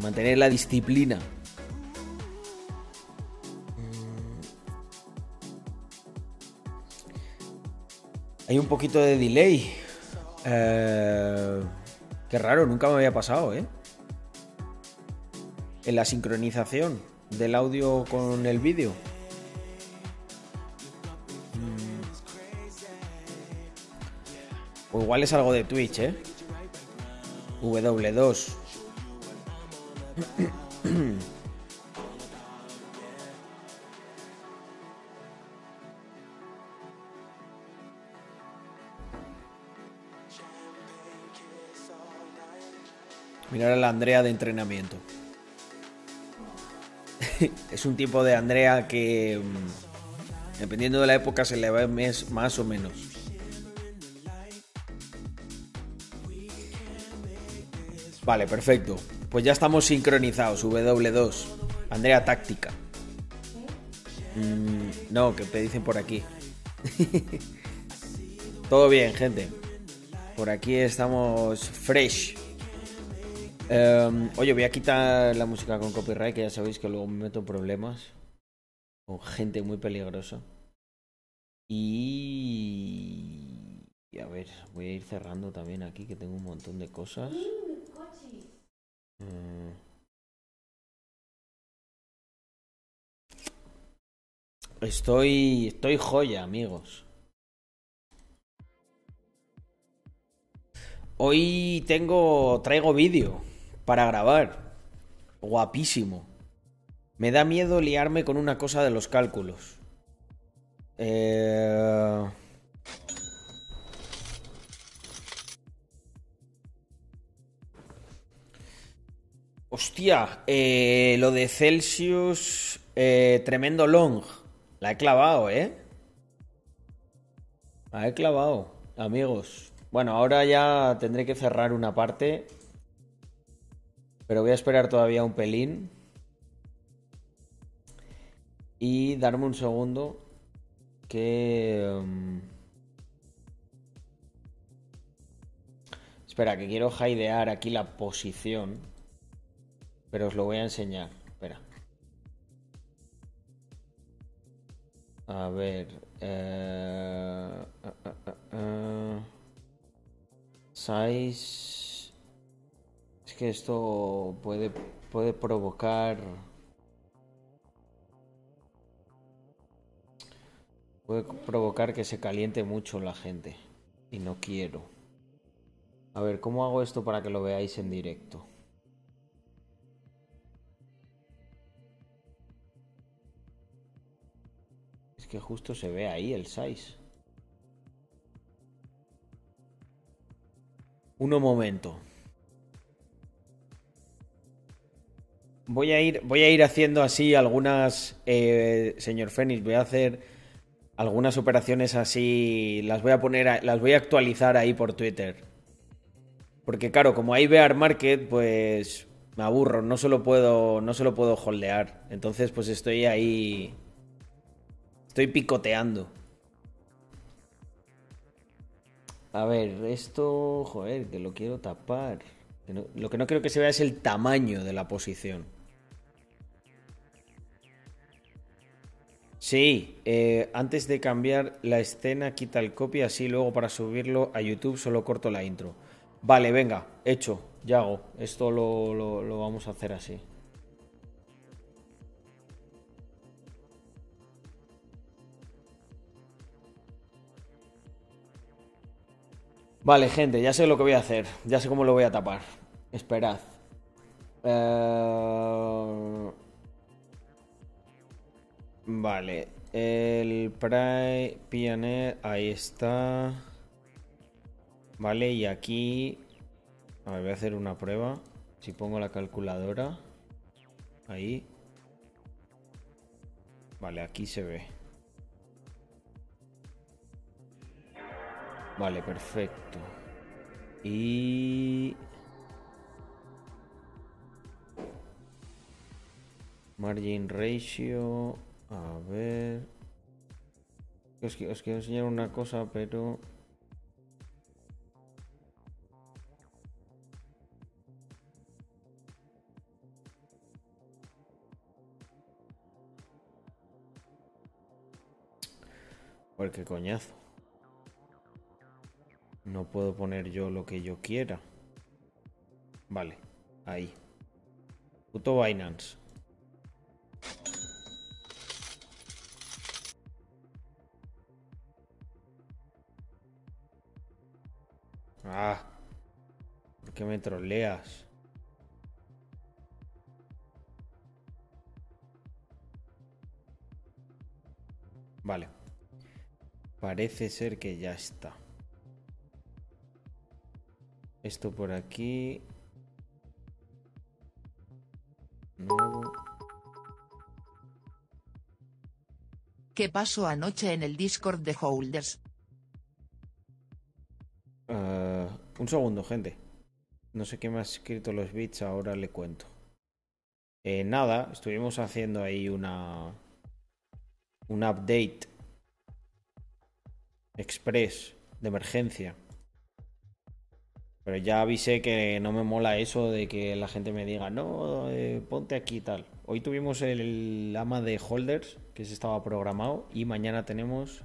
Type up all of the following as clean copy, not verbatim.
Mantener la disciplina. Hay un poquito de delay. Qué raro, nunca me había pasado, ¿eh? En la sincronización del audio con el vídeo. O igual es algo de Twitch, ¿eh? W2. Mirar a la Andrea de entrenamiento. Es un tipo de Andrea que, dependiendo de la época, se le va más o menos. Vale, perfecto. Pues ya estamos sincronizados, W2. Andrea táctica. No, que te dicen por aquí. Todo bien, gente. Por aquí estamos fresh. Oye, voy a quitar la música con copyright, que ya sabéis que luego me meto en problemas. Con gente muy peligrosa. Y a ver, voy a ir cerrando también aquí, que tengo un montón de cosas. Estoy joya, amigos. Hoy traigo vídeo para grabar. Guapísimo. Me da miedo liarme con una cosa de los cálculos. Hostia, lo de Celsius, tremendo long. La he clavado, ¿eh? La he clavado, amigos. Bueno, ahora ya tendré que cerrar una parte. Pero voy a esperar todavía un pelín. Y darme un segundo. Que... Espera, que quiero hidear aquí la posición. Pero os lo voy a enseñar. Espera. A ver. Size. Es que esto puede provocar. Puede provocar que se caliente mucho la gente. Y no quiero. A ver, ¿cómo hago esto para que lo veáis en directo? Que justo se ve ahí el 6. Un momento. Voy a ir haciendo así algunas... señor Fénix, voy a hacer algunas operaciones así. Las voy a actualizar ahí por Twitter. Porque claro, como hay Bear Market, pues me aburro. No se lo puedo holdear. Entonces pues estoy ahí... Estoy picoteando. A ver, esto... Joder, que lo quiero tapar. Lo que no quiero que se vea es el tamaño de la posición. Sí, antes de cambiar la escena, quita el copy, así luego para subirlo a YouTube solo corto la intro. Vale, venga, hecho, ya hago. Esto lo vamos a hacer así. Vale, gente, ya sé lo que voy a hacer. Ya sé cómo lo voy a tapar. Esperad. Vale. El Pioneer, ahí está. Vale, y aquí... A ver, voy a hacer una prueba. Si pongo la calculadora. Ahí. Vale, aquí se ve. Vale, perfecto. Y... Margin ratio... A ver... Os quiero enseñar una cosa, pero... Porque coñazo, no puedo poner yo lo que yo quiera. Vale, ahí. Puto Binance. Ah, ¿por qué me troleas? Vale. Parece ser que ya está. Esto por aquí. Nuevo. ¿Qué pasó anoche en el Discord de Holders? Un segundo, gente. No sé qué me ha escrito los bits, ahora le cuento. Nada, estuvimos haciendo ahí un update express de emergencia. Pero ya avisé que no me mola eso de que la gente me diga, no, ponte aquí y tal. Hoy tuvimos el ama de Holders, que se estaba programado, y mañana tenemos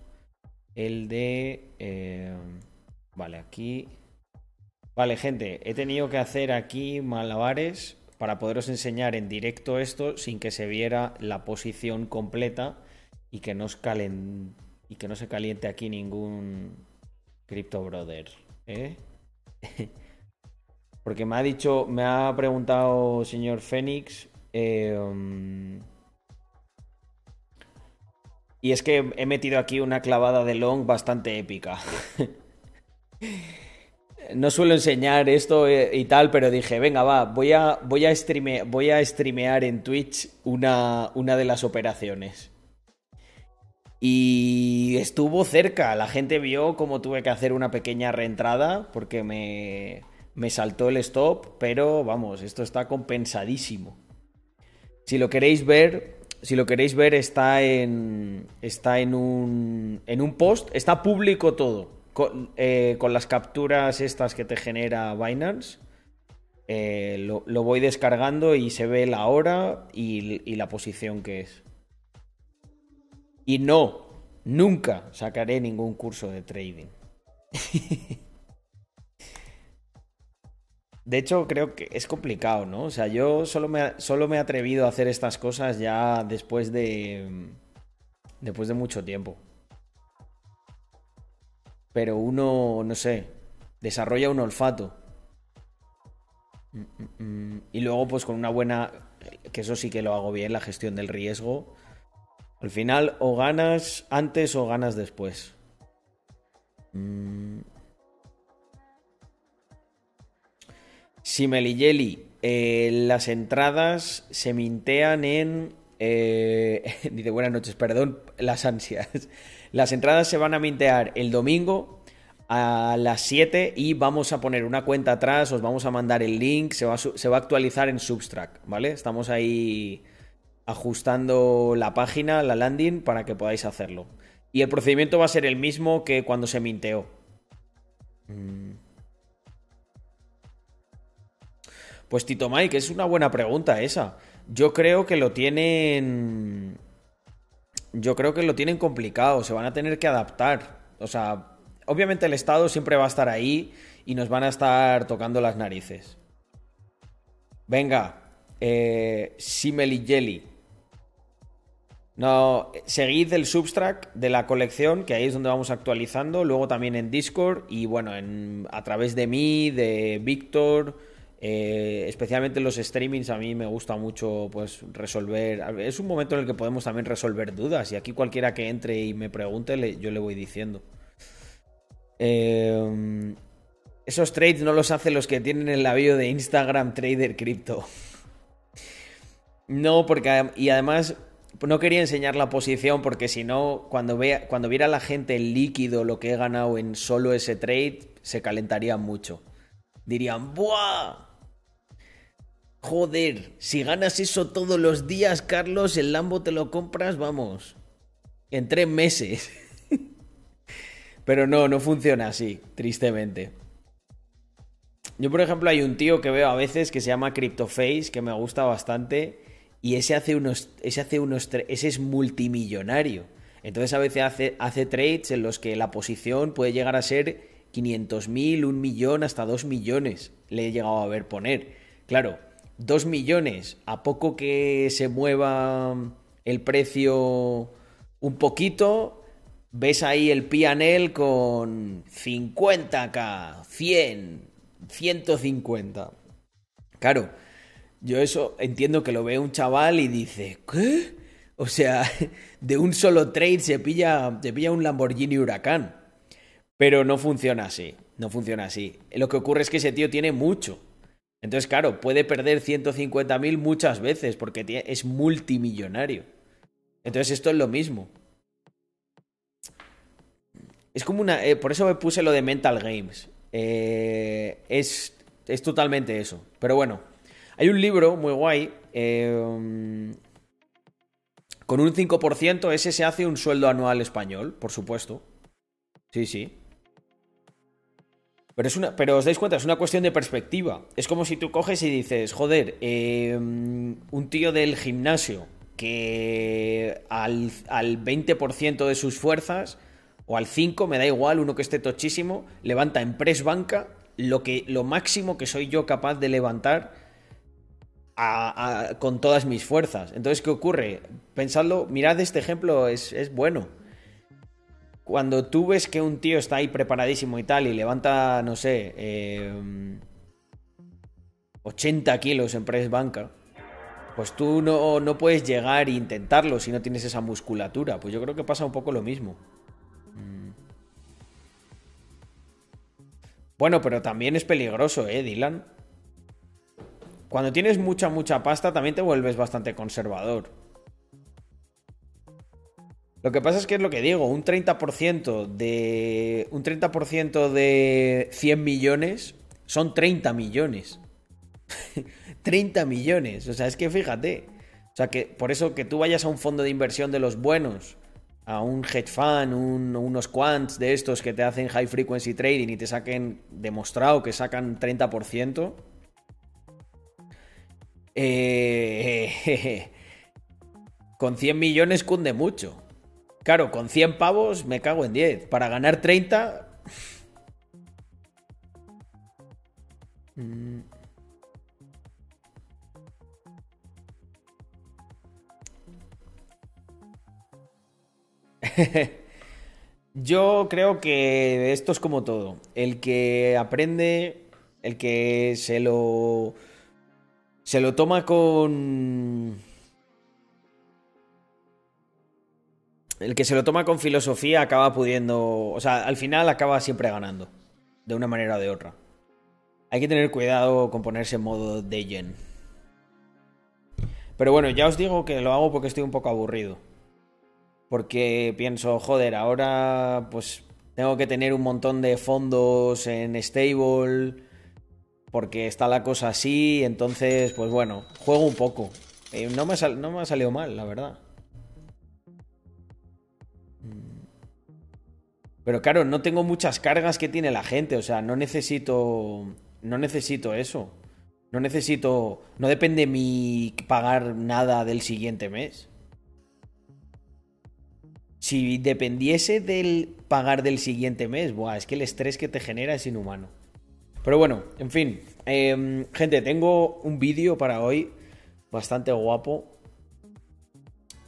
el de... vale, aquí... Vale, gente, he tenido que hacer aquí malabares para poderos enseñar en directo esto sin que se viera la posición completa y que no os se caliente aquí ningún Crypto Brother, ¿eh? Porque me ha dicho, me ha preguntado señor Fénix, y es que he metido aquí una clavada de long bastante épica. No suelo enseñar esto y tal, pero dije, venga, va, voy a streamear en Twitch una de las operaciones. Y estuvo cerca, la gente vio como tuve que hacer una pequeña reentrada porque me saltó el stop, pero vamos, esto está compensadísimo. Si lo queréis ver, está en un post, está público todo, con las capturas estas que te genera Binance. Lo voy descargando y se ve la hora y la posición que es. Y no, nunca sacaré ningún curso de trading. De hecho, creo que es complicado, ¿no? O sea, yo solo me he atrevido a hacer estas cosas ya después de mucho tiempo. Pero uno, no sé, desarrolla un olfato. Y luego, pues con una buena... Que eso sí que lo hago bien, la gestión del riesgo... Al final, o ganas antes o ganas después. Simeliyeli, las entradas se mintean en... dice, buenas noches, perdón, las ansias. Las entradas se van a mintear el domingo a las 7 y vamos a poner una cuenta atrás, os vamos a mandar el link, se va a actualizar en Substract, ¿vale? Estamos ahí... ajustando la página, la landing, para que podáis hacerlo. Y el procedimiento va a ser el mismo que cuando se minteó. Pues Tito Mike, es una buena pregunta esa. Yo creo que lo tienen complicado, se van a tener que adaptar. O sea, obviamente el Estado siempre va a estar ahí y nos van a estar tocando las narices. Venga, Simeliyeli. No, seguid el Substract de la colección, que ahí es donde vamos actualizando, luego también en Discord y bueno, a través de mí, de Víctor, especialmente en los streamings a mí me gusta mucho pues resolver, es un momento en el que podemos también resolver dudas y aquí cualquiera que entre y me pregunte yo le voy diciendo. Esos trades no los hacen los que tienen el labio de Instagram Trader Crypto. No, porque y además no quería enseñar la posición porque si no, cuando viera la gente el líquido lo que he ganado en solo ese trade, se calentaría mucho. Dirían, ¡buah! Joder, si ganas eso todos los días, Carlos, el Lambo te lo compras, vamos, en 3 meses. Pero no funciona así, tristemente. Yo, por ejemplo, hay un tío que veo a veces que se llama CryptoFace, que me gusta bastante... Y ese es multimillonario. Entonces a veces hace trades en los que la posición puede llegar a ser 500.000, 1 millón, hasta 2 millones le he llegado a ver poner. Claro, 2 millones, a poco que se mueva el precio un poquito, ves ahí el P&L con 50k, 100, 150. Claro, yo eso entiendo que lo ve un chaval y dice, ¿qué? O sea, de un solo trade se pilla un Lamborghini Huracán. Pero no funciona así, no funciona así. Lo que ocurre es que ese tío tiene mucho. Entonces, claro, puede perder 150.000 muchas veces porque es multimillonario. Entonces esto es lo mismo. Es como una... por eso me puse lo de Mental Games. Es totalmente eso. Pero bueno, hay un libro muy guay... con un 5% ese se hace un sueldo anual español, por supuesto. Sí, sí. Pero, pero os dais cuenta, es una cuestión de perspectiva. Es como si tú coges y dices, joder, un tío del gimnasio que al 20% de sus fuerzas, o al 5%, me da igual, uno que esté tochísimo, levanta en press banca lo máximo que soy yo capaz de levantar con todas mis fuerzas. Entonces, ¿qué ocurre? Pensadlo, mirad este ejemplo, es bueno. Cuando tú ves que un tío está ahí preparadísimo y tal, y levanta, no sé, 80 kilos en press banca, pues tú no puedes llegar e intentarlo si no tienes esa musculatura. Pues yo creo que pasa un poco lo mismo. Bueno, pero también es peligroso, Dylan. Cuando tienes mucha pasta también te vuelves bastante conservador. Lo que pasa es que es lo que digo, un 30% de 100 millones son 30 millones. 30 millones, o sea, es que fíjate. O sea, que por eso que tú vayas a un fondo de inversión de los buenos, a un hedge fund, unos quants de estos que te hacen high frequency trading y te saquen demostrado que sacan 30%, con 100 millones cunde mucho. Claro, con 100 pavos me cago en 10. Para ganar 30... Yo creo que esto es como todo. El que aprende, el que se lo toma con... El que se lo toma con filosofía acaba pudiendo... O sea, al final acaba siempre ganando. De una manera o de otra. Hay que tener cuidado con ponerse en modo Dejen. Pero bueno, ya os digo que lo hago porque estoy un poco aburrido. Porque pienso, joder, ahora pues tengo que tener un montón de fondos en stable... Porque está la cosa así, entonces, pues bueno, juego un poco. No me ha salido mal, la verdad. Pero claro, no tengo muchas cargas que tiene la gente, o sea, no necesito eso. No depende de mí pagar nada del siguiente mes. Si dependiese del pagar del siguiente mes, buah, es que el estrés que te genera es inhumano. Pero bueno, en fin, gente, tengo un vídeo para hoy bastante guapo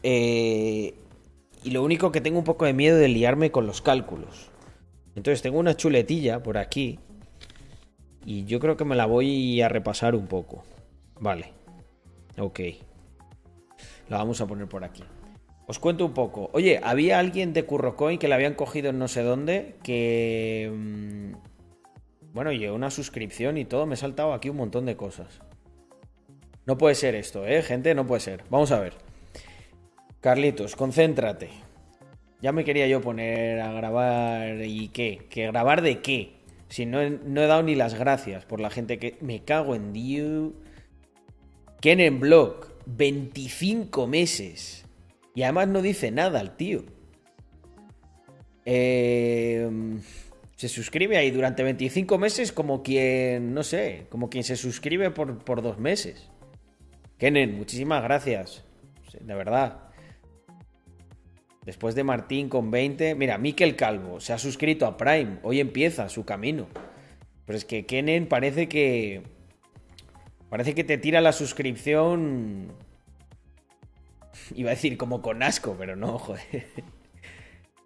y lo único que tengo un poco de miedo de liarme con los cálculos. Entonces tengo una chuletilla por aquí y yo creo que me la voy a repasar un poco. Vale, ok, la vamos a poner por aquí. Os cuento un poco. Oye, había alguien de CurroCoin que la habían cogido en no sé dónde que... Bueno, llevo una suscripción y todo, me he saltado aquí un montón de cosas. No puede ser esto, gente, no puede ser. Vamos a ver. Carlitos, concéntrate. Ya me quería yo poner a grabar y qué. ¿Que grabar de qué? Si no he dado ni las gracias por la gente que... Me cago en Dios. Kenen Block, 25 meses. Y además no dice nada el tío. Se suscribe ahí durante 25 meses como quien, no sé, como quien se suscribe por 2 meses. Kenen, muchísimas gracias. De verdad. Después de Martín con 20, mira, Mikel Calvo se ha suscrito a Prime, hoy empieza su camino. Pero es que Kenen parece que te tira la suscripción, iba a decir como con asco, pero no, joder.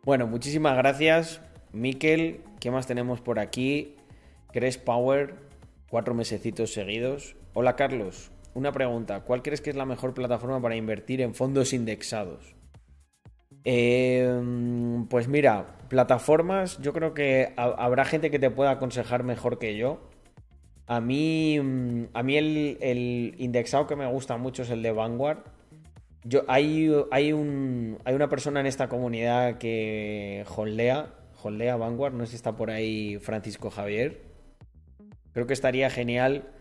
Bueno, muchísimas gracias, Mikel. ¿Qué más tenemos por aquí? Cres Power, 4 mesecitos seguidos. Hola, Carlos. Una pregunta, ¿cuál crees que es la mejor plataforma para invertir en fondos indexados? Pues mira, plataformas, yo creo que habrá gente que te pueda aconsejar mejor que yo. A mí el indexado que me gusta mucho es el de Vanguard. Hay una persona en esta comunidad que holdea Vanguard, no sé si está por ahí Francisco Javier. Creo que estaría genial,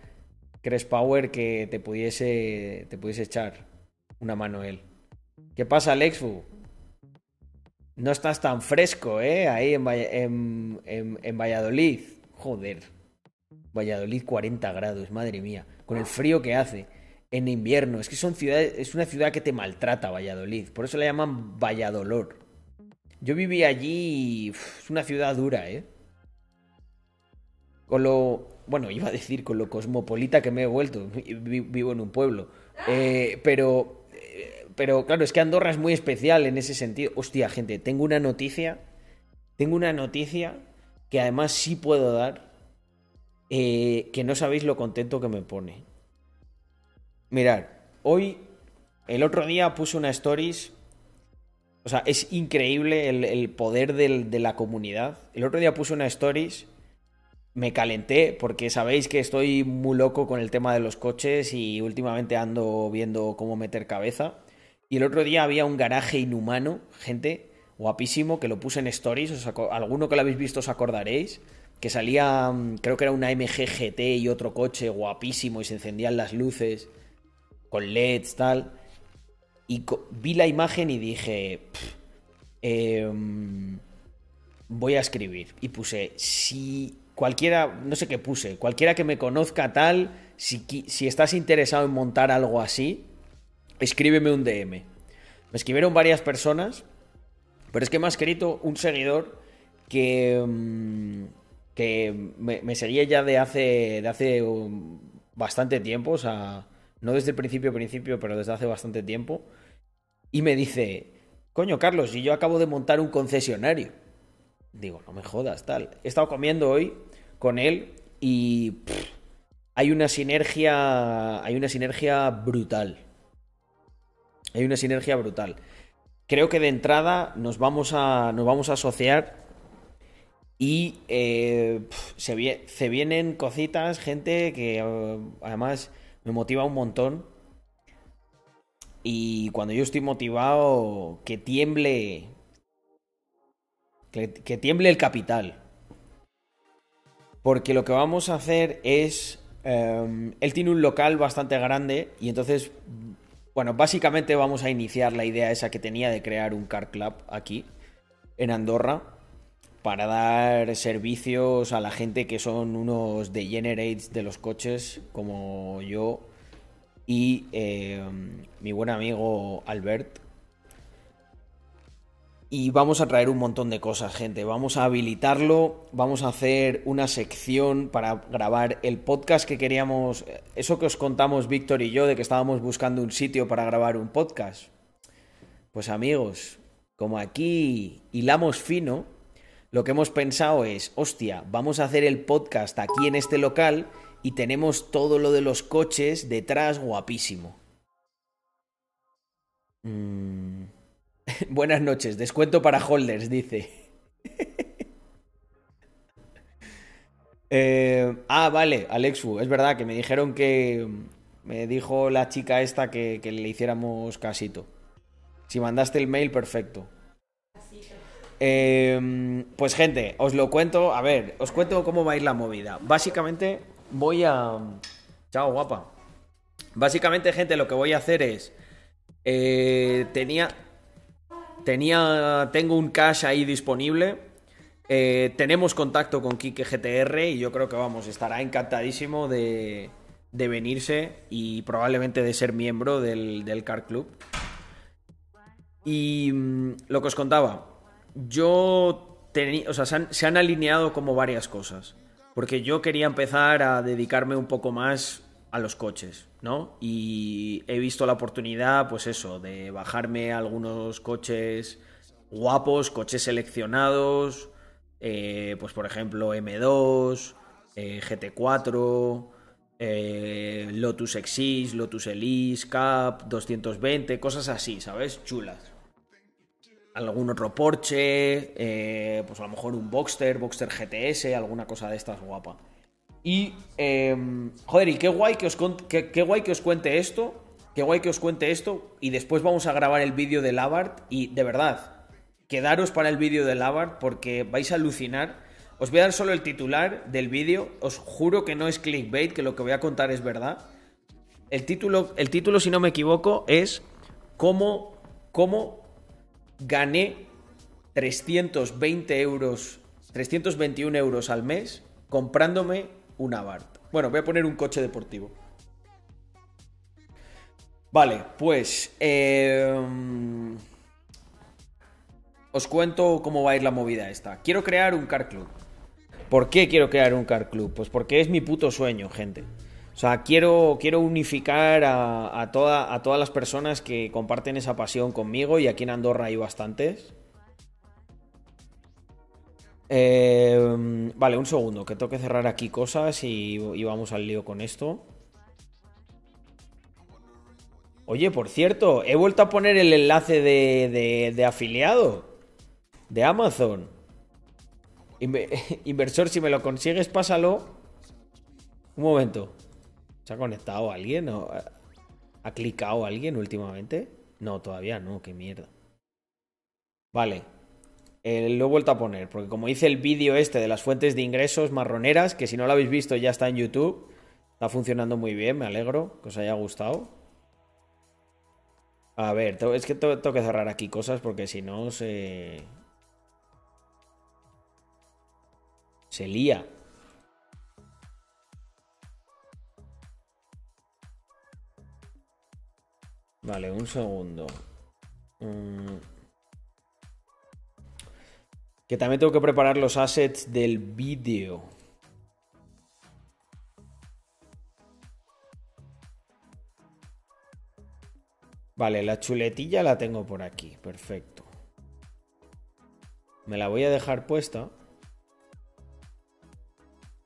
Cres Power, que te pudiese echar una mano él. ¿Qué pasa, Lexfu? No estás tan fresco, ahí en Valladolid. Joder, Valladolid 40 grados, madre mía, con el frío que hace en invierno. Es que es una ciudad que te maltrata, Valladolid, por eso la llaman Valladolor. Yo viví allí y es una ciudad dura, Bueno, iba a decir con lo cosmopolita que me he vuelto. Vivo en un pueblo. Pero claro, es que Andorra es muy especial en ese sentido. Hostia, gente, tengo una noticia que además sí puedo dar, que no sabéis lo contento que me pone. Mirad, el otro día puse una stories. O sea, es increíble el poder de la comunidad. El otro día puse una stories. Me calenté porque sabéis que estoy muy loco con el tema de los coches y últimamente ando viendo cómo meter cabeza. Y el otro día había un garaje inhumano, gente, guapísimo, que lo puse en stories. Alguno que lo habéis visto os acordaréis. Que salía, creo que era una AMG GT y otro coche guapísimo y se encendían las luces con LEDs, tal. Y vi la imagen y dije... voy a escribir. Y puse... Cualquiera que me conozca tal, si estás interesado en montar algo así, escríbeme un DM. Me escribieron varias personas, pero es que me ha escrito un seguidor que me seguía ya de hace bastante tiempo, o sea, no desde el principio, pero desde hace bastante tiempo, y me dice, coño, Carlos, y yo acabo de montar un concesionario. Digo, no me jodas, tal. He estado comiendo hoy con él y hay una sinergia brutal. Creo que de entrada nos vamos a asociar y se vienen cositas, gente, que además me motiva un montón. Y cuando yo estoy motivado, que tiemble el capital. Porque lo que vamos a hacer es... él tiene un local bastante grande y entonces... Bueno, básicamente vamos a iniciar la idea esa que tenía de crear un car club aquí, en Andorra, para dar servicios a la gente que son unos degenerates de los coches, como yo y mi buen amigo Albert. Y vamos a traer un montón de cosas, gente. Vamos a habilitarlo, vamos a hacer una sección para grabar el podcast que queríamos... Eso que os contamos Víctor y yo de que estábamos buscando un sitio para grabar un podcast. Pues amigos, como aquí hilamos fino, lo que hemos pensado es, hostia, vamos a hacer el podcast aquí en este local y tenemos todo lo de los coches detrás guapísimo. Buenas noches, descuento para holders, dice. Vale, Alexu, es verdad que me dijeron que... Me dijo la chica esta que le hiciéramos casito. Si mandaste el mail, perfecto. Pues gente, os lo cuento. A ver, os cuento cómo va a ir la movida. Básicamente voy a... Chao, guapa. Básicamente, gente, lo que voy a hacer es... Tengo un cash ahí disponible. Tenemos contacto con Quique GTR y yo creo que estará encantadísimo de venirse y probablemente de ser miembro del Car Club. Y lo que os contaba, yo tenía, o sea, se han alineado como varias cosas, porque yo quería empezar a dedicarme un poco más a los coches, ¿no? Y he visto la oportunidad, pues eso, de bajarme algunos coches guapos, coches seleccionados, pues por ejemplo M2, GT4, Lotus Exige, Lotus Elise, Cap, 220, cosas así, ¿sabes? Chulas. Algún otro Porsche, pues a lo mejor un Boxster, Boxster GTS, alguna cosa de estas guapa. Y, joder, y qué guay que os cuente esto, y después vamos a grabar el vídeo del Abarth, y de verdad, quedaros para el vídeo del Abarth porque vais a alucinar. Os voy a dar solo el titular del vídeo, os juro que no es clickbait, que lo que voy a contar es verdad. El título si no me equivoco, es cómo gané 321 euros al mes comprándome un Abarth. Bueno, voy a poner un coche deportivo. Vale, pues os cuento cómo va a ir la movida esta. Quiero crear un car club. ¿Por qué quiero crear un car club? Pues porque es mi puto sueño, gente. O sea, quiero unificar a todas las personas que comparten esa pasión conmigo, y aquí en Andorra hay bastantes. Vale, un segundo, que tengo que cerrar aquí cosas y vamos al lío con esto. Oye, por cierto, he vuelto a poner el enlace de afiliado de Amazon. Inversor, si me lo consigues, pásalo. Un momento. ¿Se ha conectado alguien? ¿O ha clicado alguien últimamente? No, todavía no, qué mierda. Vale. Lo he vuelto a poner, porque como hice el vídeo este de las fuentes de ingresos marroneras, que si no lo habéis visto ya está en YouTube, está funcionando muy bien, me alegro que os haya gustado. A ver, es que tengo que cerrar aquí cosas porque si no se lía. Vale, un segundo. Que también tengo que preparar los assets del vídeo. Vale, la chuletilla la tengo por aquí, perfecto. Me la voy a dejar puesta.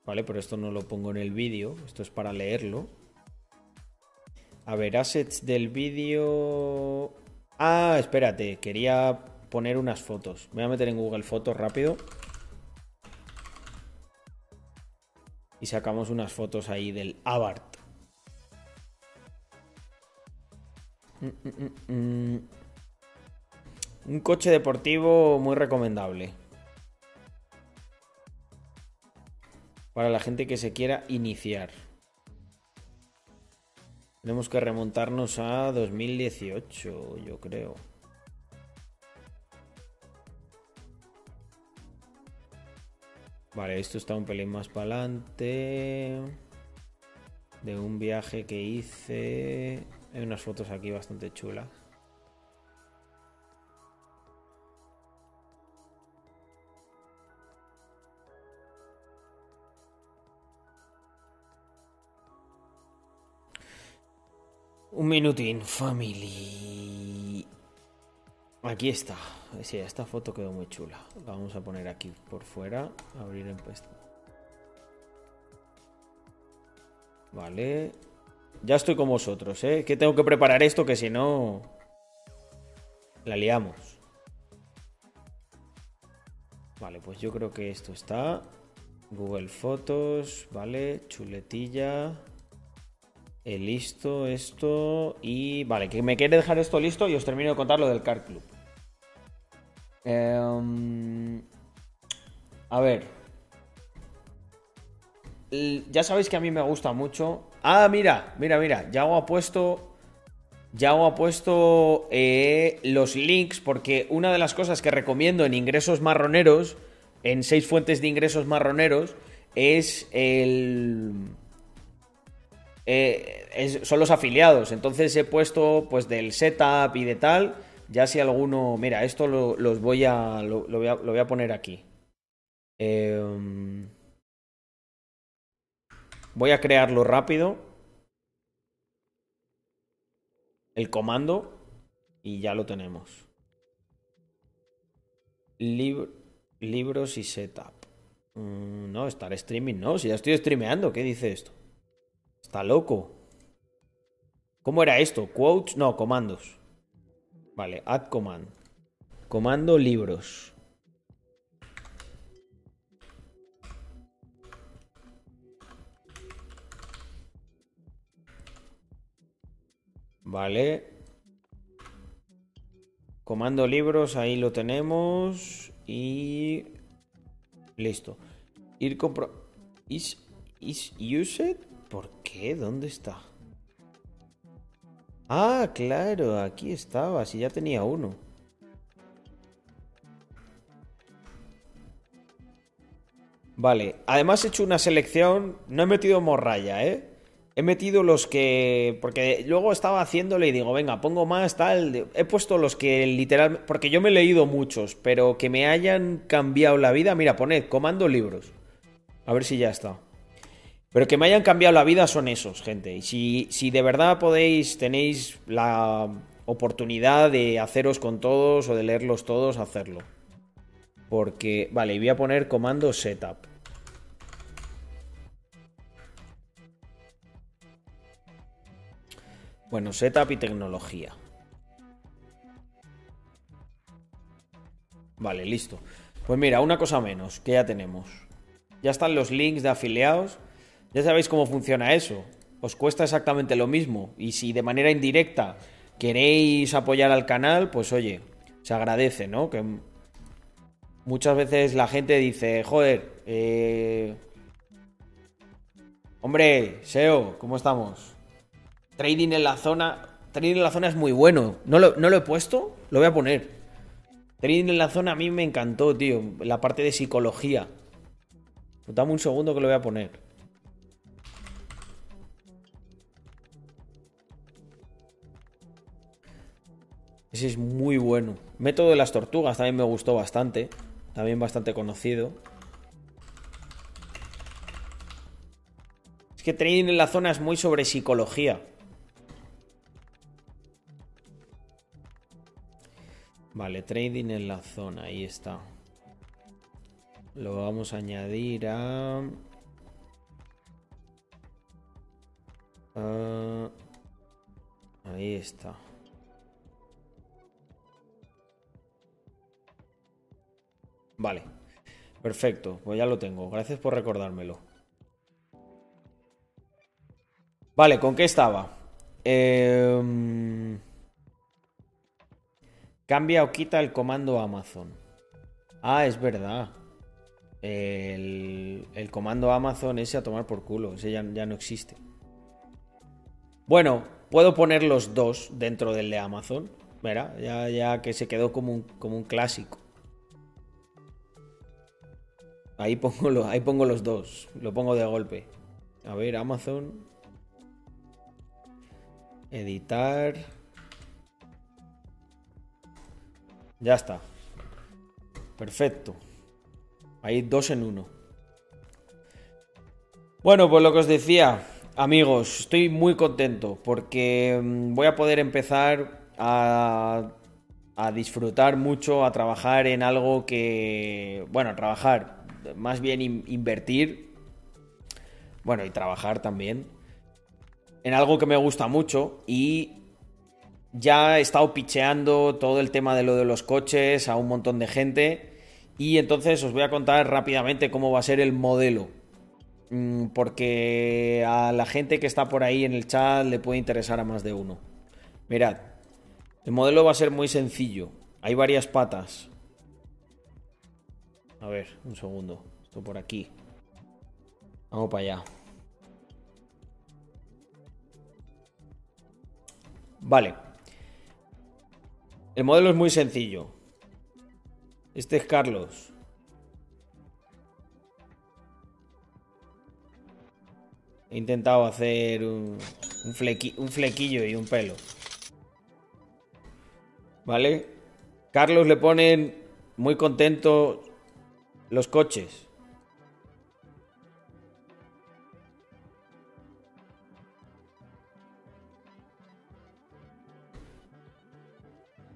Vale, pero esto no lo pongo en el vídeo, esto es para leerlo. A ver, assets del vídeo... Ah, espérate, quería poner unas fotos. Me voy a meter en Google Fotos rápido. Y sacamos unas fotos ahí del Abarth. Un coche deportivo muy recomendable para la gente que se quiera iniciar. Tenemos que remontarnos a 2018, yo creo. Vale, esto está un pelín más para adelante de un viaje que hice. Hay unas fotos aquí bastante chulas. Un minutín, family. Aquí está. Sí, esta foto quedó muy chula. La vamos a poner aquí por fuera. Abrir en puesto. Vale. Ya estoy con vosotros, ¿eh? Que tengo que preparar esto, que si no... la liamos. Vale, pues yo creo que esto está. Google Fotos, vale, chuletilla. Listo, esto. Y vale, que me quiere dejar esto listo y os termino de contar lo del Car Club. A ver. Ya sabéis que a mí me gusta mucho... Ah, mira, Yago ha puesto los links, porque una de las cosas que recomiendo en ingresos marroneros, en 6 fuentes de ingresos marroneros, son los afiliados. Entonces he puesto pues del setup y de tal, Ya si alguno... Mira, esto lo voy a poner aquí. Voy a crearlo rápido. El comando. Y ya lo tenemos. Libros y setup. No, estar streaming, no. Si ya estoy streameando, ¿qué dice esto? Está loco. ¿Cómo era esto? Quotes, no, comandos. Vale, add command. Comando libros. Vale. Comando libros, ahí lo tenemos. Y... listo. Ir compro... Is used? ¿Por qué? ¿Dónde está? Ah, claro, aquí estaba. Si ya tenía uno. Vale, además he hecho una selección. No he metido morralla, ¿eh? He metido los que... porque luego estaba haciéndole y digo, venga, pongo más, tal... He puesto los que literal... porque yo me he leído muchos, pero que me hayan cambiado la vida... Mira, poned comando libros. A ver si ya está. Pero que me hayan cambiado la vida son esos, gente. Y si de verdad podéis, tenéis la oportunidad de haceros con todos o de leerlos todos, hacerlo. Porque, vale, y voy a poner comando setup. Bueno, setup y tecnología. Vale, listo. Pues mira, una cosa menos, que ya tenemos. Ya están los links de afiliados. Ya sabéis cómo funciona eso. Os cuesta exactamente lo mismo. Y si de manera indirecta queréis apoyar al canal, pues oye, se agradece, ¿no? Que muchas veces la gente dice, joder, hombre, SEO, ¿cómo estamos? Trading en la zona. Trading en la zona es muy bueno. No lo he puesto, lo voy a poner. Trading en la zona a mí me encantó, tío. La parte de psicología. Dame un segundo que lo voy a poner. Ese es muy bueno. Método de las tortugas también me gustó bastante. También bastante conocido. Es que trading en la zona es muy sobre psicología. Vale, trading en la zona. Ahí está. Lo vamos a añadir a... ahí está. Vale, perfecto, pues ya lo tengo, gracias por recordármelo. Vale, ¿con qué estaba? Cambia o quita el comando Amazon. Ah, es verdad. El comando Amazon ese a tomar por culo, ese ya no existe. Bueno, puedo poner los dos dentro del de Amazon. Verá, ya que se quedó como un clásico. Ahí pongo los dos. Lo pongo de golpe. A ver, Amazon. Editar. Ya está. Perfecto. Ahí dos en uno. Bueno, pues lo que os decía, amigos, estoy muy contento porque voy a poder empezar a disfrutar mucho, a trabajar en algo que... Bueno, trabajar... Más bien invertir, bueno, y trabajar también en algo que me gusta mucho. Y ya he estado pitcheando todo el tema de lo de los coches a un montón de gente. Y entonces os voy a contar rápidamente cómo va a ser el modelo, porque a la gente que está por ahí en el chat le puede interesar a más de uno. Mirad, el modelo va a ser muy sencillo. Hay varias patas. A ver, un segundo. Esto por aquí. Vamos para allá. Vale. El modelo es muy sencillo. Este es Carlos. He intentado hacer un flequillo y un pelo. ¿vale? Carlos le ponen muy contento los coches.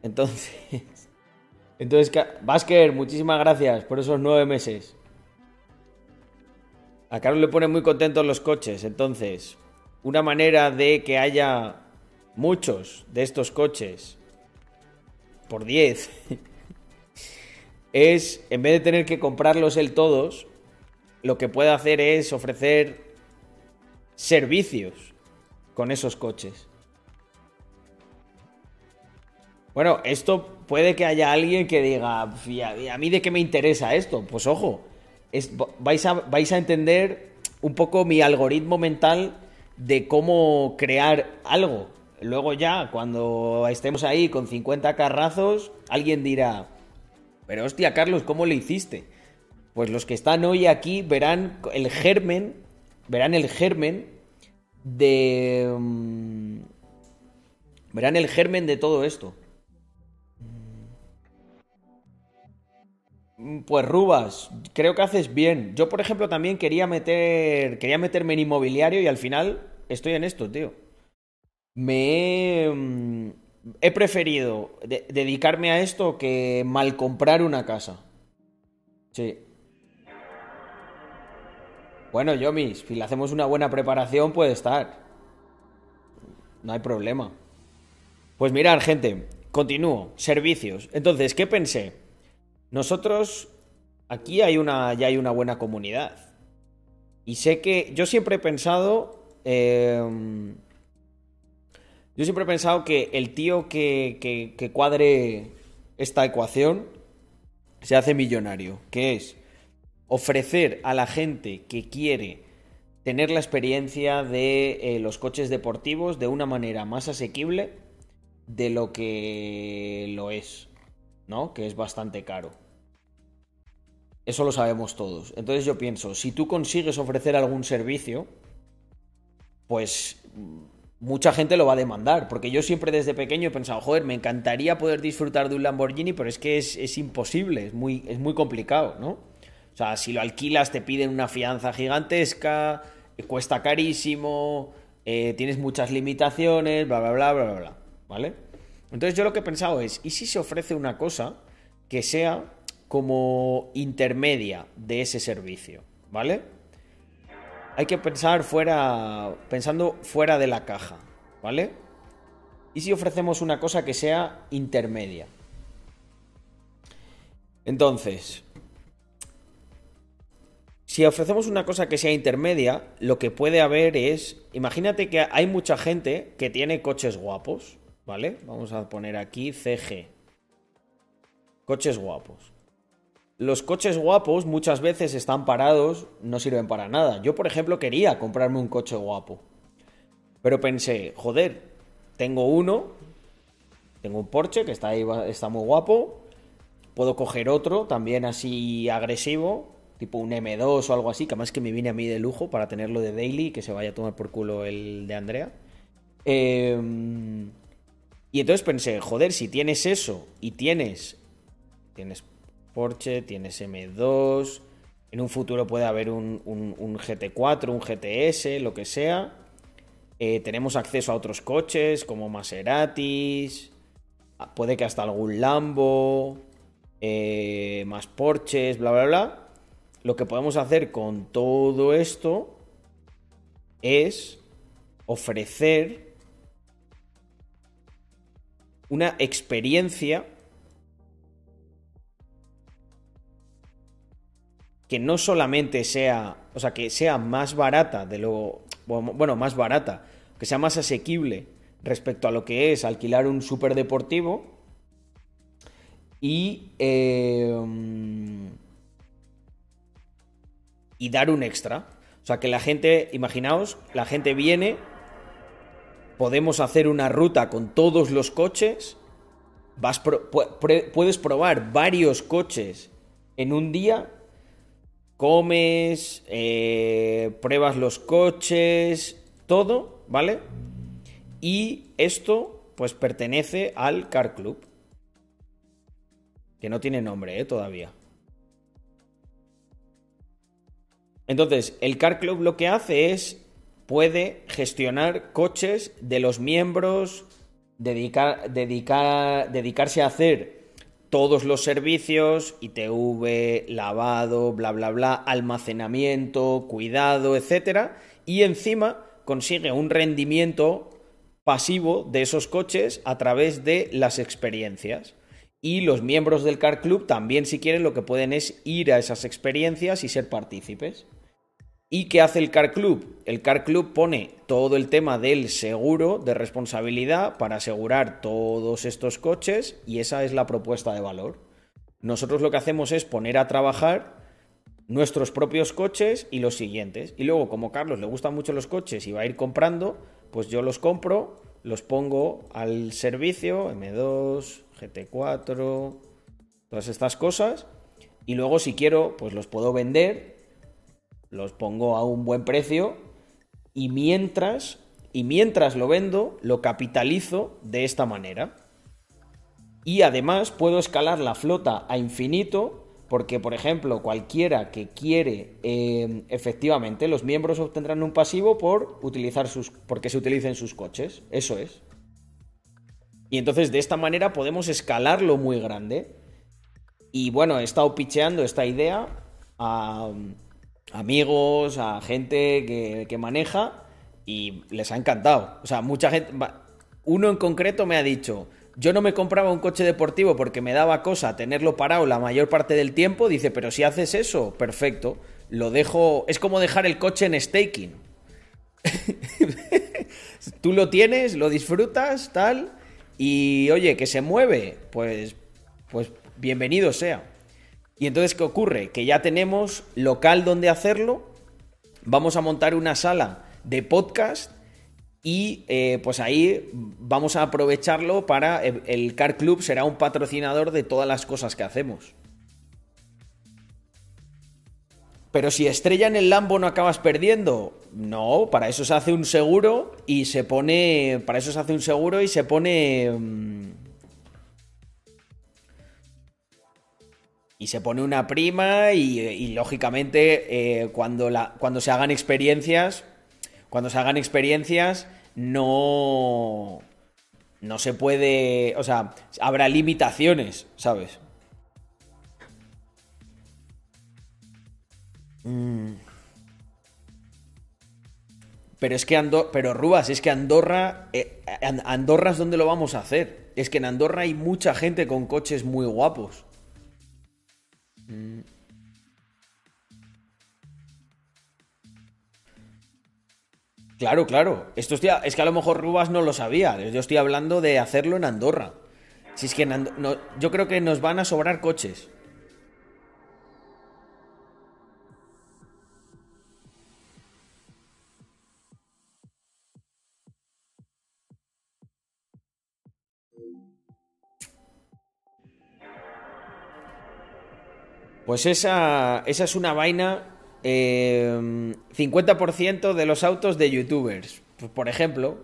Entonces, Basker, muchísimas gracias por esos 9 meses. A Carlos le ponen muy contentos los coches. Entonces, una manera de que haya muchos de estos coches por 10 es, en vez de tener que comprarlos él todos, lo que puede hacer es ofrecer servicios con esos coches. Bueno, esto puede que haya alguien que diga, ¿a mí de qué me interesa esto? Pues ojo, vais a entender un poco mi algoritmo mental de cómo crear algo. Luego ya, cuando estemos ahí con 50 carrazos, alguien dirá, pero hostia, Carlos, ¿cómo lo hiciste? Pues los que están hoy aquí verán el germen de todo esto. Pues Rubas, creo que haces bien. Yo, por ejemplo, también quería meterme en inmobiliario y al final estoy en esto, tío. He preferido dedicarme a esto que mal comprar una casa. Sí. Bueno, Yomis, si le hacemos una buena preparación puede estar. No hay problema. Pues mirad, gente, continúo. Servicios. Entonces, ¿qué pensé? Nosotros, aquí ya hay una buena comunidad. Y sé que yo siempre he pensado. Yo siempre he pensado que el tío que cuadre esta ecuación se hace millonario. Que es ofrecer a la gente que quiere tener la experiencia de los coches deportivos de una manera más asequible de lo que lo es, ¿no? Que es bastante caro. Eso lo sabemos todos. Entonces yo pienso, si tú consigues ofrecer algún servicio, pues mucha gente lo va a demandar. Porque yo siempre desde pequeño he pensado, joder, me encantaría poder disfrutar de un Lamborghini, pero es que es imposible, es muy complicado, ¿no? O sea, si lo alquilas te piden una fianza gigantesca, cuesta carísimo, tienes muchas limitaciones, bla, bla, bla, bla, bla, bla, ¿vale? Entonces yo lo que he pensado es, ¿y si se ofrece una cosa que sea como intermedia de ese servicio, ¿vale? Hay que pensar pensando fuera de la caja, ¿vale? ¿Y si ofrecemos una cosa que sea intermedia? Entonces, si ofrecemos una cosa que sea intermedia, lo que puede haber es, imagínate que hay mucha gente que tiene coches guapos, ¿vale? Vamos a poner aquí CG. Coches guapos. Los coches guapos muchas veces están parados, no sirven para nada. Yo, por ejemplo, quería comprarme un coche guapo. Pero pensé, joder, tengo uno. Tengo un Porsche que está ahí, está muy guapo. Puedo coger otro también así agresivo, tipo un M2 o algo así, que además que me viene a mí de lujo para tenerlo de daily y que se vaya a tomar por culo el de Andrea. Y entonces pensé, joder, si tienes eso y tienes Porsche, tienes M2, en un futuro puede haber un GT4, un GTS, lo que sea. Tenemos acceso a otros coches como Maseratis, puede que hasta algún Lambo, más Porsches, bla, bla, bla. Lo que podemos hacer con todo esto es ofrecer una experiencia que no solamente sea, o sea, que sea más barata de lo, bueno, más barata, que sea más asequible respecto a lo que es alquilar un superdeportivo y dar un extra. O sea, que la gente, imaginaos, la gente viene. Podemos hacer una ruta con todos los coches. Puedes probar varios coches en un día. Comes, pruebas los coches, todo, ¿vale? Y esto, pues, pertenece al Car Club. que no tiene nombre todavía. Entonces, el Car Club lo que hace es, puede gestionar coches de los miembros, dedicarse a hacer todos los servicios, ITV, lavado, bla, bla, bla, almacenamiento, cuidado, etc. Y encima consigue un rendimiento pasivo de esos coches a través de las experiencias. Y los miembros del Car Club también, si quieren, lo que pueden es ir a esas experiencias y ser partícipes. ¿Y qué hace el Car Club? El Car Club pone todo el tema del seguro de responsabilidad para asegurar todos estos coches, y esa es la propuesta de valor. Nosotros lo que hacemos es poner a trabajar nuestros propios coches y los siguientes. Y luego, como a Carlos le gustan mucho los coches y va a ir comprando, pues yo los compro, los pongo al servicio, M2, GT4, todas estas cosas. Y luego, si quiero, pues los puedo vender. Los pongo a un buen precio y mientras lo vendo, lo capitalizo de esta manera. Y además puedo escalar la flota a infinito porque, por ejemplo, cualquiera que quiere, efectivamente, los miembros obtendrán un pasivo porque se utilicen sus coches. Eso es. Y entonces de esta manera podemos escalarlo muy grande. Y bueno, he estado picheando esta idea a amigos, a gente que maneja, y les ha encantado. O sea, mucha gente, uno en concreto me ha dicho, yo no me compraba un coche deportivo porque me daba cosa tenerlo parado la mayor parte del tiempo. Dice, pero si haces eso, perfecto, lo dejo, es como dejar el coche en staking. Tú lo tienes, lo disfrutas, tal, y oye, que se mueve, pues bienvenido sea. Y entonces, ¿qué ocurre? Que ya tenemos local donde hacerlo, vamos a montar una sala de podcast y pues ahí vamos a aprovecharlo para... El Car Club será un patrocinador de todas las cosas que hacemos. Pero si estrellan el Lambo, ¿no acabas perdiendo? No, para eso se hace un seguro y se pone... Y se pone una prima y lógicamente, cuando se hagan experiencias, no se puede... O sea, habrá limitaciones, ¿sabes? Pero es que Rubas, es que Andorra... Andorra es donde lo vamos a hacer. Es que en Andorra hay mucha gente con coches muy guapos. Claro. Es que a lo mejor Rubas no lo sabía. Yo estoy hablando de hacerlo en Andorra. Si es que yo creo que nos van a sobrar coches. Pues esa es una vaina. 50% de los autos de youtubers, pues, por ejemplo.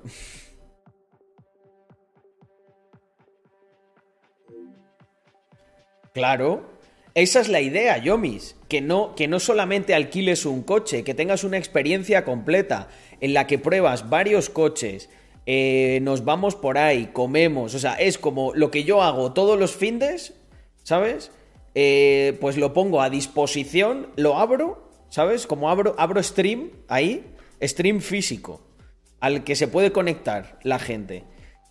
Claro, esa es la idea, Yomis. Que no solamente alquiles un coche, que tengas una experiencia completa en la que pruebas varios coches, nos vamos por ahí, comemos. O sea, es como lo que yo hago todos los findes, ¿sabes? Pues lo pongo a disposición, lo abro, ¿sabes? Como abro stream ahí, stream físico, al que se puede conectar la gente.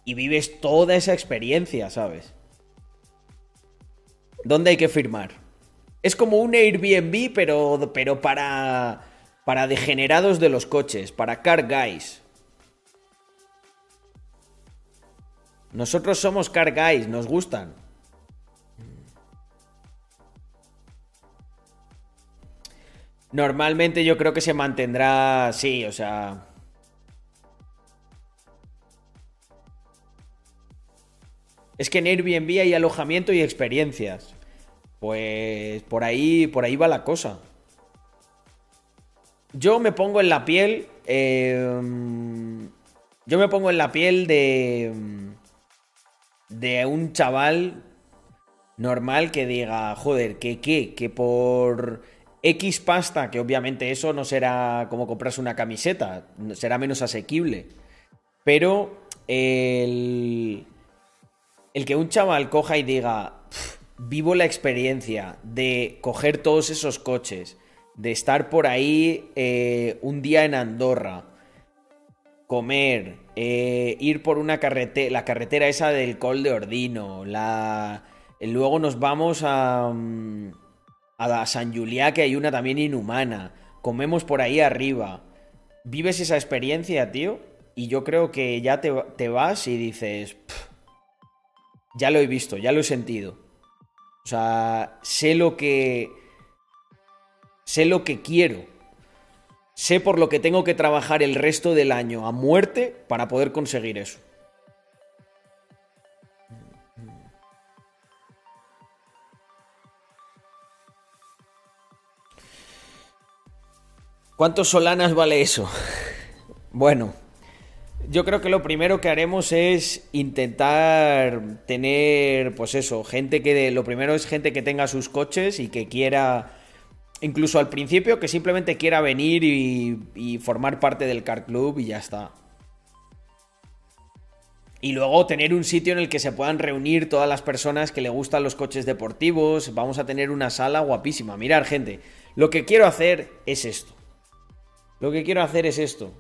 Y vives toda esa experiencia, ¿sabes? ¿Dónde hay que firmar? Es como un Airbnb, pero para degenerados de los coches, para car guys. Nosotros somos car guys, nos gustan. Normalmente yo creo que se mantendrá así, o sea... Es que en Airbnb hay alojamiento y experiencias. Pues por ahí va la cosa. Yo me pongo en la piel de un chaval normal que diga, joder, que por X pasta, que obviamente eso no será como comprarse una camiseta, será menos asequible, pero el que un chaval coja y diga, vivo la experiencia de coger todos esos coches, de estar por ahí un día en Andorra, comer, ir por una carretera, la carretera esa del Col de Ordino, luego nos vamos a San Julià, que hay una también inhumana, comemos por ahí arriba, vives esa experiencia, tío, y yo creo que ya te vas y dices, ya lo he visto, ya lo he sentido, o sea, sé lo que quiero. Sé por lo que tengo que trabajar el resto del año a muerte para poder conseguir eso. ¿Cuántos solanas vale eso? Bueno, yo creo que lo primero que haremos es intentar tener, pues eso, gente que... Lo primero es gente que tenga sus coches y que quiera... Incluso al principio, que simplemente quiera venir y formar parte del car club y ya está. Y luego tener un sitio en el que se puedan reunir todas las personas que le gustan los coches deportivos. Vamos a tener una sala guapísima. Mirad, gente, lo que quiero hacer es esto. Lo que quiero hacer es esto.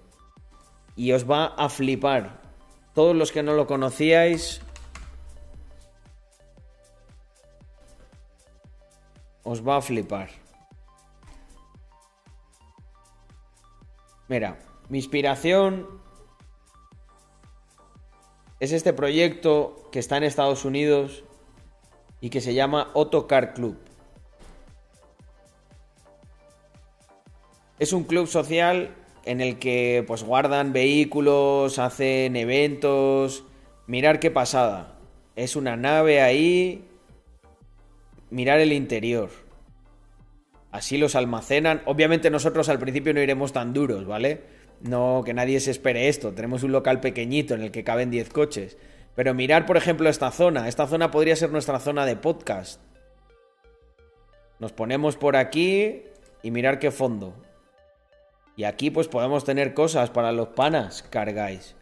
Y os va a flipar. Todos los que no lo conocíais... Os va a flipar. Mira, mi inspiración es este proyecto que está en Estados Unidos y que se llama Otto Car Club. Es un club social en el que pues guardan vehículos, hacen eventos. Mirad qué pasada. Es una nave ahí. Mirad el interior. Así los almacenan. Obviamente nosotros al principio no iremos tan duros, ¿vale? No, que nadie se espere esto. Tenemos un local pequeñito en el que caben 10 coches. Pero mirar, por ejemplo, esta zona. Esta zona podría ser nuestra zona de podcast. Nos ponemos por aquí y mirar qué fondo. Y aquí pues podemos tener cosas para los panas. Cargáis.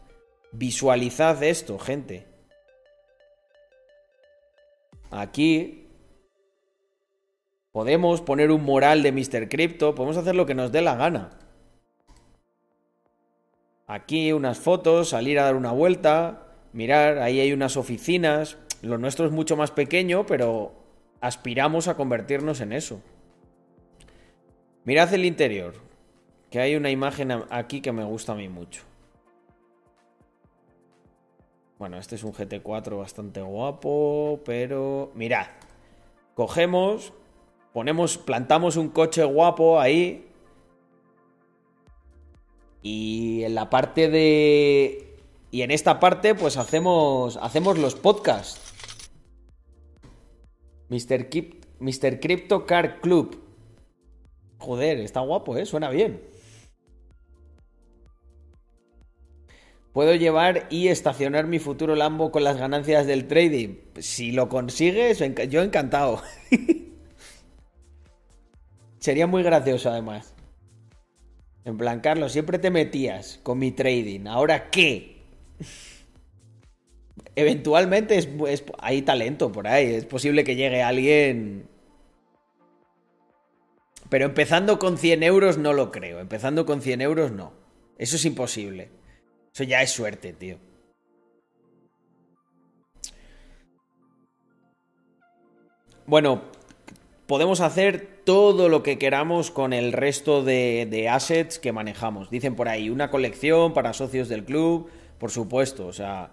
Visualizad esto, gente. Aquí... Podemos poner un mural de Mr. Crypto. Podemos hacer lo que nos dé la gana. Aquí unas fotos, salir a dar una vuelta. Mirar, ahí hay unas oficinas. Lo nuestro es mucho más pequeño, pero aspiramos a convertirnos en eso. Mirad el interior. Que hay una imagen aquí que me gusta a mí mucho. Bueno, este es un GT4 bastante guapo, pero... Mirad. Cogemos... plantamos un coche guapo ahí y en la parte de... Y en esta parte pues hacemos los podcasts. Mr. Crypto Car Club. Joder, está guapo, ¿eh? Suena bien. ¿Puedo llevar y estacionar mi futuro Lambo con las ganancias del trading? Si lo consigues, yo encantado. Sería muy gracioso, además. En plan, Carlos, siempre te metías con mi trading. ¿Ahora qué? Eventualmente hay talento por ahí. Es posible que llegue alguien... Pero empezando con 100 euros no lo creo. Empezando con 100 euros no. Eso es imposible. Eso ya es suerte, tío. Bueno... Podemos hacer todo lo que queramos con el resto de assets que manejamos. Dicen por ahí, una colección para socios del club, por supuesto. O sea,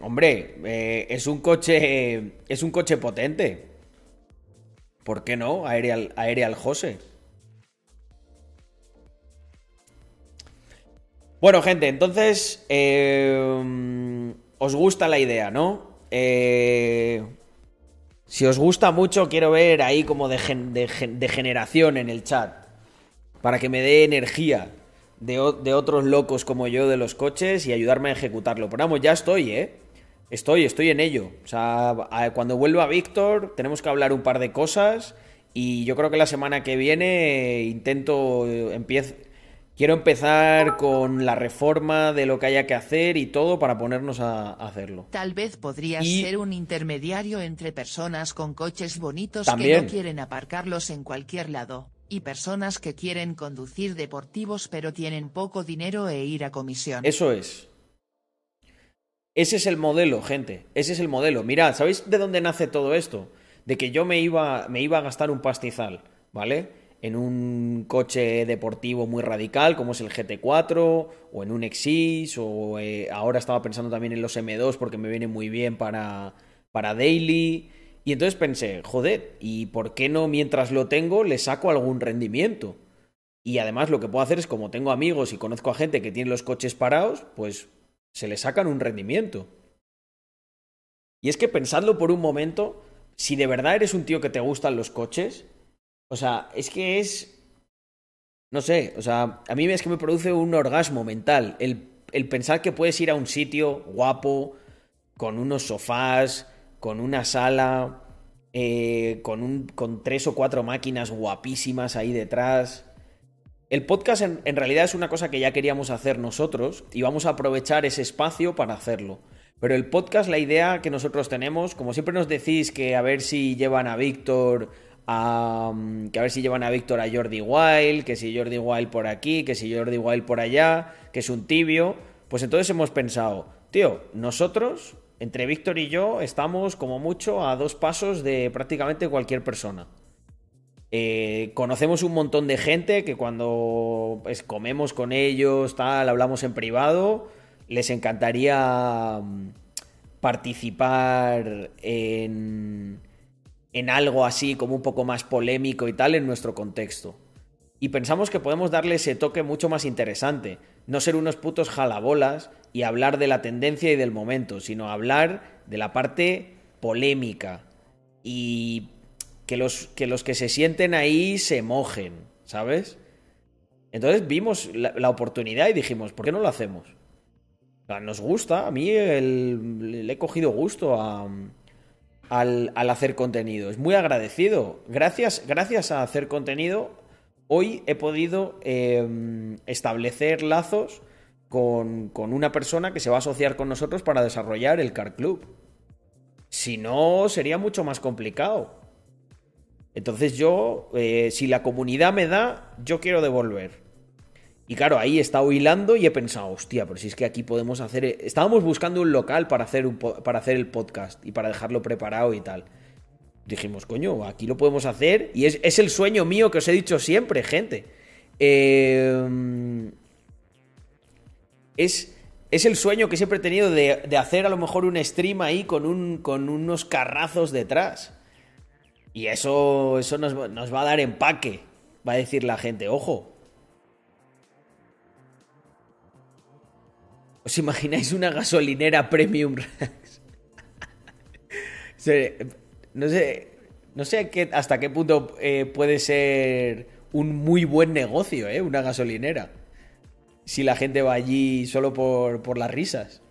hombre, es un coche potente. ¿Por qué no? Aerial Jose. Bueno, gente, entonces os gusta la idea, ¿no? Si os gusta mucho, quiero ver ahí como de generación en el chat para que me dé energía de otros locos como yo de los coches y ayudarme a ejecutarlo. Pero vamos, ya estoy, Estoy en ello. O sea, cuando vuelva Víctor tenemos que hablar un par de cosas y yo creo que la semana que viene quiero empezar con la reforma de lo que haya que hacer y todo para ponernos a hacerlo. Tal vez podrías ser un intermediario entre personas con coches bonitos también, que no quieren aparcarlos en cualquier lado, y personas que quieren conducir deportivos pero tienen poco dinero e ir a comisión. Eso es. Ese es el modelo, gente. Ese es el modelo. Mirad, ¿sabéis de dónde nace todo esto? De que yo me iba a gastar un pastizal, ¿vale? En un coche deportivo muy radical como es el GT4 o en un X6 o ahora estaba pensando también en los M2 porque me viene muy bien para daily. Y entonces pensé, joder, ¿y por qué no mientras lo tengo le saco algún rendimiento? Y además lo que puedo hacer es, como tengo amigos y conozco a gente que tiene los coches parados, pues se le sacan un rendimiento. Y es que pensadlo por un momento, si de verdad eres un tío que te gustan los coches... O sea, es que es... No sé, o sea, a mí es que me produce un orgasmo mental el pensar que puedes ir a un sitio guapo, con unos sofás, con una sala, con 3 o 4 máquinas guapísimas ahí detrás. El podcast en realidad es una cosa que ya queríamos hacer nosotros y vamos a aprovechar ese espacio para hacerlo. Pero el podcast, la idea que nosotros tenemos, como siempre nos decís que a ver si llevan a Víctor... que a ver si llevan a Víctor a Jordi Wild, que si Jordi Wild por aquí, que si Jordi Wild por allá, que es un tibio, pues entonces hemos pensado, tío, nosotros, entre Víctor y yo, estamos como mucho a 2 pasos de prácticamente cualquier persona. Conocemos un montón de gente que cuando pues, comemos con ellos, tal, hablamos en privado, les encantaría participar en algo así como un poco más polémico y tal en nuestro contexto. Y pensamos que podemos darle ese toque mucho más interesante, no ser unos putos jalabolas y hablar de la tendencia y del momento, sino hablar de la parte polémica y que los que se sienten ahí se mojen, ¿sabes? Entonces vimos la oportunidad y dijimos, ¿por qué no lo hacemos? O sea, nos gusta, a mí le he cogido gusto al hacer contenido. Es muy agradecido. Gracias a hacer contenido, hoy he podido establecer lazos con una persona que se va a asociar con nosotros para desarrollar el Car Club. Si no, sería mucho más complicado. Entonces yo, si la comunidad me da, yo quiero devolver. Y claro, ahí he estado hilando y he pensado, hostia, pero si es que aquí podemos hacer... Estábamos buscando un local para hacer el podcast y para dejarlo preparado y tal. Dijimos, coño, aquí lo podemos hacer. Y es el sueño mío que os he dicho siempre, gente. Es el sueño que siempre he tenido de hacer a lo mejor un stream ahí con unos carrazos detrás. Y eso nos va a dar empaque. Va a decir la gente, ojo. ¿Os imagináis una gasolinera premium? No sé hasta qué punto puede ser un muy buen negocio, una gasolinera. Si la gente va allí solo por las risas.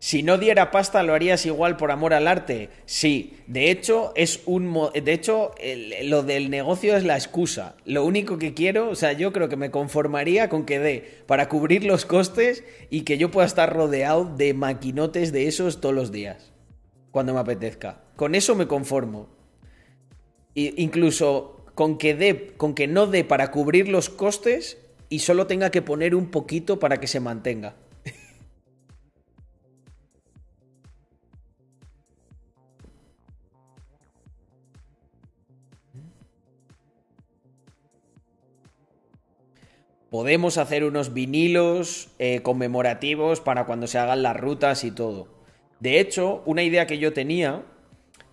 Si no diera pasta, ¿lo harías igual por amor al arte? Sí, lo del negocio es la excusa. Lo único que quiero, o sea, yo creo que me conformaría con que dé para cubrir los costes y que yo pueda estar rodeado de maquinotes de esos todos los días, cuando me apetezca. Con eso me conformo. E incluso con que no dé para cubrir los costes y solo tenga que poner un poquito para que se mantenga. Podemos hacer unos vinilos conmemorativos para cuando se hagan las rutas y todo. De hecho, una idea que yo tenía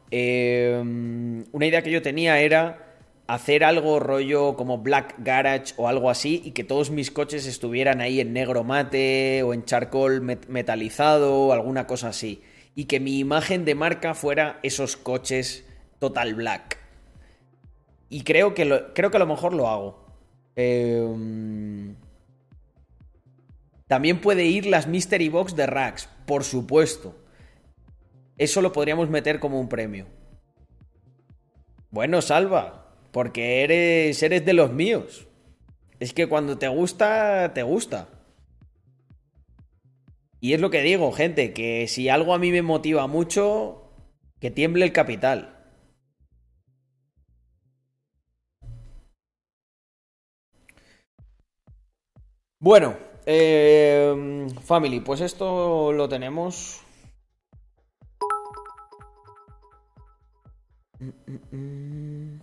era hacer algo rollo como Black Garage o algo así y que todos mis coches estuvieran ahí en negro mate o en charcoal metalizado o alguna cosa así. Y que mi imagen de marca fuera esos coches total black. Y creo que a lo mejor lo hago. También puede ir las Mystery Box de Rax, por supuesto. Eso lo podríamos meter como un premio. Bueno, Salva, porque eres de los míos. Es que cuando te gusta, te gusta. Y es lo que digo, gente, que si algo a mí me motiva mucho, que tiemble el capital. Bueno, family, pues esto lo tenemos.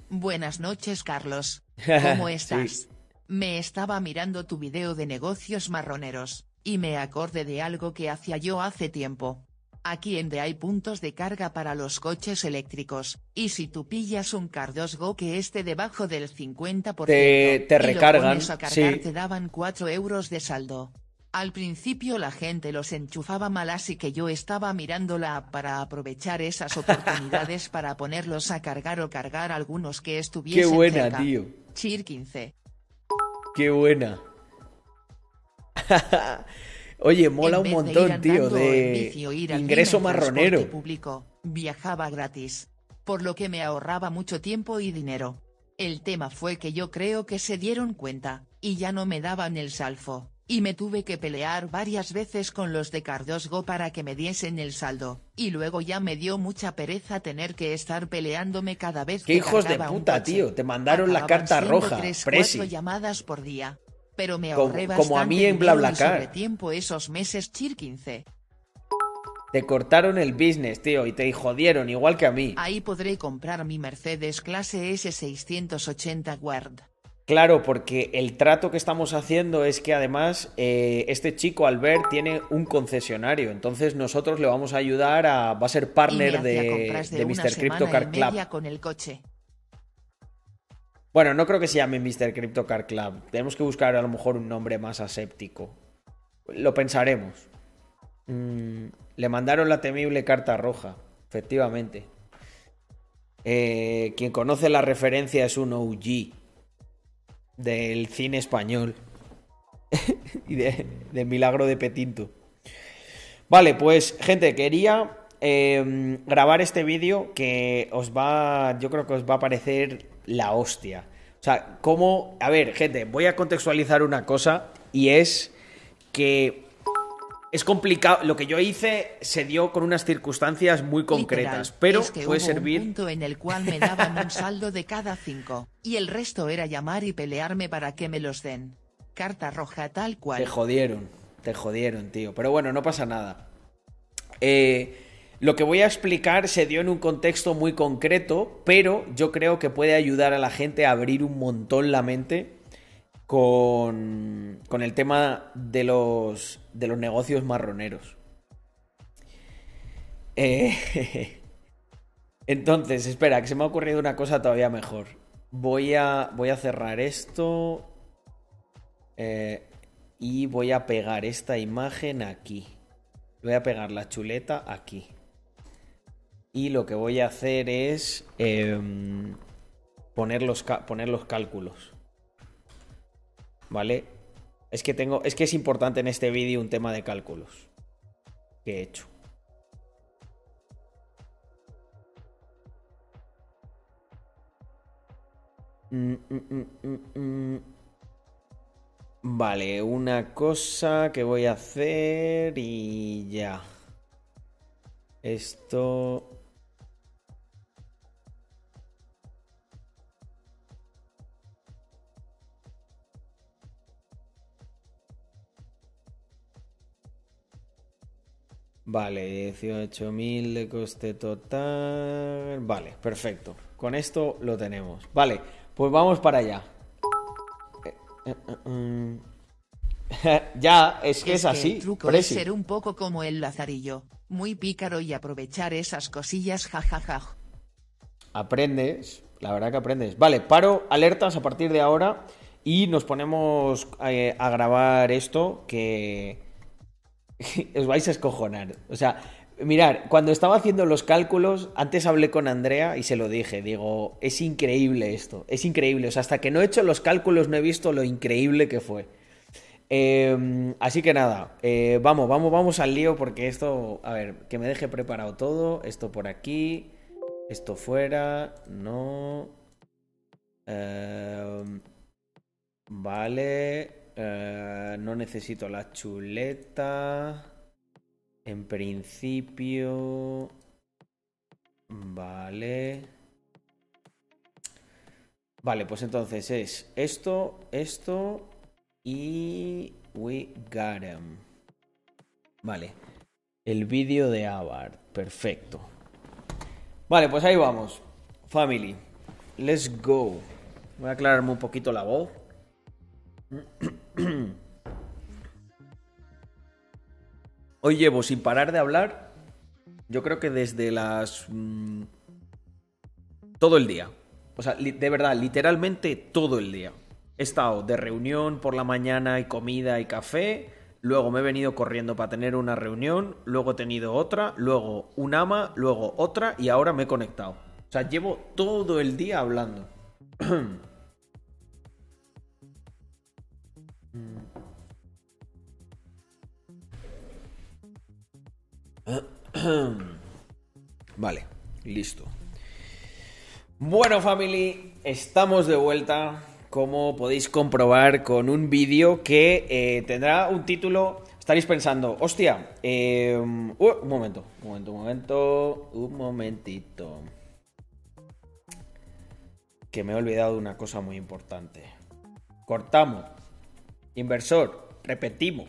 Buenas noches, Carlos. ¿Cómo estás? Sí. Me estaba mirando tu video de negocios marroneros, y me acordé de algo que hacía yo hace tiempo. Aquí en D hay puntos de carga para los coches eléctricos, y si tú pillas un Car2Go que esté debajo del 50%, te recargan, y lo pones a cargar, sí, te daban 4 euros de saldo. Al principio la gente los enchufaba mal, así que yo estaba mirando la app para aprovechar esas oportunidades para ponerlos a cargar o cargar algunos que estuviesen cerca. ¡Qué buena, cerca, tío! Cheer 15. ¡Qué buena! Oye, mola un montón, tío, de ingreso marronero. Público, viajaba gratis, por lo que me ahorraba mucho tiempo y dinero. El tema fue que yo creo que se dieron cuenta, y ya no me daban el saldo, y me tuve que pelear varias veces con los de Car2Go para que me diesen el saldo, y luego ya me dio mucha pereza tener que estar peleándome cada vez que cargaba un coche. ¡Qué hijos de puta, tío! Te mandaron la carta roja, Presi. 4 llamadas por día. Pero me ahorré como a mí en BlaBlaCar tiempo esos meses, Cheer 15. Te cortaron el business, tío, y te jodieron igual que a mí. Ahí podré comprar mi Mercedes clase S680 Guard. Claro, porque el trato que estamos haciendo es que además este chico Albert tiene un concesionario, entonces nosotros le vamos a ayudar a... va a ser partner de Mr. Crypto Car Club. Con el coche. Bueno, no creo que se llame Mr. Crypto Car Club. Tenemos que buscar a lo mejor un nombre más aséptico. Lo pensaremos. Le mandaron la temible carta roja, efectivamente. Quien conoce la referencia es un OG del cine español y del milagro de Petinto. Vale, pues gente, quería grabar este vídeo que os va... yo creo que os va a parecer... la hostia. O sea, cómo... A ver, gente, voy a contextualizar una cosa, y es que es complicado. Lo que yo hice se dio con unas circunstancias muy concretas. Literal, pero es que puede servir. Un punto en el cual me daban un saldo de cada 5, y el resto era llamar y pelearme para que me los den. Carta roja tal cual. Te jodieron, tío. Pero bueno, no pasa nada. Lo que voy a explicar se dio en un contexto muy concreto, pero yo creo que puede ayudar a la gente a abrir un montón la mente con el tema de los negocios marroneros. Entonces, espera, que se me ha ocurrido una cosa todavía mejor. Voy a cerrar esto y voy a pegar esta imagen aquí. Voy a pegar la chuleta aquí. Y lo que voy a hacer es poner los cálculos, ¿vale? Es que es importante en este vídeo un tema de cálculos que he hecho. Vale, una cosa que voy a hacer y ya. Esto... Vale, 18.000 de coste total. Vale, perfecto. Con esto lo tenemos. Vale, pues vamos para allá. Ya, es que así. El truco es ser un poco como el Lazarillo, muy pícaro y aprovechar esas cosillas, jajaja. Aprendes, la verdad que aprendes. Vale, paro alertas a partir de ahora y nos ponemos a grabar esto que... os vais a escojonar. O sea, Mirar, cuando estaba haciendo los cálculos, antes hablé con Andrea y se lo dije, digo, es increíble esto, es increíble, o sea, hasta que no he hecho los cálculos no he visto lo increíble que fue. Así que nada, vamos al lío porque esto, a ver, que me deje preparado todo, esto por aquí, esto fuera, no, vale, no necesito la chuleta. En principio... Vale. Vale, pues entonces es esto, esto y... We got 'em. Vale. El vídeo de Avar. Perfecto. Vale, pues ahí vamos. Family. Let's go. Voy a aclararme un poquito la voz. Hoy llevo sin parar de hablar, yo creo que desde las... todo el día. O sea, de verdad, literalmente todo el día. He estado de reunión por la mañana y comida y café, luego me he venido corriendo para tener una reunión, luego he tenido otra, luego un ama, luego otra y ahora me he conectado. O sea, llevo todo el día hablando. Vale, listo. Bueno, family, estamos de vuelta, como podéis comprobar, con un vídeo que tendrá un título. Estaréis pensando, hostia, un momentito, que me he olvidado de una cosa muy importante. Cortamos, inversor, repetimos.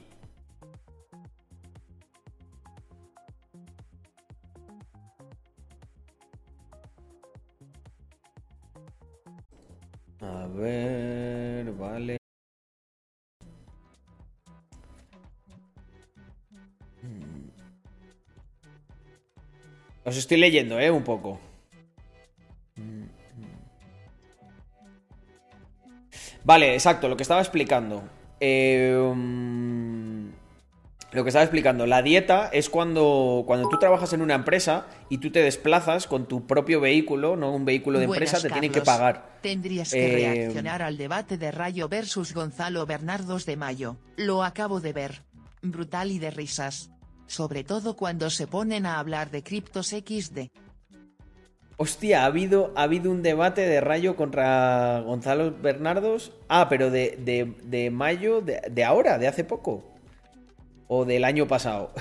A ver, vale. Os estoy leyendo, un poco. Vale, exacto, lo que estaba explicando. Lo que estaba explicando, la dieta es cuando tú trabajas en una empresa y tú te desplazas con tu propio vehículo, no un vehículo de empresa, te tienen que pagar. Tendrías que reaccionar al debate de Rayo versus Gonzalo Bernardos de Mayo, lo acabo de ver. Brutal y de risas. Sobre todo cuando se ponen a hablar de criptos XD. Hostia, ha habido un debate de Rayo contra Gonzalo Bernardos. Ah, pero de Mayo, de ahora, de hace poco. O del año pasado.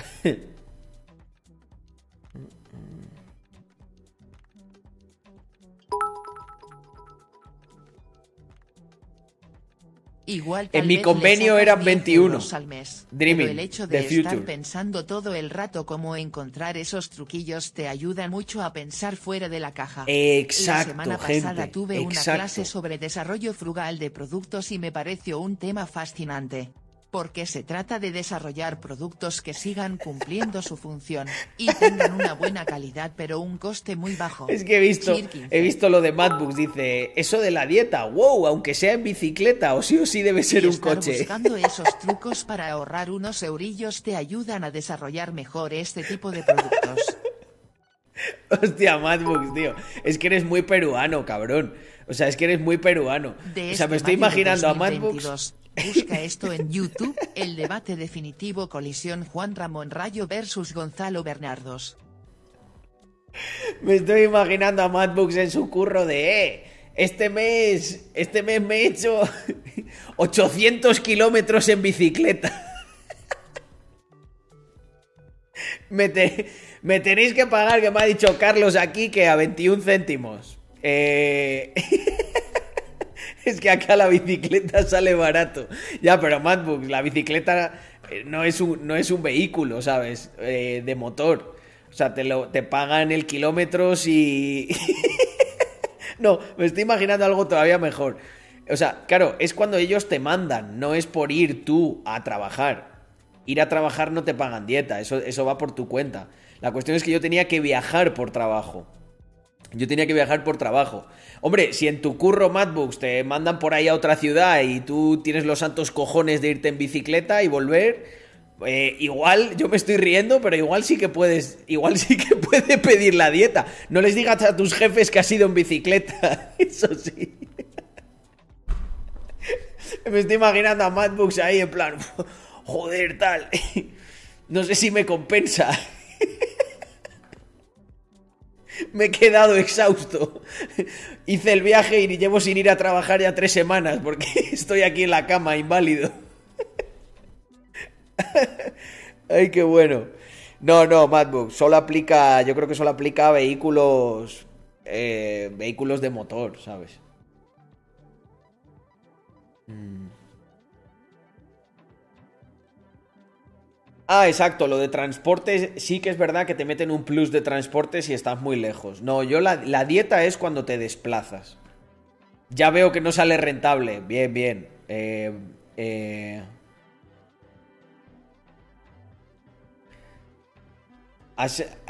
Igual en mi convenio eran 21 al mes. Dreaming, el hecho de estar pensando todo el rato cómo encontrar esos truquillos te ayuda mucho a pensar fuera de la caja. Exacto. La semana pasada tuve una clase sobre desarrollo frugal de productos y me pareció un tema fascinante. Porque se trata de desarrollar productos que sigan cumpliendo su función y tengan una buena calidad pero un coste muy bajo. Es que he visto lo de MadBooks, dice, eso de la dieta, wow, aunque sea en bicicleta o sí debe ser un coche. Buscando esos trucos para ahorrar unos eurillos te ayudan a desarrollar mejor este tipo de productos. Hostia, MadBooks, tío, es que eres muy peruano, cabrón. O sea, es que eres muy peruano. O sea, me estoy imaginando a MadBooks... Busca esto en YouTube, el debate definitivo colisión Juan Ramón Rayo versus Gonzalo Bernardos. Me estoy imaginando a MadBooks en su curro de, este mes me he hecho 800 kilómetros en bicicleta. Me tenéis que pagar, que me ha dicho Carlos aquí que a 21 céntimos. Es que acá la bicicleta sale barato. Ya, pero MadBooks, la bicicleta no es un vehículo, ¿sabes? De motor. O sea, te pagan el kilómetro si... No, me estoy imaginando algo todavía mejor. O sea, claro, es cuando ellos te mandan, no es por ir tú a trabajar. Ir a trabajar no te pagan dieta, eso va por tu cuenta. La cuestión es que yo tenía que viajar por trabajo. Hombre, si en tu curro MadBooks te mandan por ahí a otra ciudad y tú tienes los santos cojones de irte en bicicleta y volver, Igual yo me estoy riendo, pero igual sí que puede pedir la dieta. No les digas a tus jefes que has ido en bicicleta, eso sí. Me estoy imaginando a MacBooks ahí en plan, joder, tal, no sé si me compensa. Me he quedado exhausto. Hice el viaje y llevo sin ir a trabajar ya 3 semanas porque estoy aquí en la cama, inválido. Ay, qué bueno. No, MacBook, yo creo que solo aplica a vehículos de motor, ¿sabes? Ah, exacto, lo de transportes sí que es verdad que te meten un plus de transportes si estás muy lejos. No, yo la dieta es cuando te desplazas. Ya veo que no sale rentable. Bien.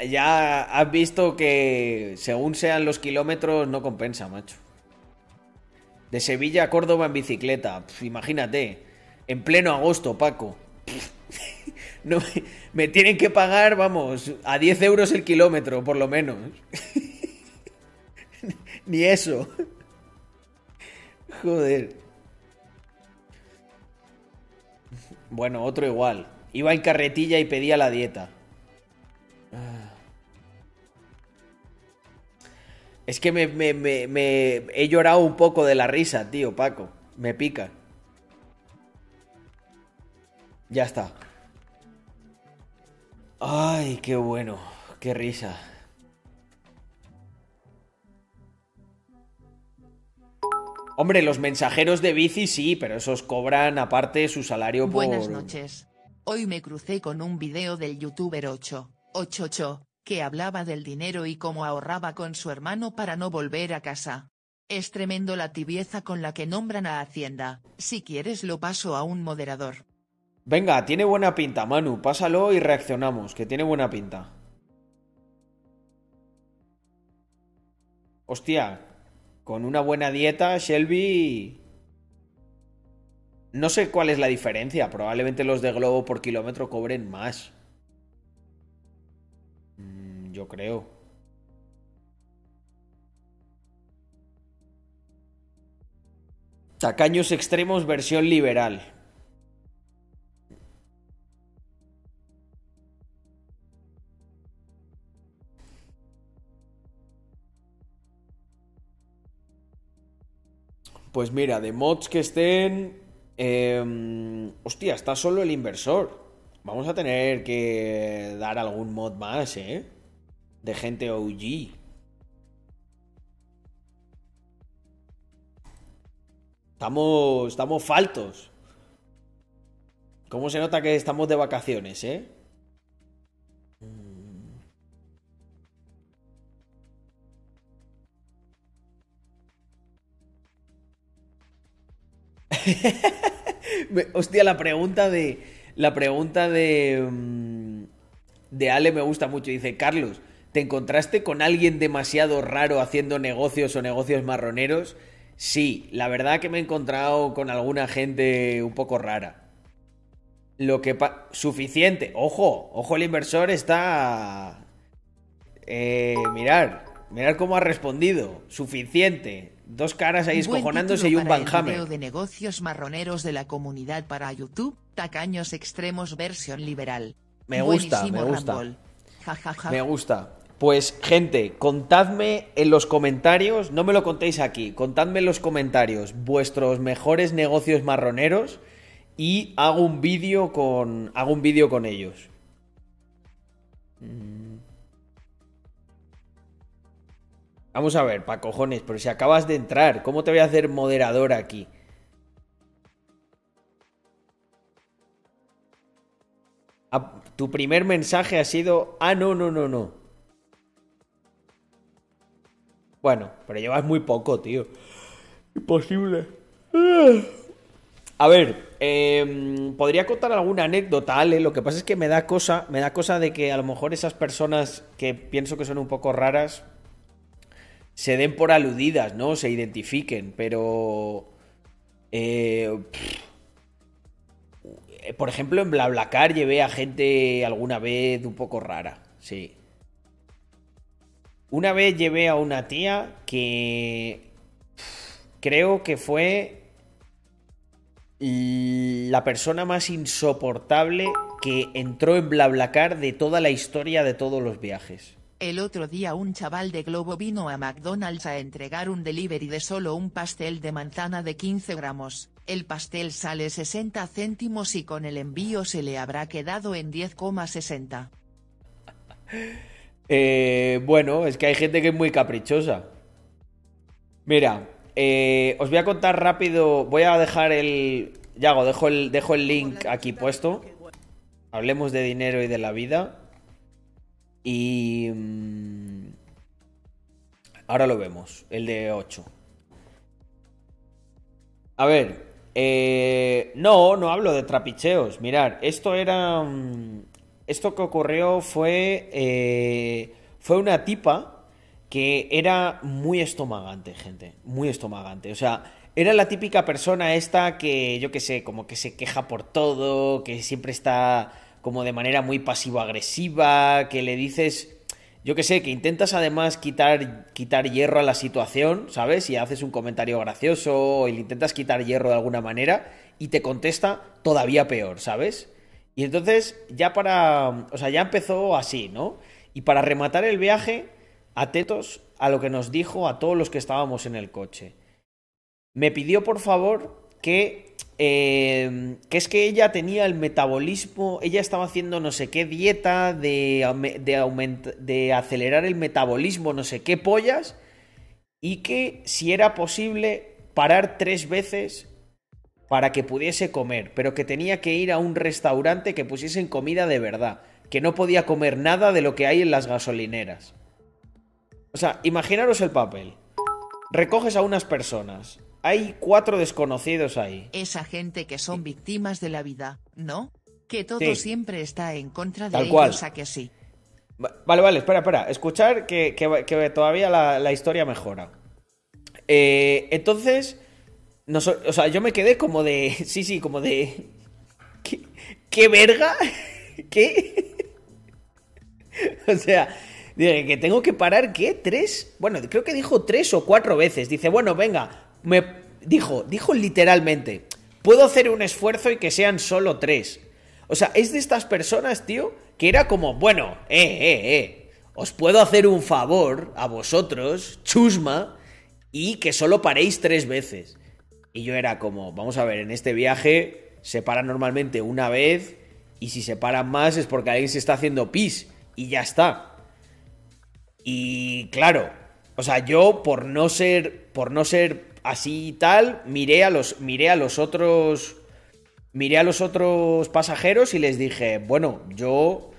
Ya has visto que según sean los kilómetros no compensa, macho. De Sevilla a Córdoba en bicicleta. Imagínate, en pleno agosto, Paco. No, me tienen que pagar, vamos, a 10 euros el kilómetro, por lo menos. Ni eso. Joder. Bueno, otro igual. Iba en carretilla y pedía la dieta. Es que me he llorado un poco de la risa, tío, Paco. Me pica. Ya está. Ay, qué bueno. Qué risa. Hombre, los mensajeros de bici sí, pero esos cobran aparte su salario por... Buenas noches. Hoy me crucé con un video del youtuber 888. Que hablaba del dinero y cómo ahorraba con su hermano para no volver a casa. Es tremendo la tibieza con la que nombran a Hacienda. Si quieres lo paso a un moderador. Venga, tiene buena pinta, Manu, pásalo y reaccionamos, que tiene buena pinta. Hostia, con una buena dieta, Shelby... No sé cuál es la diferencia, probablemente los de Globo por kilómetro cobren más. Yo creo. Tacaños extremos versión liberal. Pues mira, de mods que estén... Hostia, está solo el inversor. Vamos a tener que dar algún mod más, ¿eh? De gente OG. Estamos faltos. ¿Cómo se nota que estamos de vacaciones, eh? Hostia, la pregunta de Ale me gusta mucho. Dice, Carlos, ¿te encontraste con alguien demasiado raro haciendo negocios o negocios marroneros? Sí, la verdad que me he encontrado con alguna gente un poco rara. Suficiente. Ojo, el inversor está... Mirad cómo ha respondido. Suficiente. 2 caras ahí escojonándose y un Van Hammer. Video de negocios marroneros de la comunidad para YouTube, tacaños extremos versión liberal. Me gusta. Me gusta. Pues, gente, contadme en los comentarios, no me lo contéis aquí, contadme en los comentarios vuestros mejores negocios marroneros y hago un vídeo con ellos. Vamos a ver, pa' cojones, pero si acabas de entrar, ¿cómo te voy a hacer moderador aquí? Tu primer mensaje ha sido... Ah, no. Bueno, pero llevas muy poco, tío. Imposible. A ver, podría contar alguna anécdota, Ale. Lo que pasa es que me da cosa de que a lo mejor esas personas que pienso que son un poco raras se den por aludidas, ¿no? Se identifiquen, pero... Por ejemplo, en BlaBlaCar llevé a gente alguna vez un poco rara, sí. Una vez llevé a una tía que creo que fue la persona más insoportable que entró en BlaBlaCar de toda la historia de todos los viajes. El otro día un chaval de Globo vino a McDonald's a entregar un delivery de solo un pastel de manzana de 15 gramos. El pastel sale 60 céntimos y con el envío se le habrá quedado en 10,60. Bueno, es que hay gente que es muy caprichosa. Mira, os voy a contar rápido. Voy a dejar el... Yago, dejo el link aquí puesto. Hablemos de dinero y de la vida. Y ahora lo vemos, el de 8. A ver, no hablo de trapicheos. Mirad, esto que ocurrió fue fue una tipa que era muy estomagante, gente, muy estomagante. O sea, era la típica persona esta que, yo qué sé, como que se queja por todo, que siempre está como de manera muy pasivo-agresiva, que le dices, yo qué sé, que intentas además quitar hierro a la situación, ¿sabes? Y haces un comentario gracioso y le intentas quitar hierro de alguna manera y te contesta todavía peor, ¿sabes? Y entonces ya empezó así, ¿no? Y para rematar el viaje, atentos a lo que nos dijo a todos los que estábamos en el coche. Me pidió, por favor, que es que ella tenía el metabolismo, ella estaba haciendo no sé qué dieta de acelerar el metabolismo, no sé qué pollas, y que si era posible parar 3 veces para que pudiese comer, pero que tenía que ir a un restaurante que pusiesen comida de verdad, que no podía comer nada de lo que hay en las gasolineras. O sea, imaginaros el papel. Recoges a unas personas. Hay 4 desconocidos ahí. Esa gente que son víctimas de la vida, ¿no? Que todo siempre está en contra de ellos, ¿a que sí? Vale, espera. Escuchar que todavía la historia mejora. Entonces, yo me quedé como de... Sí, como de... ¿Qué verga? ¿Qué? O sea... Dije, ¿que tengo que parar qué? ¿3? Bueno, creo que dijo 3 o 4 veces. Dice, bueno, venga... Dijo literalmente, puedo hacer un esfuerzo y que sean solo 3. O sea, es de estas personas, tío, que era como, bueno, os puedo hacer un favor a vosotros, chusma, y que solo paréis 3 veces. Y yo era como, vamos a ver, en este viaje se para normalmente una vez, y si se paran más es porque alguien se está haciendo pis, y ya está. Y claro, o sea, yo por no ser así y tal, miré a los otros pasajeros y les dije, bueno, yo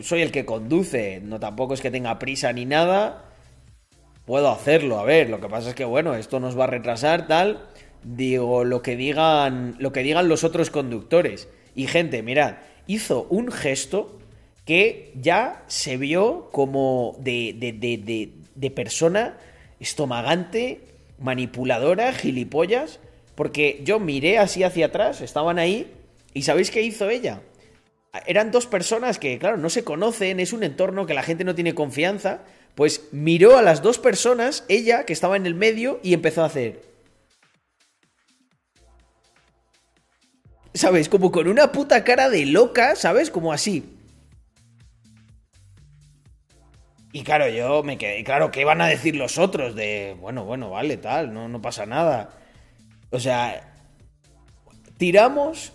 soy el que conduce, no tampoco es que tenga prisa ni nada, puedo hacerlo, a ver, lo que pasa es que, bueno, esto nos va a retrasar, tal, digo, lo que digan los otros conductores. Y gente, mirad, hizo un gesto que ya se vio como de persona estomagante, manipuladora, gilipollas, porque yo miré así hacia atrás, estaban ahí, y ¿sabéis qué hizo ella? Eran 2 personas que, claro, no se conocen, es un entorno que la gente no tiene confianza, pues miró a las 2 personas, ella, que estaba en el medio, y empezó a hacer... ¿Sabes? Como con una puta cara de loca, ¿sabes? Como así... Y claro, yo me quedé... Claro, ¿qué van a decir los otros? De, bueno, vale, tal, no pasa nada. O sea, tiramos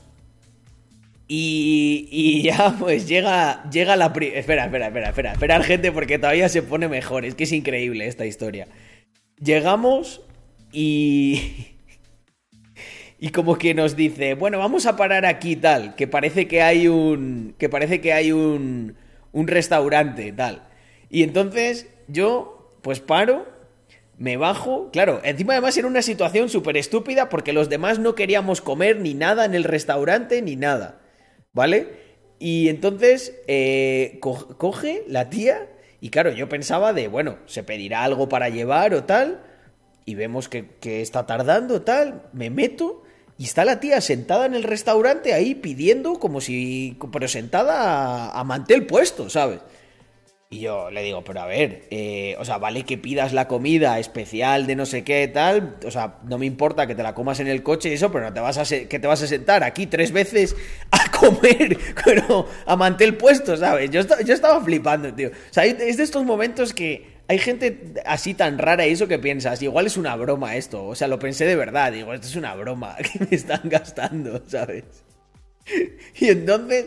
y ya pues llega la... Espera, gente, porque todavía se pone mejor. Es que es increíble esta historia. Llegamos y... Y como que nos dice, bueno, vamos a parar aquí, tal, que parece que hay un... un restaurante, tal. Y entonces yo, pues paro, me bajo... Claro, encima además era una situación súper estúpida porque los demás no queríamos comer ni nada en el restaurante ni nada, ¿vale? Y entonces coge la tía y claro, yo pensaba de, bueno, se pedirá algo para llevar o tal, y vemos que está tardando, tal, me meto Y está la tía sentada en el restaurante ahí pidiendo como si... pero sentada a mantel puesto, ¿sabes? Y yo le digo, pero a ver, o sea, vale que pidas la comida especial de no sé qué tal, o sea, no me importa que te la comas en el coche y eso, pero no te vas a que te vas a sentar aquí 3 veces a comer, pero a mantel puesto, ¿sabes? Yo estaba flipando, tío. O sea, es de estos momentos que hay gente así tan rara y eso que piensas, igual es una broma esto, o sea, lo pensé de verdad, digo, esto es una broma que me están gastando, ¿sabes? Y entonces,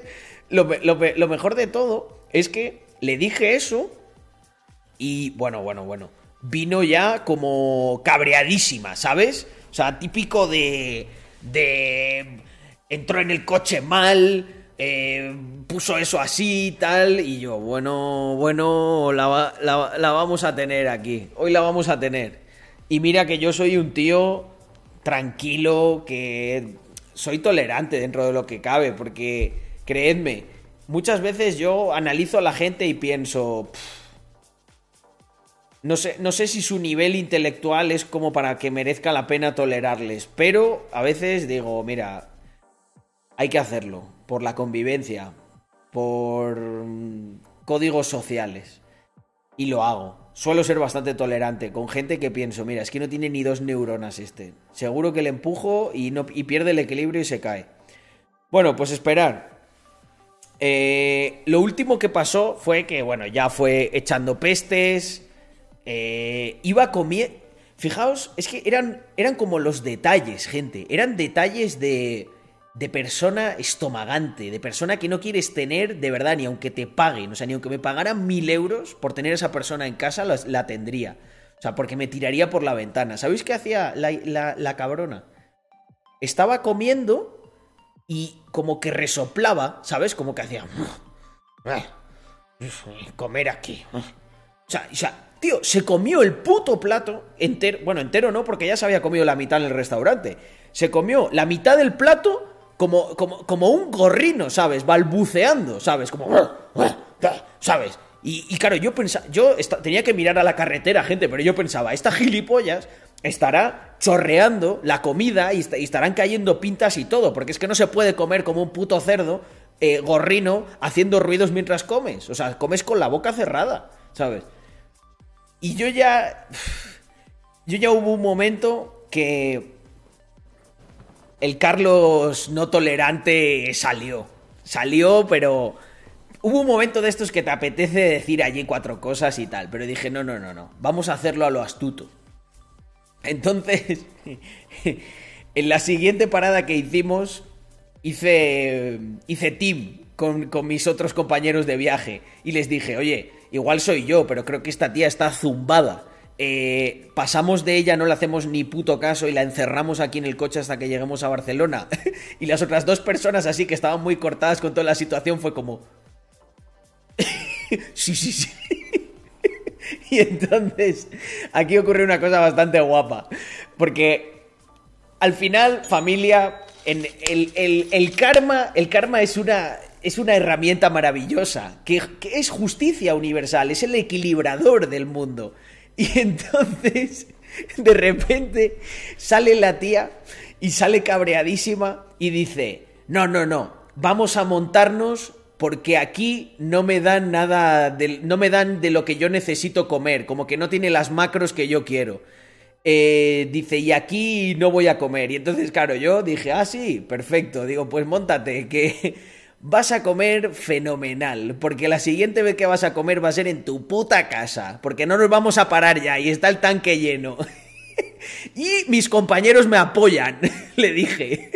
lo mejor de todo es que le dije eso y bueno, vino ya como cabreadísima, ¿sabes? O sea, típico de entró en el coche mal, puso eso así y tal, y yo, bueno, la vamos a tener aquí, hoy la vamos a tener. Y mira que yo soy un tío tranquilo, que soy tolerante dentro de lo que cabe, porque creedme, muchas veces yo analizo a la gente y pienso, no sé si su nivel intelectual es como para que merezca la pena tolerarles, pero a veces digo, mira, hay que hacerlo por la convivencia, por códigos sociales, y lo hago. Suelo ser bastante tolerante con gente que pienso, mira, es que no tiene ni 2 neuronas este, seguro que le empujo y pierde el equilibrio y se cae. Bueno, pues esperar. Lo último que pasó fue que, bueno, ya fue echando pestes, iba comiendo... Fijaos, es que eran como los detalles, gente, eran detalles de persona estomagante, de persona que no quieres tener de verdad, ni aunque te paguen, o sea, ni aunque me pagaran 1.000 euros por tener a esa persona en casa, la tendría, o sea, porque me tiraría por la ventana. ¿Sabéis qué hacía la cabrona? Estaba comiendo... y como que resoplaba, ¿sabes? Como que hacía... comer aquí. O sea, tío, se comió el puto plato entero. Bueno, entero no, porque ya se había comido la mitad en el restaurante. Se comió la mitad del plato como un gorrino, ¿sabes? Balbuceando, ¿sabes? Como... ¿sabes? Y claro, yo pensaba... tenía que mirar a la carretera, gente, pero yo pensaba, esta gilipollas... estará chorreando la comida y estarán cayendo pintas y todo, porque es que no se puede comer como un puto cerdo gorrino haciendo ruidos mientras comes, o sea, comes con la boca cerrada, ¿sabes? Y yo ya hubo un momento que el Carlos no tolerante salió, pero hubo un momento de estos que te apetece decir allí 4 cosas y tal, pero dije no, vamos a hacerlo a lo astuto. Entonces, en la siguiente parada que hicimos, hice team con mis otros compañeros de viaje y les dije, oye, igual soy yo, pero creo que esta tía está zumbada. Pasamos de ella, no le hacemos ni puto caso y la encerramos aquí en el coche hasta que lleguemos a Barcelona. Y las otras 2 personas así que estaban muy cortadas con toda la situación fue como... sí. Y entonces, aquí ocurre una cosa bastante guapa, porque al final, familia, el karma es una herramienta maravillosa, que es justicia universal, es el equilibrador del mundo. Y entonces, de repente, sale la tía y sale cabreadísima y dice, no, vamos a montarnos... porque aquí no me dan nada, no me dan de lo que yo necesito comer, como que no tiene las macros que yo quiero. Dice, y aquí no voy a comer. Y entonces, claro, yo dije, ah, sí, perfecto. Digo, pues móntate, que vas a comer fenomenal, porque la siguiente vez que vas a comer va a ser en tu puta casa, porque no nos vamos a parar ya, y está el tanque lleno. Y mis compañeros me apoyan, le dije...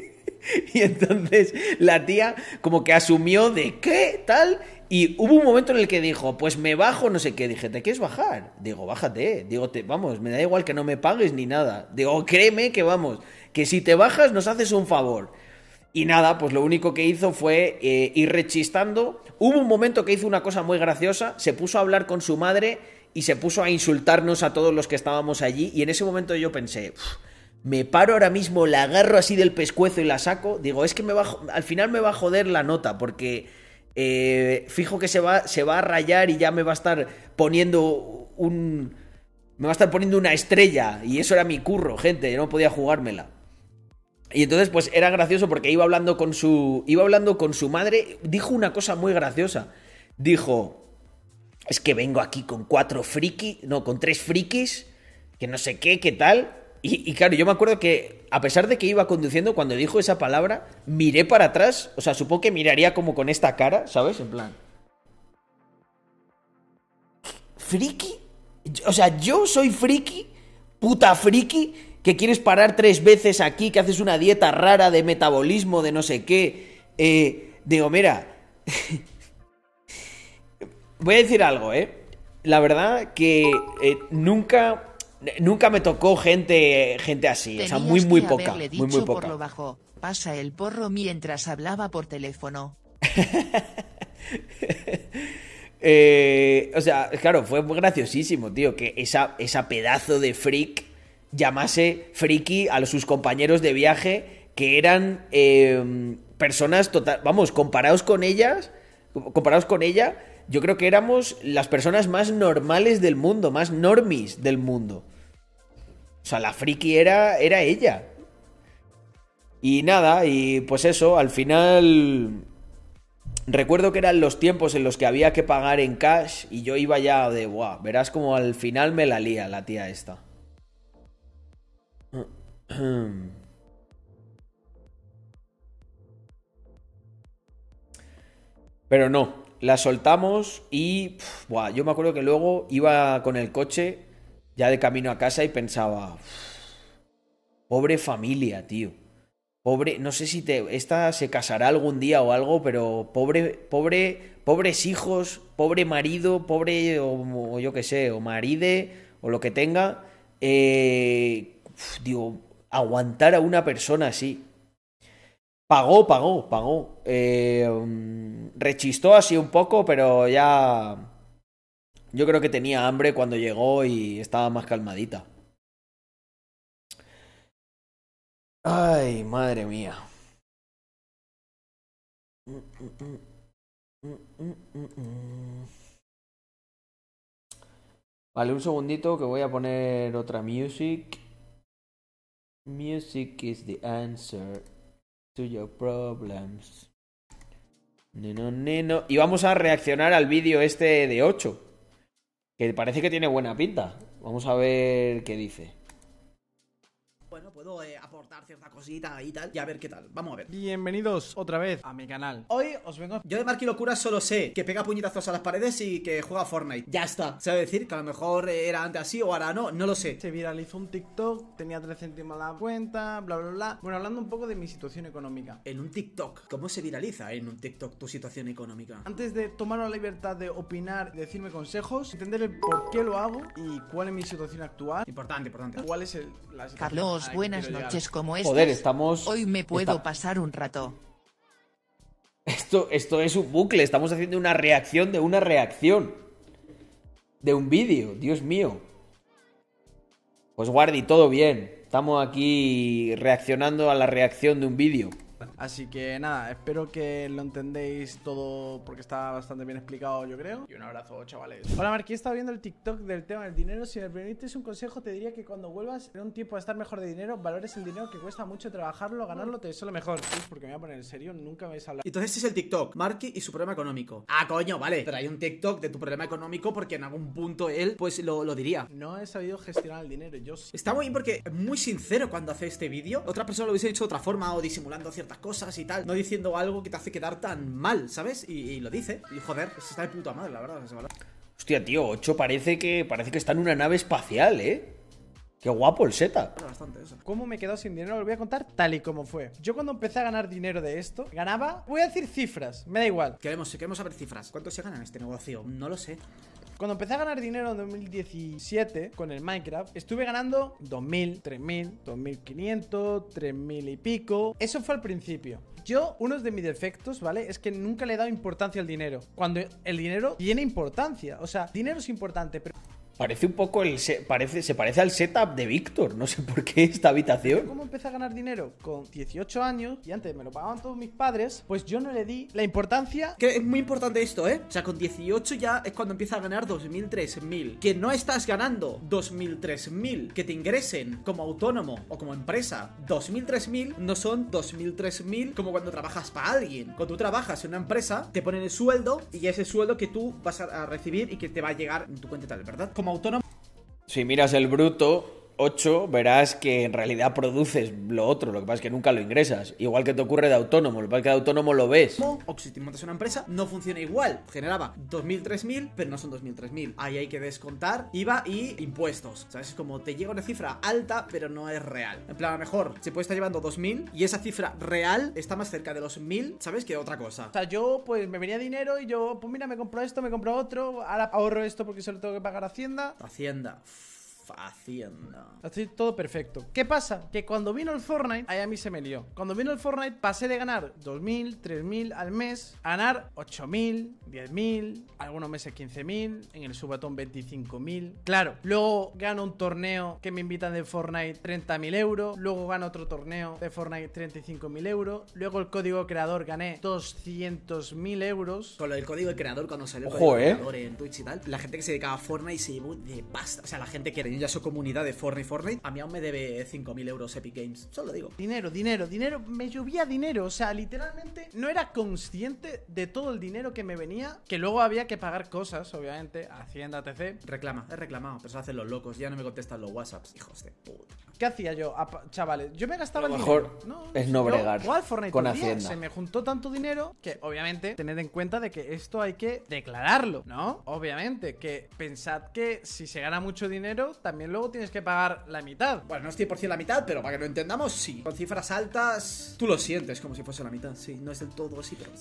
Y entonces la tía como que asumió de qué tal y hubo un momento en el que dijo, pues me bajo, no sé qué. Dije, ¿te quieres bajar? Digo, bájate. Digo, vamos, me da igual que no me pagues ni nada. Digo, créeme que vamos, que si te bajas nos haces un favor. Y nada, pues lo único que hizo fue ir rechistando. Hubo un momento que hizo una cosa muy graciosa, se puso a hablar con su madre y se puso a insultarnos a todos los que estábamos allí. Y en ese momento yo pensé... me paro ahora mismo, la agarro así del pescuezo y la saco. Digo, es que al final me va a joder la nota, porque fijo que se va a rayar y ya me va a estar poniendo una estrella. Y eso era mi curro, gente, yo no podía jugármela. Y entonces pues era gracioso porque iba hablando con su madre, dijo una cosa muy graciosa. Dijo, es que vengo aquí con tres frikis, que no sé qué tal. Y claro, yo me acuerdo que a pesar de que iba conduciendo, cuando dijo esa palabra, miré para atrás, o sea, supongo que miraría como con esta cara, ¿sabes? En plan, ¿friki? O sea, yo soy friki, puta friki, que quieres parar 3 veces aquí, que haces una dieta rara de metabolismo, de no sé qué. Digo, mira, voy a decir algo, La verdad que nunca me tocó gente así. Tenías, o sea, muy poca. Por lo bajo, pasa el porro mientras hablaba por teléfono. O sea, claro, fue graciosísimo, tío, que esa pedazo de freak llamase friki a sus compañeros de viaje, que eran personas total. Vamos, comparados con ella, yo creo que éramos las personas más normales del mundo, más normis del mundo. O sea, la friki era ella. Y nada, y pues eso, al final. Recuerdo que eran los tiempos en los que había que pagar en cash y yo iba ya de, buah, verás como al final me la lía la tía esta. Pero no, la soltamos y, buah, yo me acuerdo que luego iba con el coche ya de camino a casa y pensaba, pobre familia, tío. Pobre, no sé si esta se casará algún día o algo, pero pobres hijos, pobre marido, pobre, o yo qué sé, o maride, o lo que tenga. Digo, aguantar a una persona así. Pagó. Rechistó así un poco, pero ya. Yo creo que tenía hambre cuando llegó y estaba más calmadita. Ay, madre mía. Vale, un segundito que voy a poner otra music. Music is the answer to your problems. No. Y vamos a reaccionar al vídeo este de 8, que parece que tiene buena pinta. Vamos a ver qué dice. Bueno, puedo aportar cierta cosita y tal, y a ver qué tal. Vamos a ver. Bienvenidos otra vez a mi canal. Hoy os vengo... Yo de Marky Locura solo sé que pega puñetazos a las paredes y que juega Fortnite. Ya está. Se va a decir que a lo mejor era antes así o ahora no lo sé. Se viralizó un TikTok, tenía 3 céntimos la cuenta, bla, bla, bla. Bueno, hablando un poco de mi situación económica. En un TikTok, ¿cómo se viraliza en un TikTok tu situación económica? Antes de tomar la libertad de opinar, decirme consejos, entender el por qué lo hago y cuál es mi situación actual. Importante. ¿Cuál es la situación? Carlos. Buenas noches, ¿cómo estás? Joder, estamos... Hoy me puedo pasar un rato. Esto es un bucle, estamos haciendo una reacción de una reacción. De un vídeo, Dios mío. Pues Guardi, todo bien. Estamos aquí reaccionando a la reacción de un vídeo. Así que nada, espero que lo entendéis todo porque está bastante bien explicado, yo creo. Y un abrazo, chavales. Hola, Marquí, estaba viendo el TikTok del tema del dinero. Si me permites un consejo, te diría que cuando vuelvas en un tiempo a estar mejor de dinero, valores el dinero, que cuesta mucho trabajarlo, ganarlo, te sale mejor. Porque me voy a poner en serio, nunca me vais a hablar. Entonces es el TikTok, Marquí y su problema económico. Ah, coño, vale. Trae un TikTok de tu problema económico porque en algún punto él, pues, lo diría. No he sabido gestionar el dinero, yo sí. Está muy bien porque es muy sincero cuando hace este vídeo. Otra persona lo hubiese hecho de otra forma o disimulando ciertas cosas y tal, no diciendo algo que te hace quedar tan mal, ¿sabes? Y lo dice. Y joder, pues está de puta madre, la verdad. Hostia, tío, 8 parece que está en una nave espacial, Qué guapo el Z. ¿Cómo me he quedado sin dinero? Lo voy a contar tal y como fue. Yo cuando empecé a ganar dinero de esto, ganaba... Voy a decir cifras, me da igual. Queremos saber cifras. ¿Cuánto se gana en este negocio? No lo sé. Cuando empecé a ganar dinero en 2017 con el Minecraft, estuve ganando 2.000, 3.000, 2.500, 3.000 y pico. Eso fue al principio. Yo, uno de mis defectos, ¿vale? Es que nunca le he dado importancia al dinero. Cuando el dinero tiene importancia. O sea, dinero es importante, pero... Parece un poco el... Se parece al setup de Víctor. No sé por qué esta habitación. ¿Cómo empecé a ganar dinero? Con 18 años, y antes me lo pagaban todos mis padres, pues yo no le di la importancia. Que es muy importante esto, ¿eh? O sea, con 18 ya es cuando empiezas a ganar 2.000, 3.000. Que no estás ganando 2.000, 3.000. Que te ingresen como autónomo o como empresa. 2.000, 3.000 no son 2.000, 3.000 como cuando trabajas para alguien. Cuando tú trabajas en una empresa, te ponen el sueldo y ese sueldo que tú vas a recibir y que te va a llegar en tu cuenta tal, ¿verdad? Como autónomo. Si miras el bruto 8, verás que en realidad produces lo otro, lo que pasa es que nunca lo ingresas. Igual que te ocurre de autónomo, lo que pasa es que de autónomo lo ves. O si te montas una empresa, no funciona igual. Generaba 2.000, 3.000, pero no son 2.000, 3.000. Ahí hay que descontar IVA y impuestos. ¿Sabes? Es como te llega una cifra alta, pero no es real. En plan, a lo mejor se puede estar llevando 2.000 y esa cifra real está más cerca de los 1.000, ¿sabes? Que otra cosa. O sea, yo pues me venía dinero y yo, pues mira, me compro esto, me compro otro, ahora ahorro esto porque se lo tengo que pagar a Hacienda. Hacienda. Así todo perfecto. ¿Qué pasa? Que cuando vino el Fortnite, ahí a mí se me lió. Cuando vino el Fortnite, pasé de ganar 2.000, 3.000 al mes a ganar 8.000, 10.000, algunos meses 15.000, en el Subatón 25.000. Claro, luego gano un torneo que me invitan de Fortnite, 30.000 euros. Luego gano otro torneo de Fortnite, 35.000 euros. Luego el código creador gané 200.000 euros. Con el código creador, cuando salió el código creador en Twitch y tal, la gente que se dedicaba a Fortnite se llevó de pasta. O sea, la gente que era ya su comunidad de Fortnite, a mí aún me debe 5.000 euros Epic Games, solo digo. Dinero, me llovía dinero, o sea, literalmente no era consciente de todo el dinero que me venía, que luego había que pagar cosas, obviamente, Hacienda, etc. He reclamado, pero se hacen los locos, ya no me contestan los WhatsApps, hijos de puta. ¿Qué hacía yo, chavales? Yo me gastaba el dinero. No, es no bregar. Igual Fortnite con Hacienda. Se me juntó tanto dinero que, obviamente, tened en cuenta de que esto hay que declararlo, ¿no? Obviamente, que pensad que si se gana mucho dinero, también luego tienes que pagar la mitad. Bueno, no es 100% la mitad, pero para que lo entendamos, sí. Con cifras altas, tú lo sientes como si fuese la mitad. Sí, no es del todo así, pero...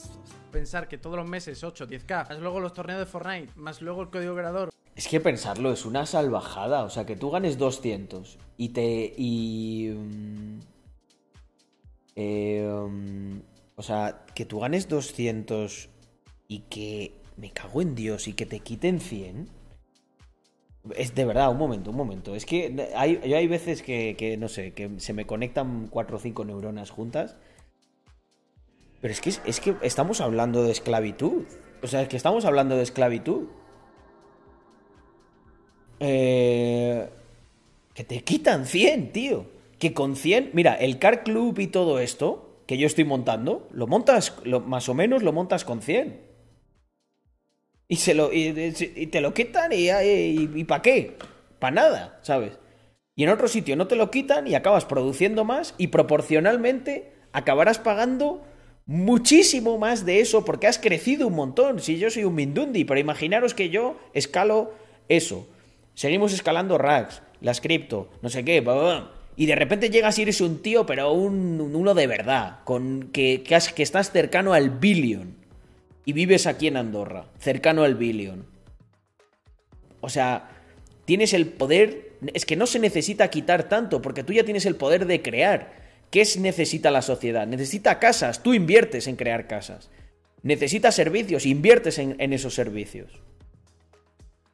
Pensar que todos los meses 8, 10k, más luego los torneos de Fortnite, más luego el código creador. Es que pensarlo es una salvajada. O sea, que tú ganes 200 y te... o sea, que tú ganes 200 y que... Me cago en Dios, y que te quiten 100... Es de verdad, un momento. Es que hay veces que no sé, que se me conectan 4 o 5 neuronas juntas. Pero es que estamos hablando de esclavitud. O sea, es que estamos hablando de esclavitud. Que te quitan 100, tío. Que con 100... Mira, el Car Club y todo esto que yo estoy montando, más o menos lo montas con 100. Y te lo quitan y ¿para qué? Para nada, ¿sabes? Y en otro sitio no te lo quitan y acabas produciendo más y proporcionalmente acabarás pagando muchísimo más de eso porque has crecido un montón. Si yo soy un Mindundi, pero imaginaros que yo escalo eso. Seguimos escalando racks, las cripto, no sé qué, y de repente llegas y eres un tío, pero uno de verdad, que estás cercano al billón. Y vives aquí en Andorra, cercano al billón. O sea, tienes el poder... Es que no se necesita quitar tanto, porque tú ya tienes el poder de crear. ¿Qué necesita la sociedad? Necesita casas, tú inviertes en crear casas. Necesita servicios, inviertes en esos servicios.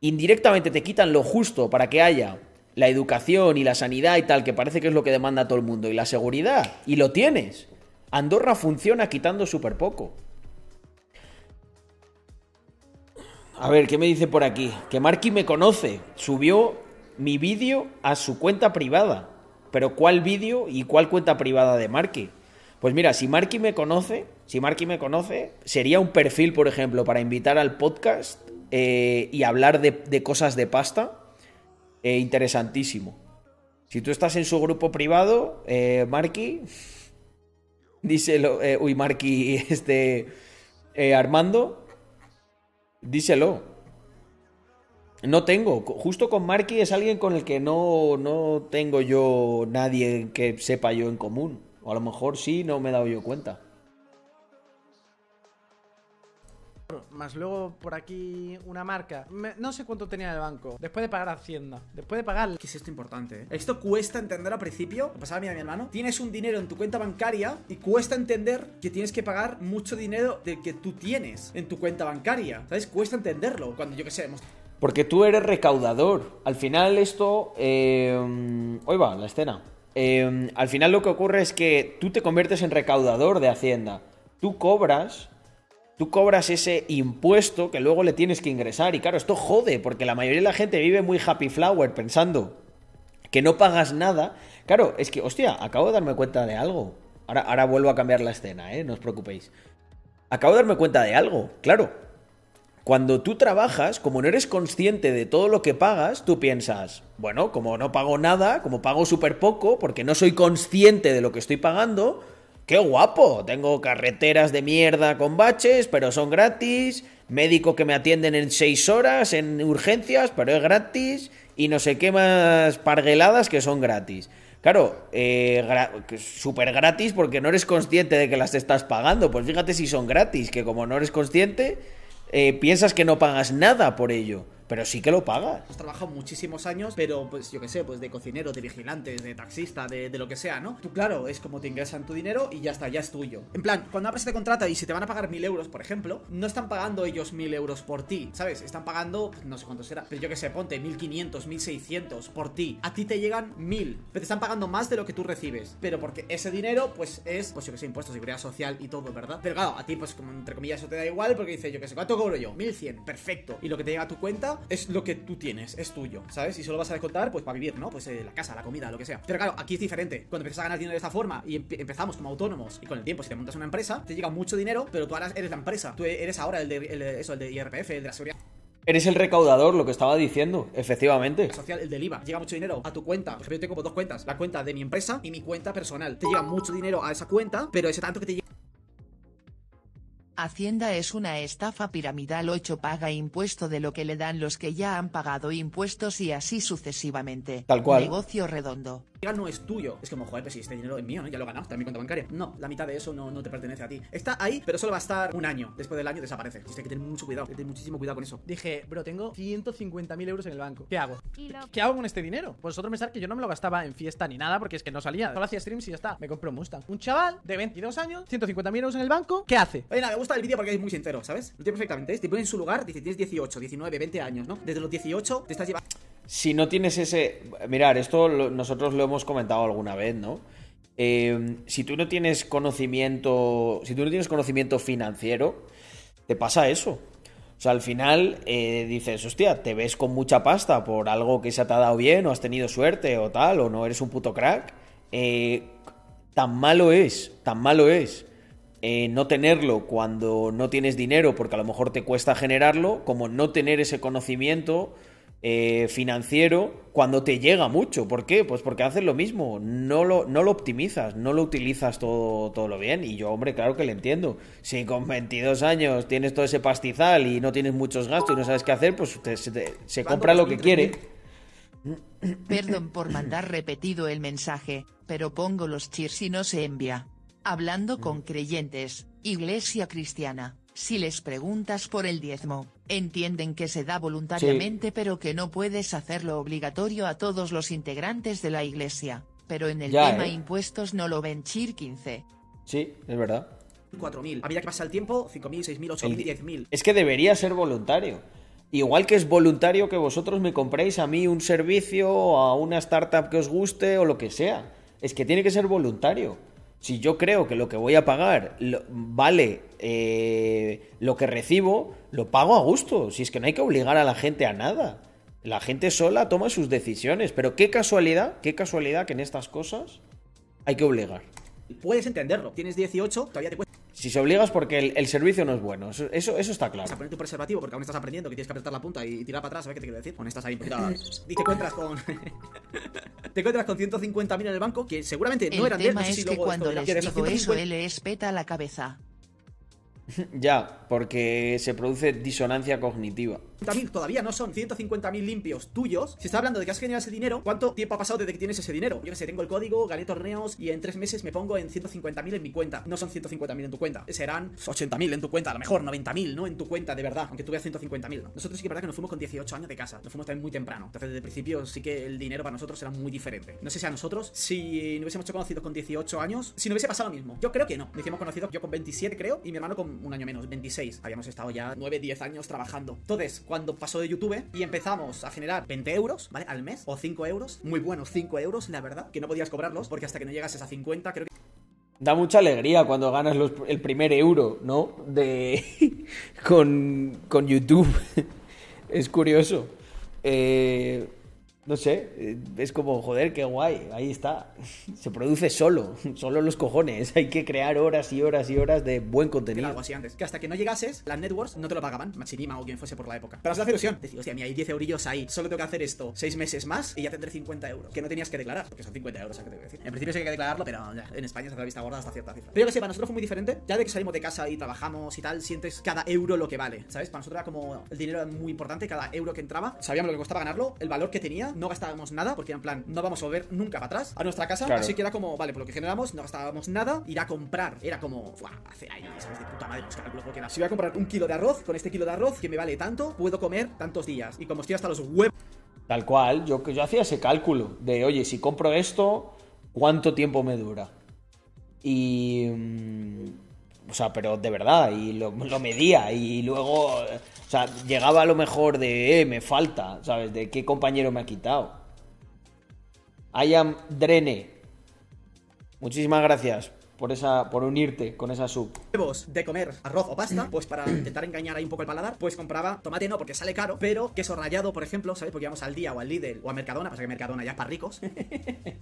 Indirectamente te quitan lo justo para que haya la educación y la sanidad y tal, que parece que es lo que demanda todo el mundo, y la seguridad, y lo tienes. Andorra funciona quitando súper poco. A ver, ¿qué me dice por aquí? Que Marky me conoce. Subió mi vídeo a su cuenta privada. Pero ¿cuál vídeo y cuál cuenta privada de Marky? Pues mira, si Marky me conoce, sería un perfil, por ejemplo, para invitar al podcast y hablar de cosas de pasta. Interesantísimo. Si tú estás en su grupo privado, Marky... Díselo... Armando... Díselo. No tengo. Justo con Marky es alguien con el que no tengo yo nadie que sepa yo en común. O a lo mejor sí, no me he dado yo cuenta. Más luego por aquí una marca. No sé cuánto tenía en el banco. Después de pagar Hacienda. ¿Qué es esto importante? Esto cuesta entender al principio. Lo pasaba a mí y a mi hermano. Tienes un dinero en tu cuenta bancaria y cuesta entender que tienes que pagar mucho dinero del que tú tienes en tu cuenta bancaria. ¿Sabes? Cuesta entenderlo. Cuando yo qué sé... porque tú eres recaudador. Al final esto... hoy va la escena. Al final lo que ocurre es que tú te conviertes en recaudador de Hacienda. Tú cobras ese impuesto que luego le tienes que ingresar. Y claro, esto jode, porque la mayoría de la gente vive muy happy flower pensando que no pagas nada. Claro, es que, hostia, acabo de darme cuenta de algo. Ahora vuelvo a cambiar la escena, no os preocupéis. Acabo de darme cuenta de algo, claro. Cuando tú trabajas, como no eres consciente de todo lo que pagas, tú piensas, bueno, como no pago nada, como pago súper poco, porque no soy consciente de lo que estoy pagando, ¡qué guapo! Tengo carreteras de mierda con baches, pero son gratis, médico que me atienden en 6 horas en urgencias, pero es gratis, y no sé qué más pargueladas que son gratis. Claro, súper gratis porque no eres consciente de que las estás pagando. Pues fíjate si son gratis, que como no eres consciente, piensas que no pagas nada por ello. Pero sí que lo pagas. Has trabajado muchísimos años, pero pues yo qué sé, pues de cocinero, de vigilante, de taxista, de lo que sea, ¿no? Tú, claro, es como te ingresan tu dinero y ya está, ya es tuyo. En plan, cuando Apple se te contrata y si te van a pagar 1.000 euros, por ejemplo, no están pagando ellos 1.000 euros por ti, ¿sabes? Están pagando, no sé cuánto será, pero yo qué sé, ponte 1.500, 1.600 por ti. A ti te llegan 1.000, pero te están pagando más de lo que tú recibes. Pero porque ese dinero, pues es, pues yo qué sé, impuestos, seguridad social y todo, ¿verdad? Pero claro, a ti, pues como entre comillas, eso te da igual porque dices, yo qué sé, ¿cuánto cobro yo? 1.100, perfecto. Y lo que te llega a tu cuenta es lo que tú tienes, es tuyo, ¿sabes? Y solo vas a descontar, pues, para vivir, ¿no? Pues la casa, la comida, lo que sea. Pero claro, aquí es diferente. Cuando empiezas a ganar dinero de esta forma y empezamos como autónomos, y con el tiempo, si te montas una empresa, te llega mucho dinero, pero tú ahora eres la empresa. Tú eres ahora el de IRPF, el de la seguridad. Eres el recaudador, lo que estaba diciendo, efectivamente. Social, el del IVA. Llega mucho dinero a tu cuenta. Por ejemplo, yo tengo como 2 cuentas. La cuenta de mi empresa y mi cuenta personal. Te llega mucho dinero a esa cuenta, pero ese tanto que te llega... Hacienda es una estafa piramidal. 8 paga impuesto de lo que le dan los que ya han pagado impuestos y así sucesivamente. Tal cual. Negocio redondo. No es tuyo. Es como, joder, pues si este dinero es mío, ¿no? Ya lo he ganado, está en mi cuenta bancaria. No, la mitad de eso no te pertenece a ti. Está ahí, pero solo va a estar un año. Después del año desaparece. Tienes que tener mucho cuidado, hay que tener muchísimo cuidado con eso. Dije, bro, tengo 150.000 euros en el banco. ¿Qué hago? ¿Qué hago con este dinero? Vosotros pensar que yo no me lo gastaba en fiesta ni nada, porque es que no salía. Solo hacía streams y ya está. Me compré un Mustang. Un chaval de 22 años, 150.000 euros en el banco. ¿Qué hace? Oye, nada, me gusta el vídeo porque es muy sincero, ¿sabes? Lo tiene perfectamente. Te pone en su lugar, dice, tienes 18, 19, 20 años, ¿no? Desde los 18 te estás llevando... Si no tienes ese... Mirad, esto nosotros lo hemos comentado alguna vez, ¿no? Si tú no tienes conocimiento... Si tú no tienes conocimiento financiero, te pasa eso. O sea, al final dices, hostia, te ves con mucha pasta por algo que se te ha dado bien o has tenido suerte o tal, o no eres un puto crack. Tan malo es no tenerlo cuando no tienes dinero porque a lo mejor te cuesta generarlo, como no tener ese conocimiento... financiero cuando te llega mucho. ¿Por qué? Pues porque haces lo mismo, no lo optimizas, no lo utilizas todo lo bien. Y yo, hombre, claro que le entiendo. Si con 22 años tienes todo ese pastizal y no tienes muchos gastos y no sabes qué hacer, pues se compra lo que quiere. Perdón por mandar repetido el mensaje, pero pongo los cheers y no se envía. Hablando con creyentes, iglesia cristiana, si les preguntas por el diezmo, entienden que se da voluntariamente, sí, pero que no puedes hacerlo obligatorio a todos los integrantes de la iglesia. Pero en el tema impuestos no lo ven. Chir 15. Sí, es verdad. 4.000. A medida que pasa el tiempo, 5.000, 6.000, 8.000, 10.000. Es que debería ser voluntario. Igual que es voluntario que vosotros me compréis a mí un servicio, a una startup que os guste o lo que sea. Es que tiene que ser voluntario. Si yo creo que lo que voy a pagar vale lo que recibo, lo pago a gusto. Si es que no hay que obligar a la gente a nada. La gente sola toma sus decisiones. Pero qué casualidad que en estas cosas hay que obligar. Puedes entenderlo. Tienes 18, todavía te cuesta. Si se obligas porque el servicio no es bueno, eso está claro. Vas a poner tu preservativo porque aún estás aprendiendo que tienes que apretar la punta y tirar para atrás, ¿sabes qué te quiero decir? Bueno, estás ahí. Y te encuentras con 150.000 en el banco que seguramente no eran de él. No sé si luego cuando les digo eso, él les peta la cabeza. Ya, porque se produce disonancia cognitiva. 150.000 todavía no son 150.000 limpios tuyos. Si estás hablando de que has generado ese dinero, ¿cuánto tiempo ha pasado desde que tienes ese dinero? Yo que sé, tengo el código, gané torneos y en 3 meses me pongo en 150.000 en mi cuenta. No son 150.000 en tu cuenta, serán 80.000 en tu cuenta, a lo mejor 90.000, ¿no? En tu cuenta, de verdad, aunque tú veas 150.000, ¿no? Nosotros sí que es verdad que nos fuimos con 18 años de casa, nos fuimos también muy temprano. Entonces, desde el principio sí que el dinero para nosotros era muy diferente. No sé si a nosotros, si nos hubiésemos conocido con 18 años, si nos hubiese pasado lo mismo. Yo creo que no. Nos hicimos conocidos yo con 27, creo, y mi hermano con un año menos, 26. Habíamos estado ya 9, 10 años trabajando. Entonces, cuando pasó de YouTube y empezamos a generar 20 euros, ¿vale? Al mes, o 5 euros, muy buenos 5 euros, la verdad, que no podías cobrarlos, porque hasta que no llegases a 50, creo que... Da mucha alegría cuando ganas el primer euro, ¿no? De... con YouTube. Es curioso. No sé, es como, joder, qué guay, ahí está. Se produce solo los cojones. Hay que crear horas y horas y horas de buen contenido. Algo así antes, que hasta que no llegases, las networks no te lo pagaban, Machinima o quien fuese por la época. Pero os hace ilusión, decís, hostia, mira, hay 10 eurillos ahí, solo tengo que hacer esto 6 meses más y ya tendré 50 euros. Que no tenías que declarar, porque son 50 euros, ¿a qué te voy a decir? En principio sí hay que declararlo, pero ya, en España se hace la vista gorda hasta cierta cifra. Pero yo que sé, para nosotros fue muy diferente, ya de que salimos de casa y trabajamos y tal, sientes cada euro lo que vale, ¿sabes? Para nosotros era como, el dinero era muy importante, cada euro que entraba, sabíamos lo que costaba ganarlo, el valor que tenía. No gastábamos nada, porque en plan, no vamos a volver nunca para atrás a nuestra casa, claro. Así que era como, vale, por lo que generamos, no gastábamos nada, ir a comprar, era como, ¡buah! Hacer ahí, ¿sabes? De puta madre, los cálculos, porque era. Si voy a comprar un kilo de arroz, con este kilo de arroz, que me vale tanto, puedo comer tantos días, y como estoy hasta los huevos... Tal cual, yo hacía ese cálculo, de, oye, si compro esto, ¿cuánto tiempo me dura? Y... o sea, pero de verdad, y lo medía, y luego... O sea, llegaba a lo mejor de, me falta, ¿sabes? De qué compañero me ha quitado. I am Drene. Muchísimas gracias por unirte con esa sub. Huevos de comer arroz o pasta, pues para intentar engañar ahí un poco el paladar, pues compraba tomate no, porque sale caro, pero queso rallado, por ejemplo, ¿sabes? Porque íbamos al Día o al Lidl o a Mercadona, pasa que Mercadona ya es para ricos.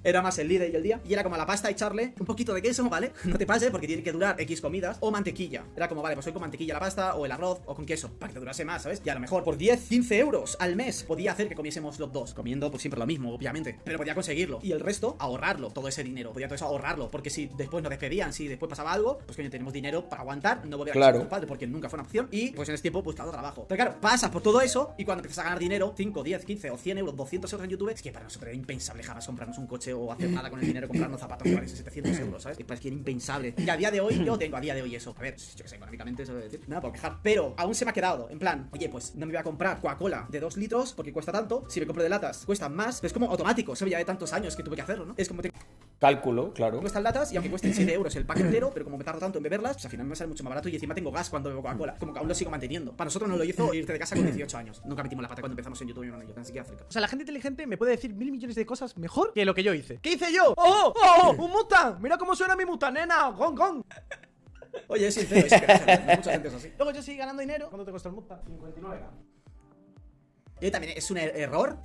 Era más el Lidl y el Día, y era como a la pasta echarle un poquito de queso, ¿vale? No te pases porque tiene que durar X comidas, o mantequilla. Era como, vale, pues hoy con mantequilla la pasta o el arroz o con queso, para que te durase más, ¿sabes? Y a lo mejor por 10, 15 euros al mes podía hacer que comiésemos los dos, comiendo pues siempre lo mismo, obviamente, pero podía conseguirlo. Y el resto, ahorrarlo, todo ese dinero, podía todo eso ahorrarlo, porque si después nos pedían, si después pasaba algo, pues coño, tenemos dinero para aguantar, no volver a casa con tu padre, porque nunca fue una opción, y pues en ese tiempo buscando trabajo. Pero claro, pasas por todo eso, y cuando empiezas a ganar dinero, 5, 10, 15 o 100 euros, 200 euros en YouTube, es que para nosotros era impensable jamás comprarnos un coche o hacer nada con el dinero, comprarnos zapatos que valen 700 euros, ¿sabes? Es que era impensable. Y a día de hoy, yo tengo a día de hoy eso. A ver, yo que sé, económicamente eso debe decir, nada por quejar. Pero aún se me ha quedado, en plan, oye, pues no me voy a comprar Coca-Cola de 2 litros porque cuesta tanto, si me compro de latas cuesta más, pero es como automático, eso ya de tantos años que tuve que hacerlo, ¿no? Es como cálculo, claro. Cuestan latas y aunque cuesten 7 euros el pack entero, pero como me tardo tanto en beberlas, pues al final me sale mucho más barato y encima tengo gas cuando bebo Coca-Cola. Como que aún lo sigo manteniendo. Para nosotros nos lo hizo irte de casa con 18 años. Nunca metimos la pata cuando empezamos en YouTube y no en África. O sea, la gente inteligente me puede decir 1000 millones de cosas mejor que lo que yo hice. ¿Qué hice yo? ¡Oh! ¡Oh! ¡Un Mustang! ¡Mira cómo suena mi Mustang, nena! ¡Gong, gong! Oye, es sincero, es que no mucha gente es así. Luego yo seguí ganando dinero. ¿Cuánto te costó el Mustang? 59. Y también es un error.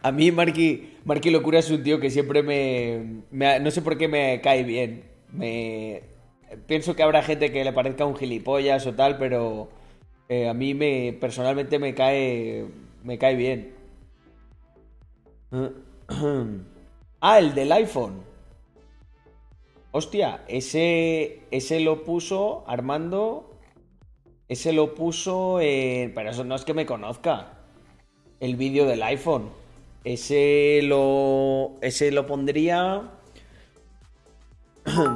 A mí Marqui Locura es un tío que siempre no sé por qué me cae bien. Pienso que habrá gente que le parezca un gilipollas o tal, pero a mí personalmente me cae bien. Ah, el del iPhone. Hostia, ese lo puso Armando. Ese lo puso... pero eso no es que me conozca. El vídeo del iPhone. Ese lo pondría...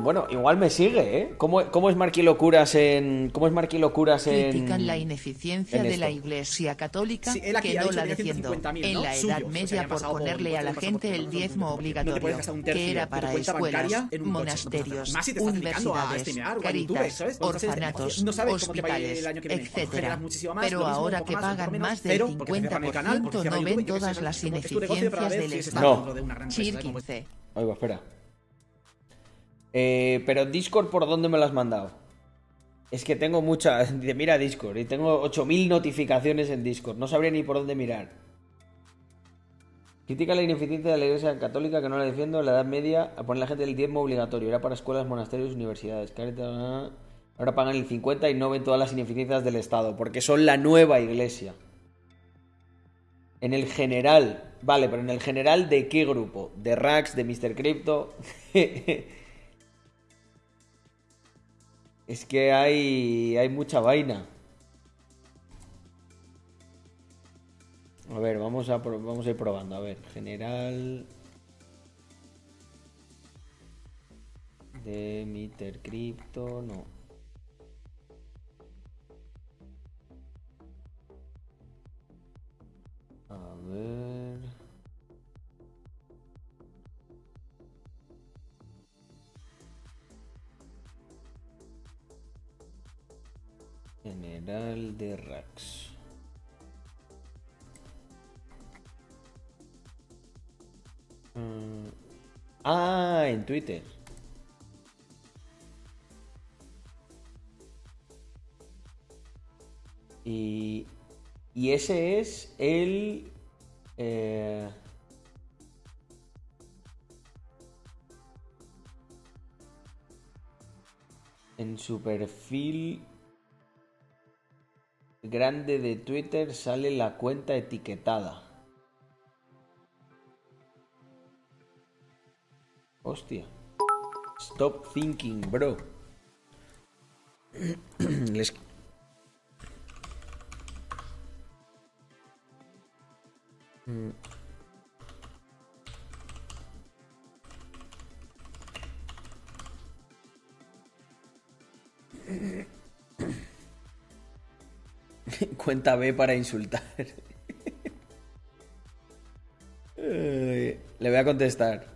Bueno, igual me sigue, ¿eh? ¿Cómo es Marqui Locuras en... Critican la ineficiencia de la Iglesia Católica, sí, que no la defiendo. 150, ¿no? En la Edad Media, o sea, por ponerle a la gente el diezmo obligatorio, que era para escuelas, monasterios, universidades, caritas, orfanatos, hospitales, etc. Pero ahora que pagan más del 50%, no ven todas las ineficiencias del Estado. Chir 15. Oiga, espera. Pero Discord, ¿por dónde me lo has mandado? Es que tengo muchas... Mira Discord, y tengo 8000 notificaciones en Discord. No sabría ni por dónde mirar. Critica la ineficiencia de la Iglesia Católica, que no la defiendo. En la Edad Media, a poner la gente el diezmo obligatorio. Era para escuelas, monasterios, universidades. Caritas, ahora pagan el 50 y no ven todas las ineficiencias del Estado, porque son la nueva Iglesia. En el general... Vale, pero en el general, ¿de qué grupo? ¿De Rax? ¿De Mr. Crypto? Es que hay mucha vaina. A ver, vamos a ir probando. A ver, general de Mr. Crypto, no. A ver. general de racks. En Twitter. Y ese es el... en su perfil grande de Twitter sale la cuenta etiquetada. Hostia. Stop thinking, bro. Cuenta B para insultar. Le voy a contestar.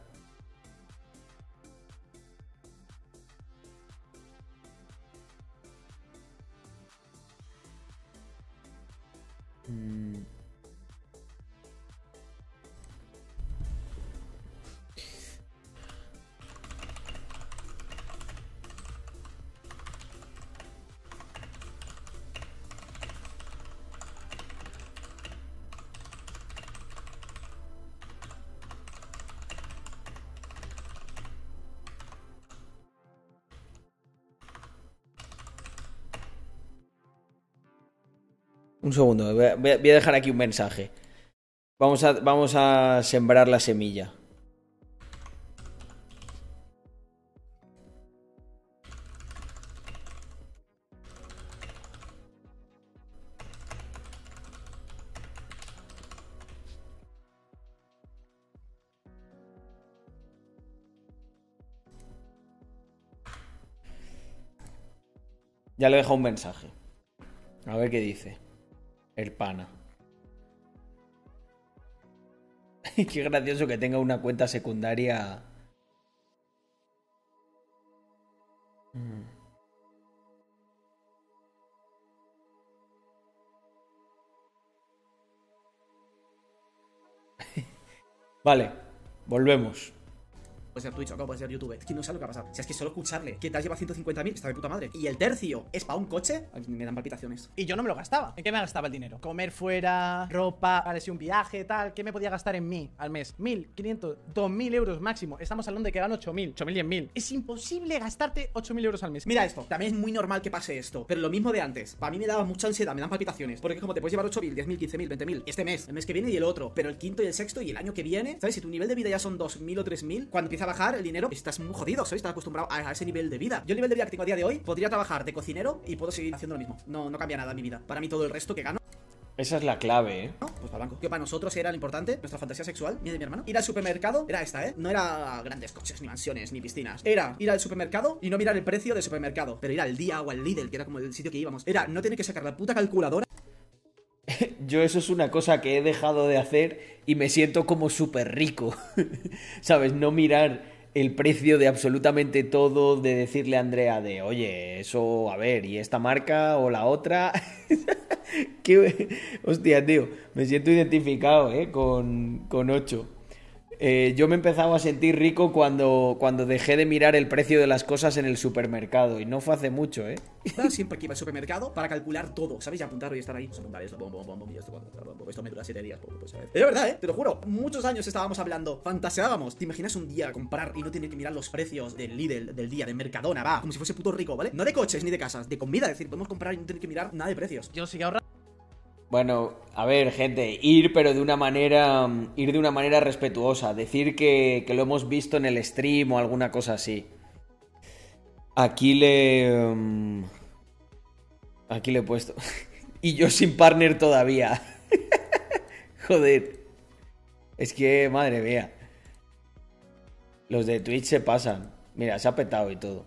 Un segundo, voy a dejar aquí un mensaje. Vamos a sembrar la semilla. Ya le he dejado un mensaje. A ver qué dice. El pana. Qué gracioso que tenga una cuenta secundaria. Vale, volvemos. Puede ser Twitch o puede ser YouTube. Es que no sé lo que va a pasar. Si es que solo escucharle que tal lleva 150.000, está de puta madre. Y el tercio es para un coche. Ay, me dan palpitaciones. Y yo no me lo gastaba. ¿En qué me gastaba el dinero? Comer fuera, ropa, parecía un viaje, tal. ¿Qué me podía gastar en mí al mes? 1.500, 2.000 euros máximo. Estamos hablando de que van 8.000, 8.000, 10.000. Es imposible gastarte 8.000 euros al mes. Mira esto. También es muy normal que pase esto. Pero lo mismo de antes. Para mí me daba mucha ansiedad, me dan palpitaciones. Porque como te puedes llevar 8.000, 10.000, 15.000, 20.000 este mes, el mes que viene y el otro. Pero el quinto y el sexto y el año que viene, ¿sabes? Si tu nivel de vida ya son 2.000 o 3.000, cuando empieza a bajar el dinero, estás muy jodido, ¿sabes? Estás acostumbrado a ese nivel de vida. Yo el nivel de vida que tengo a día de hoy, podría trabajar de cocinero y puedo seguir haciendo lo mismo. No cambia nada mi vida. Para mí todo el resto que gano. Esa es la clave, ¿eh? No, pues para el banco. Que para nosotros era lo importante, nuestra fantasía sexual, mía de mi hermano. Ir al supermercado era esta, ¿eh? No era grandes coches, ni mansiones, ni piscinas. Era ir al supermercado y no mirar el precio del supermercado. Pero ir al Día o al Lidl, que era como el sitio que íbamos. Era no tener que sacar la puta calculadora. Yo eso es una cosa que he dejado de hacer y me siento como súper rico, ¿sabes? No mirar el precio de absolutamente todo, de decirle a Andrea de, oye, eso, a ver, ¿y esta marca o la otra? ¿Qué? Hostia, tío, me siento identificado, ¿eh? Con 8. Yo me he empezado a sentir rico cuando dejé de mirar el precio de las cosas en el supermercado. Y no fue hace mucho, ¿eh? Siempre que iba al supermercado para calcular todo, ¿sabes? Y apuntarlo y estar ahí. Apuntar esto, y esto me dura 7 días. Pues, es verdad, ¿eh? Te lo juro. Muchos años estábamos hablando, fantaseábamos. ¿Te imaginas un día comprar y no tener que mirar los precios del Lidl, del Día, de Mercadona, va? Como si fuese puto rico, ¿vale? No de coches ni de casas, de comida. Es decir, podemos comprar y no tener que mirar nada de precios. Yo sigo ahorrando. Bueno, a ver, gente, ir de una manera respetuosa, decir que lo hemos visto en el stream o alguna cosa así. Aquí le he puesto. Y yo sin partner todavía. Joder. Es que, madre mía. Los de Twitch se pasan. Mira, se ha petado y todo.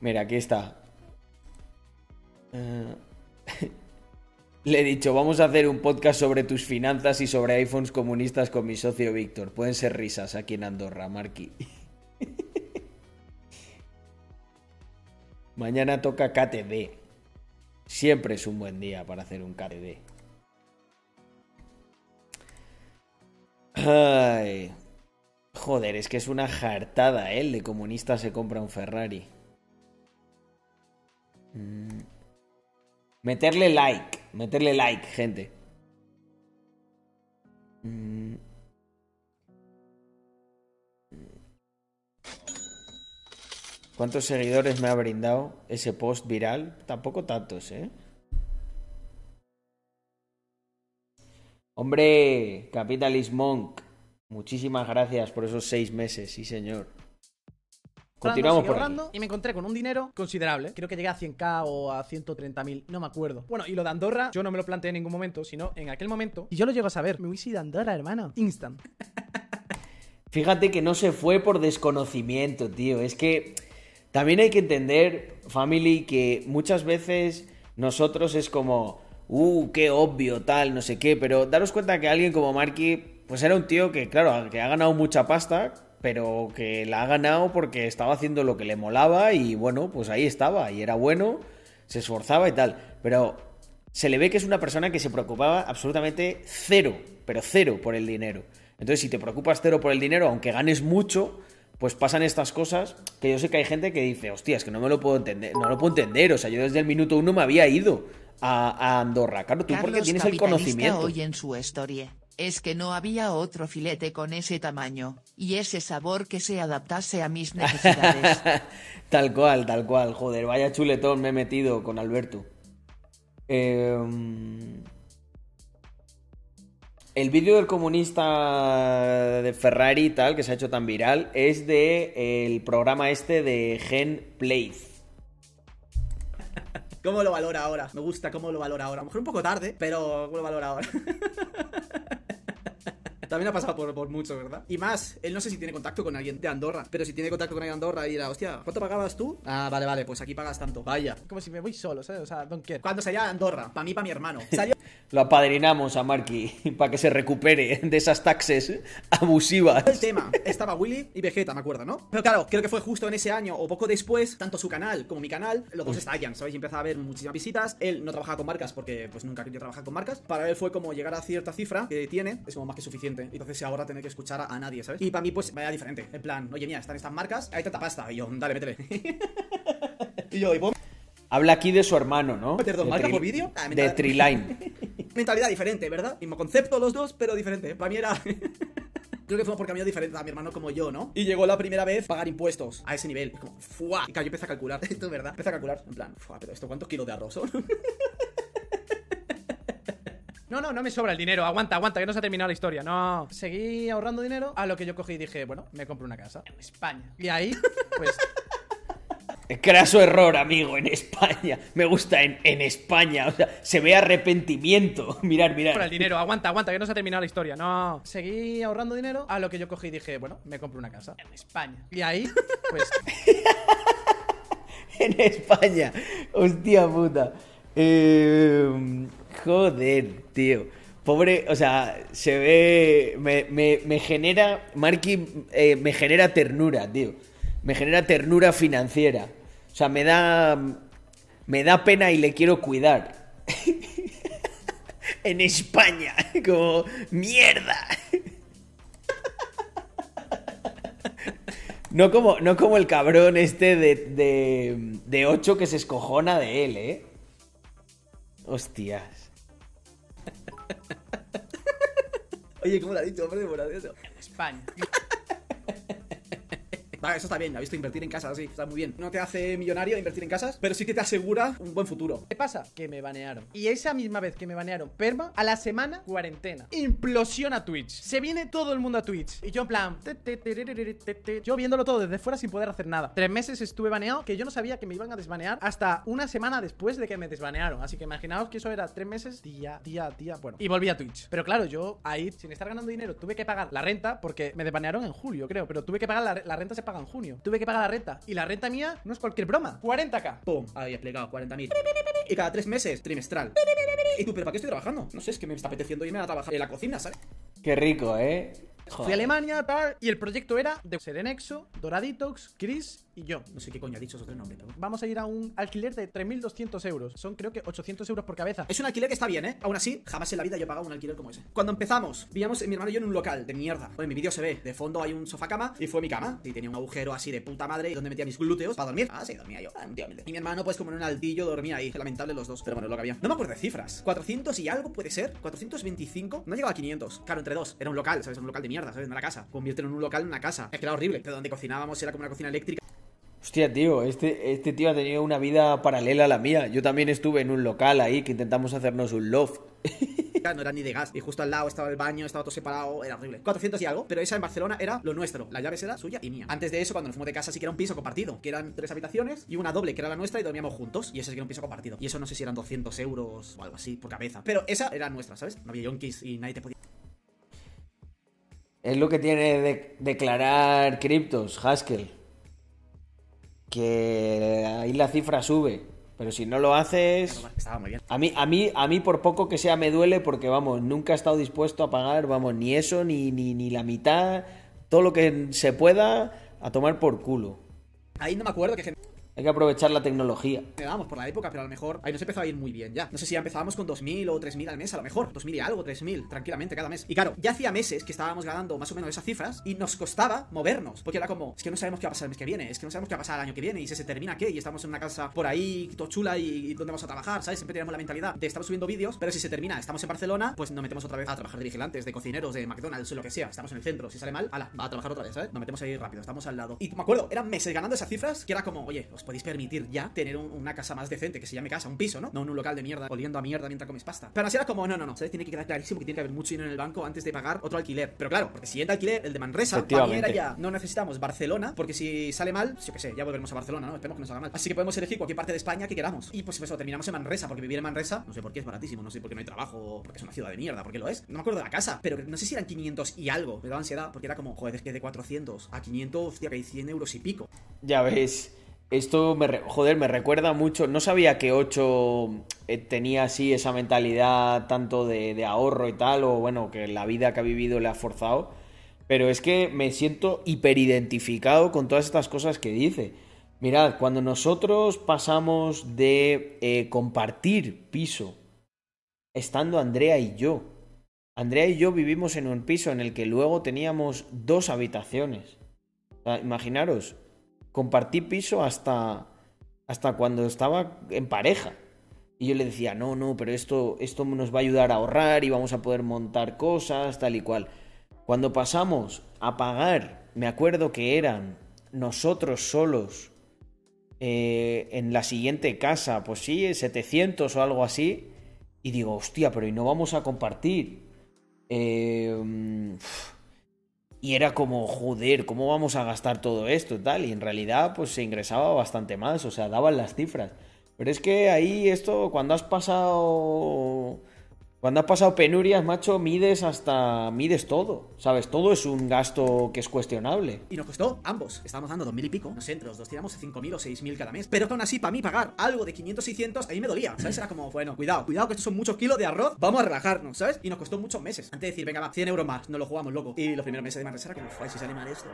Mira, aquí está. Le he dicho, vamos a hacer un podcast sobre tus finanzas y sobre iPhones comunistas con mi socio Víctor. Pueden ser risas aquí en Andorra, Marqui. Mañana toca KTD. Siempre es un buen día para hacer un KTD. Ay, joder, es que es una jartada, ¿eh? El de comunista se compra un Ferrari. Meterle like, gente. ¿Cuántos seguidores me ha brindado ese post viral? Tampoco tantos, ¿eh? Hombre, Capitalist Monk, muchísimas gracias por esos 6 meses, sí señor. Continuamos por aquí. Y me encontré con un dinero considerable. Creo que llegué a 100.000 o a 130.000, no me acuerdo. Bueno, y lo de Andorra, yo no me lo planteé en ningún momento, sino en aquel momento. Y yo lo llego a saber. Me hubiese ido a Andorra, hermano. Instant. Fíjate que no se fue por desconocimiento, tío. Es que también hay que entender, family, que muchas veces nosotros es como... qué obvio, tal, no sé qué. Pero daros cuenta que alguien como Marky, pues era un tío que, claro, que ha ganado mucha pasta, pero que la ha ganado porque estaba haciendo lo que le molaba y, bueno, pues ahí estaba y era bueno, se esforzaba y tal. Pero se le ve que es una persona que se preocupaba absolutamente cero, pero cero por el dinero. Entonces, si te preocupas cero por el dinero, aunque ganes mucho, pues pasan estas cosas que yo sé que hay gente que dice, hostia, es que no me lo puedo entender, no lo puedo entender. O sea, yo desde el minuto 1 me había ido a Andorra. Claro, tú porque tienes el conocimiento. Hoy en su historia es que no había otro filete con ese tamaño y ese sabor que se adaptase a mis necesidades. Tal cual, joder, vaya chuletón me he metido con Alberto. El vídeo del comunista de Ferrari y tal, que se ha hecho tan viral, es de el programa este de Genplace. ¿Cómo lo valora ahora? Me gusta cómo lo valora ahora. A lo mejor un poco tarde, pero cómo lo valora ahora. También ha pasado por mucho, ¿verdad? Y más, él no sé si tiene contacto con alguien de Andorra, pero si tiene contacto con alguien de Andorra y dirá, hostia, ¿cuánto pagabas tú? Ah, vale, vale, pues aquí pagas tanto. Vaya. Como si me voy solo, ¿sabes? O sea, don't care. Cuando salía a Andorra, para mí, para mi hermano. Salió... Lo apadrinamos a Marky para que se recupere de esas taxes abusivas. El tema, estaba Willy y Vegeta, me acuerdo, ¿no? Pero claro, creo que fue justo en ese año o poco después, tanto su canal como mi canal, los dos estallan, ¿sabéis? Y empezaba a haber muchísimas visitas. Él no trabajaba con marcas porque pues nunca quería trabajar con marcas. Para él fue como llegar a cierta cifra que tiene, es como más que suficiente. Entonces ahora tener que escuchar a nadie, ¿sabes? Y para mí pues vaya diferente, en plan, oye mira, están estas marcas, hay tanta pasta. Y yo, dale, métele. Y yo, y vos... Habla aquí de su hermano, ¿no? ¿Meter dos marcas por vídeo? Ah, de Triline. Mentalidad diferente, ¿verdad? Mismo concepto los dos, pero diferente. Para mí era... Creo que fuimos por caminos diferentes, a mi hermano como yo, ¿no? Y llegó la primera vez pagar impuestos a ese nivel. Como, ¡fua! Y claro, yo empecé a calcular. Esto es verdad. Empecé a calcular. En plan, ¡fua! Pero esto, ¿cuántos kilos de arroz son? No me sobra el dinero. Aguanta, que no se ha terminado la historia. No. Seguí ahorrando dinero, a lo que yo cogí y dije, bueno, me compro una casa en España. Y ahí, pues... Craso error, amigo, en España. Me gusta en España. O sea, se ve arrepentimiento. Mirad. Por el dinero, aguanta, que no se ha terminado la historia. No. Seguí ahorrando dinero, a lo que yo cogí y dije, bueno, me compro una casa en España. Y ahí, pues... En España. Hostia puta. Joder, tío. Pobre, o sea, se ve... Me genera... Marky me genera ternura, tío. Me genera ternura financiera. O sea, me da pena y le quiero cuidar. En España. Como, ¡mierda! No como el cabrón este de 8 que se escojona de él, ¿eh? Hostias. Oye, ¿cómo lo ha dicho? Hombre, de eso. En España. Vale, eso está bien, ha visto invertir en casas, sí, está muy bien. No te hace millonario invertir en casas, pero sí que te asegura un buen futuro. ¿Qué pasa? Que me banearon. Y esa misma vez que me banearon perma, a la semana, cuarentena. Implosión a Twitch. Se viene todo el mundo a Twitch. Y yo en plan... Yo viéndolo todo desde fuera sin poder hacer nada. 3 meses estuve baneado, que yo no sabía que me iban a desbanear hasta una semana después de que me desbanearon. Así que imaginaos que eso era 3 meses, día. Bueno, y volví a Twitch. Pero claro, yo ahí, sin estar ganando dinero, tuve que pagar la renta porque me desbanearon en julio, creo. Pero tuve que pagar la renta se paga en junio. Tuve que pagar la renta. Y la renta mía no es cualquier broma. 40.000. Pum. Ahí explicado. 40.000. Y cada 3 meses, trimestral. Y tú, ¿pero para qué estoy trabajando? No sé, es que me está apeteciendo irme a trabajar en la cocina, ¿sabes? Qué rico, ¿eh? Joder. Fui a Alemania, tal. Y el proyecto era de Serenexo, Doraditox, Chris... y yo. No sé qué coño ha dicho esos tres nombres, pero vamos a ir a un alquiler de 3.200 euros. Son creo que 800 euros por cabeza. Es un alquiler que está bien, ¿eh? Aún así, jamás en la vida yo he pagado un alquiler como ese. Cuando empezamos, vivíamos mi hermano y yo en un local de mierda. Bueno, en mi vídeo se ve. De fondo hay un sofá cama y fue mi cama. Y tenía un agujero así de puta madre donde metía mis glúteos para dormir. Ah, sí, dormía yo. Ah, y mi hermano, pues como en un altillo, dormía ahí. Lamentable los dos, pero bueno, lo que había. No me acuerdo de cifras. 400 y algo puede ser. 425. No llegaba a 500. Claro, entre dos. Era un local, ¿sabes? Un local de mierda, ¿sabes? No era casa. Convierten un local en una casa. Es que era horrible. De donde cocinábamos era como una cocina eléctrica. Hostia, tío, este tío ha tenido una vida paralela a la mía. Yo también estuve en un local ahí que intentamos hacernos un loft. No era ni de gas. Y justo al lado estaba el baño, estaba todo separado. Era horrible. 400 y algo. Pero esa en Barcelona era lo nuestro. Las llaves era suya y mía. Antes de eso, cuando nos fuimos de casa, sí que era un piso compartido, que eran 3 habitaciones y una doble, que era la nuestra, y dormíamos juntos. Y eso sí que era un piso compartido. Y eso no sé si eran 200 euros o algo así por cabeza. Pero esa era nuestra, ¿sabes? No había yonkis y nadie te podía... Es lo que tiene de declarar criptos, Haskell. Que ahí la cifra sube. Pero si no lo haces... Estaba muy bien. A mí por poco que sea me duele porque, vamos, nunca he estado dispuesto a pagar, vamos, ni eso, ni la mitad, todo lo que se pueda, a tomar por culo. Ahí no me acuerdo que... Hay que aprovechar la tecnología. Vamos por la época, pero a lo mejor ahí nos empezó a ir muy bien ya. No sé si ya empezábamos con 2.000 o 3.000 al mes, a lo mejor. 2.000 y algo, 3.000, tranquilamente cada mes. Y claro, ya hacía meses que estábamos ganando más o menos esas cifras y nos costaba movernos. Porque era como, es que no sabemos qué va a pasar el mes que viene, es que no sabemos qué va a pasar el año que viene y si se termina qué. Y estamos en una casa por ahí, todo chula y dónde vamos a trabajar, ¿sabes? Siempre teníamos la mentalidad de estamos subiendo vídeos, pero si se termina, estamos en Barcelona, pues nos metemos otra vez a trabajar de vigilantes, de cocineros, de McDonald's o lo que sea. Estamos en el centro, si sale mal, ala, va a trabajar otra vez, ¿sabes? Nos metemos ahí rápido, estamos al lado. Y me acuerdo, eran meses ganando esas cifras que era como, oye, os podéis permitir ya tener una casa más decente, que se llame casa, un piso, ¿no? No un local de mierda, oliendo a mierda mientras comes pasta. Pero así era como, no, ¿sabes? Tiene que quedar clarísimo que tiene que haber mucho dinero en el banco antes de pagar otro alquiler. Pero claro, porque el siguiente alquiler, el de Manresa, para mí era ya, no necesitamos Barcelona, porque si sale mal, yo qué sé, ya volveremos a Barcelona, ¿no? Esperemos que no salga mal. Así que podemos elegir cualquier parte de España que queramos. Y pues eso, terminamos en Manresa, porque vivir en Manresa, no sé por qué es baratísimo, no sé por qué no hay trabajo, porque es una ciudad de mierda, porque lo es. No me acuerdo de la casa, pero no sé si eran 500 y algo. Me daba ansiedad, porque era como, joder, es que de 400 a 500, hostia, que hay 100 euros y pico. Ya ves. Esto me recuerda mucho. No sabía que 8 tenía así esa mentalidad tanto de ahorro y tal, o bueno, que la vida que ha vivido le ha forzado. Pero es que me siento hiperidentificado con todas estas cosas que dice. Mirad, cuando nosotros pasamos de compartir piso, estando Andrea y yo vivimos en un piso en el que luego teníamos 2 habitaciones. O sea, imaginaros. Compartí piso hasta cuando estaba en pareja. Y yo le decía, no, pero esto nos va a ayudar a ahorrar y vamos a poder montar cosas, tal y cual. Cuando pasamos a pagar, me acuerdo que eran nosotros solos en la siguiente casa, pues sí, 700 o algo así. Y digo, hostia, pero ¿y no vamos a compartir? Y era como, joder, ¿cómo vamos a gastar todo esto y tal? Y en realidad, pues se ingresaba bastante más, o sea, daban las cifras. Pero es que ahí esto, cuando has pasado penurias, macho, mides todo, ¿sabes? Todo es un gasto que es cuestionable. Y nos costó ambos. Estábamos dando 2.000 y pico. No sé, entre los dos tiramos 5.000 o 6.000 cada mes. Pero aún así, para mí pagar algo de 500, 600, a mí me dolía, ¿sabes? Era como, bueno, cuidado que estos son muchos kilos de arroz, vamos a relajarnos, ¿sabes? Y nos costó muchos meses. Antes de decir, venga, va, 100 euros más, no lo jugamos, loco. Y los primeros meses de Manresa era como, joder, si sale mal esto.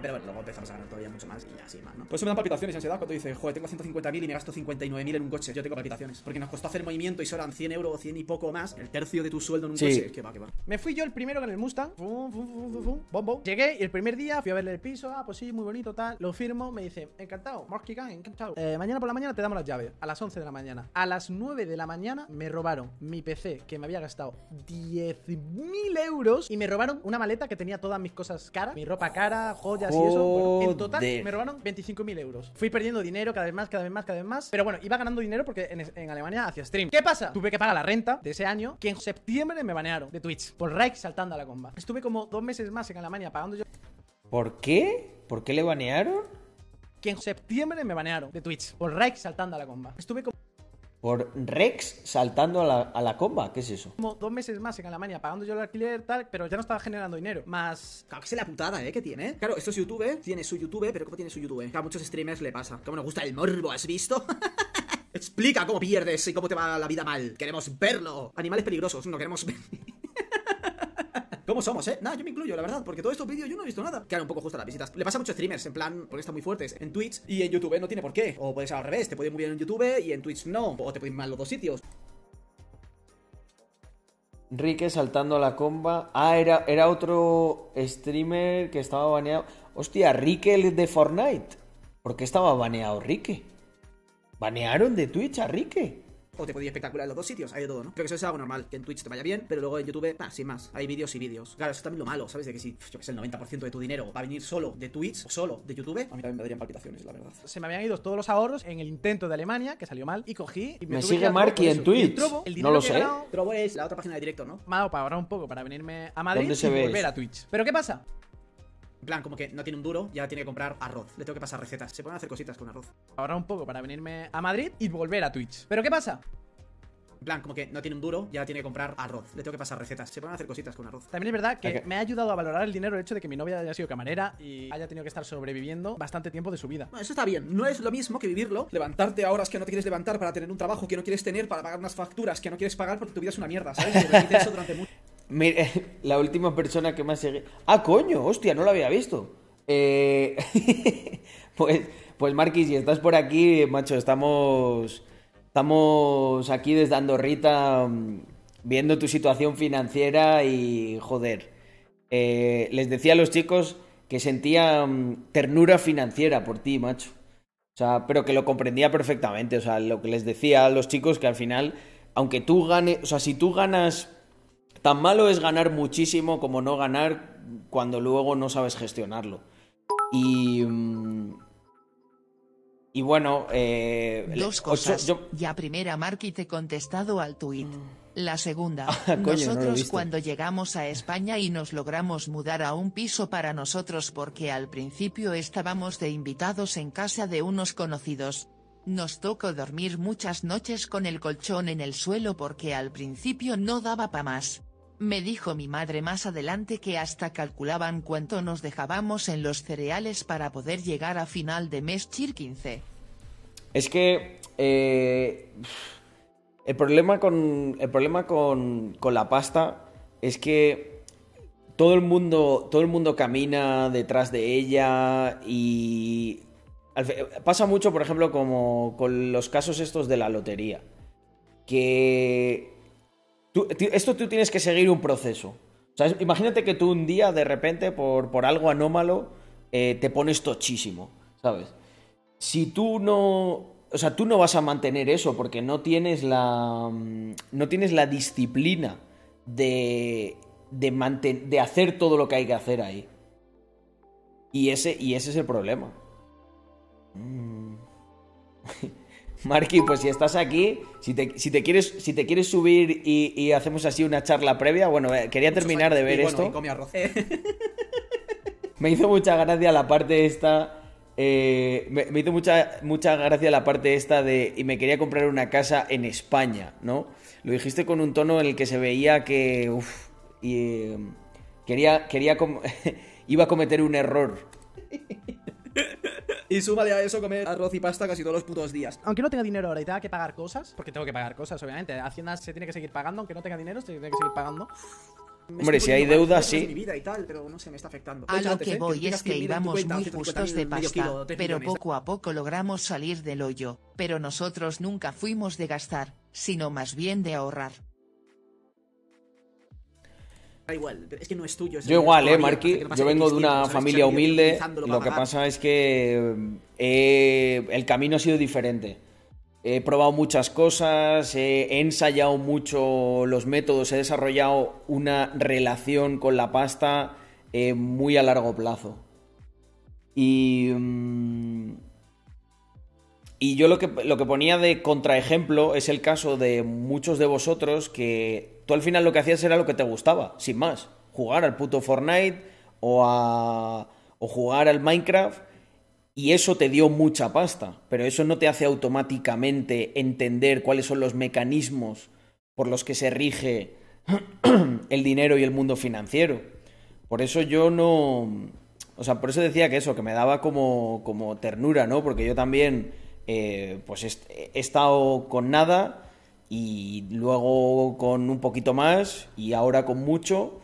Pero bueno, luego empezamos a ganar todavía mucho más y así, ¿no? Por eso me dan palpitaciones y ansiedad cuando dices, joder, tengo 150.000 y me gasto 59.000 en un coche. Yo tengo palpitaciones. Porque nos costó hacer movimiento y solo eran 100 euros o 100 y poco más. El tercio de tu sueldo en un coche. Que va. Me fui yo el primero con el Mustang. Bombo. Llegué y el primer día fui a verle el piso. Ah, pues sí, muy bonito, tal. Lo firmo, me dice, encantado. Morkigan, encantado. Mañana por la mañana te damos las llaves. A las 11 de la mañana. A las 9 de la mañana me robaron mi PC, que me había gastado 10.000 euros. Y me robaron una maleta que tenía todas mis cosas caras. Mi ropa cara, joyas y eso. Bueno, en total me robaron 25.000 euros. Fui perdiendo dinero cada vez más. Pero bueno, iba ganando dinero porque en Alemania hacía stream. ¿Qué pasa? Tuve que pagar la renta de ese año, que en septiembre me banearon de Twitch por Raik saltando a la comba. Estuve como 2 meses más en Alemania pagando yo. ¿Por qué? ¿Por qué le banearon? Que en septiembre me banearon de Twitch por Raik saltando a la comba. Estuve como... Por Rex saltando a la comba, ¿qué es eso? Como 2 meses más en Alemania pagando yo el alquiler, tal, pero ya no estaba generando dinero. Más... Claro, que es la putada, ¿eh? ¿Qué tiene? Claro, esto es YouTube, tiene su YouTube, pero ¿cómo tiene su YouTube? Claro, a muchos streamers le pasa. ¿Cómo nos gusta el morbo? ¿Has visto? Explica cómo pierdes y cómo te va la vida mal. Queremos verlo. Animales peligrosos, no queremos ver. Mira, ¿cómo somos, eh? Nada, yo me incluyo, la verdad, porque todos estos vídeos yo no he visto nada. Claro, un poco justo las visitas. Le pasa a muchos streamers, en plan, porque están muy fuertes en Twitch y en YouTube no tiene por qué. O puedes al revés, te puede ir muy bien en YouTube y en Twitch no. O te puede ir mal los dos sitios. Rique saltando a la comba. Ah, era otro streamer que estaba baneado. Hostia, Rique el de Fortnite. ¿Por qué estaba baneado Rique? Banearon de Twitch a Rique. O te puede ir espectacular en los dos sitios, hay de todo, ¿no? Creo que eso es algo normal, que en Twitch te vaya bien, pero luego en YouTube, sin más, hay vídeos y vídeos. Claro, eso es también lo malo, ¿sabes? De que si, yo que sé, el 90% de tu dinero va a venir solo de Twitch o solo de YouTube, a mí también me darían palpitaciones, la verdad. Se me habían ido todos los ahorros en el intento de Alemania, que salió mal, y cogí... Y me sigue Marky en Twitch, no lo sé. Trovo es la otra página de directo, ¿no? Me ha dado para ahorrar un poco, para venirme a Madrid y volver a Twitch. ¿Pero qué pasa? En plan, como que no tiene un duro, ya tiene que comprar arroz. Le tengo que pasar recetas. Se pueden hacer cositas con arroz. Ahorrar un poco para venirme a Madrid y volver a Twitch. ¿Pero qué pasa? En plan, como que no tiene un duro, ya tiene que comprar arroz. Le tengo que pasar recetas. Se pueden hacer cositas con arroz. También es verdad que me ha ayudado a valorar el dinero el hecho de que mi novia haya sido camarera y haya tenido que estar sobreviviendo bastante tiempo de su vida. Bueno, eso está bien. No es lo mismo que vivirlo, levantarte a horas que no te quieres levantar para tener un trabajo que no quieres tener, para pagar unas facturas que no quieres pagar porque tu vida es una mierda, ¿sabes? Y repetir eso durante mucho. Mira, la última persona que más sigue... ¡Ah, coño! ¡Hostia! No lo había visto. Pues Marquis, si estás por aquí, macho, estamos aquí desde Andorrita viendo tu situación financiera y, joder, les decía a los chicos que sentía ternura financiera por ti, macho. O sea, pero que lo comprendía perfectamente. O sea, lo que les decía a los chicos que al final, aunque tú ganes... O sea, si tú ganas... Tan malo es ganar muchísimo como no ganar cuando luego no sabes gestionarlo. Y bueno... Dos cosas. Ya primera, Marky, te he contestado al tuit. La segunda, nosotros no cuando llegamos a España y nos logramos mudar a un piso para nosotros porque al principio estábamos de invitados en casa de unos conocidos. Nos tocó dormir muchas noches con el colchón en el suelo porque al principio no daba pa' más. Me dijo mi madre más adelante que hasta calculaban cuánto nos dejábamos en los cereales para poder llegar a final de mes chir 15. Es que el problema con la pasta es que todo el mundo camina detrás de ella y pasa mucho, por ejemplo, como con los casos estos de la lotería. Que tú tienes que seguir un proceso. O sea, imagínate que tú un día, de repente, por algo anómalo, te pones tochísimo, ¿sabes? Si tú no... O sea, tú no vas a mantener eso porque no tienes la disciplina de hacer todo lo que hay que hacer ahí. Y ese es el problema. Marky, pues si estás aquí, si te quieres subir y hacemos así una charla previa. Bueno, quería terminar de ver esto. Come arroz. Me hizo mucha gracia la parte esta. Me hizo mucha gracia la parte esta de. Y me quería comprar una casa en España, ¿no? Lo dijiste con un tono en el que se veía que. Uff. Iba a cometer un error. Y súmale a eso comer arroz y pasta casi todos los putos días. Aunque no tenga dinero ahora y tenga que pagar cosas, porque tengo que pagar cosas, obviamente. Hacienda se tiene que seguir pagando, aunque no tenga dinero, se tiene que seguir pagando. Hombre, si hay deuda, sí. Mi vida y tal, pero no se me está afectando. A lo que voy es que íbamos muy justos de pasta, pero poco a poco logramos salir del hoyo. Pero nosotros nunca fuimos de gastar, sino más bien de ahorrar. Da igual, pero es que no es tuyo. Yo igual, Marky. Yo vengo de una familia humilde. Lo que pasa es que el camino ha sido diferente. He probado muchas cosas, he ensayado mucho los métodos, he desarrollado una relación con la pasta muy a largo plazo. Y yo lo que ponía de contraejemplo es el caso de muchos de vosotros que tú al final lo que hacías era lo que te gustaba, sin más. Jugar al puto Fortnite o jugar al Minecraft y eso te dio mucha pasta, pero eso no te hace automáticamente entender cuáles son los mecanismos por los que se rige el dinero y el mundo financiero. Por eso yo no... O sea, por eso decía que eso, que me daba como ternura, ¿no? Porque yo también... pues he estado con nada y luego con un poquito más y ahora con mucho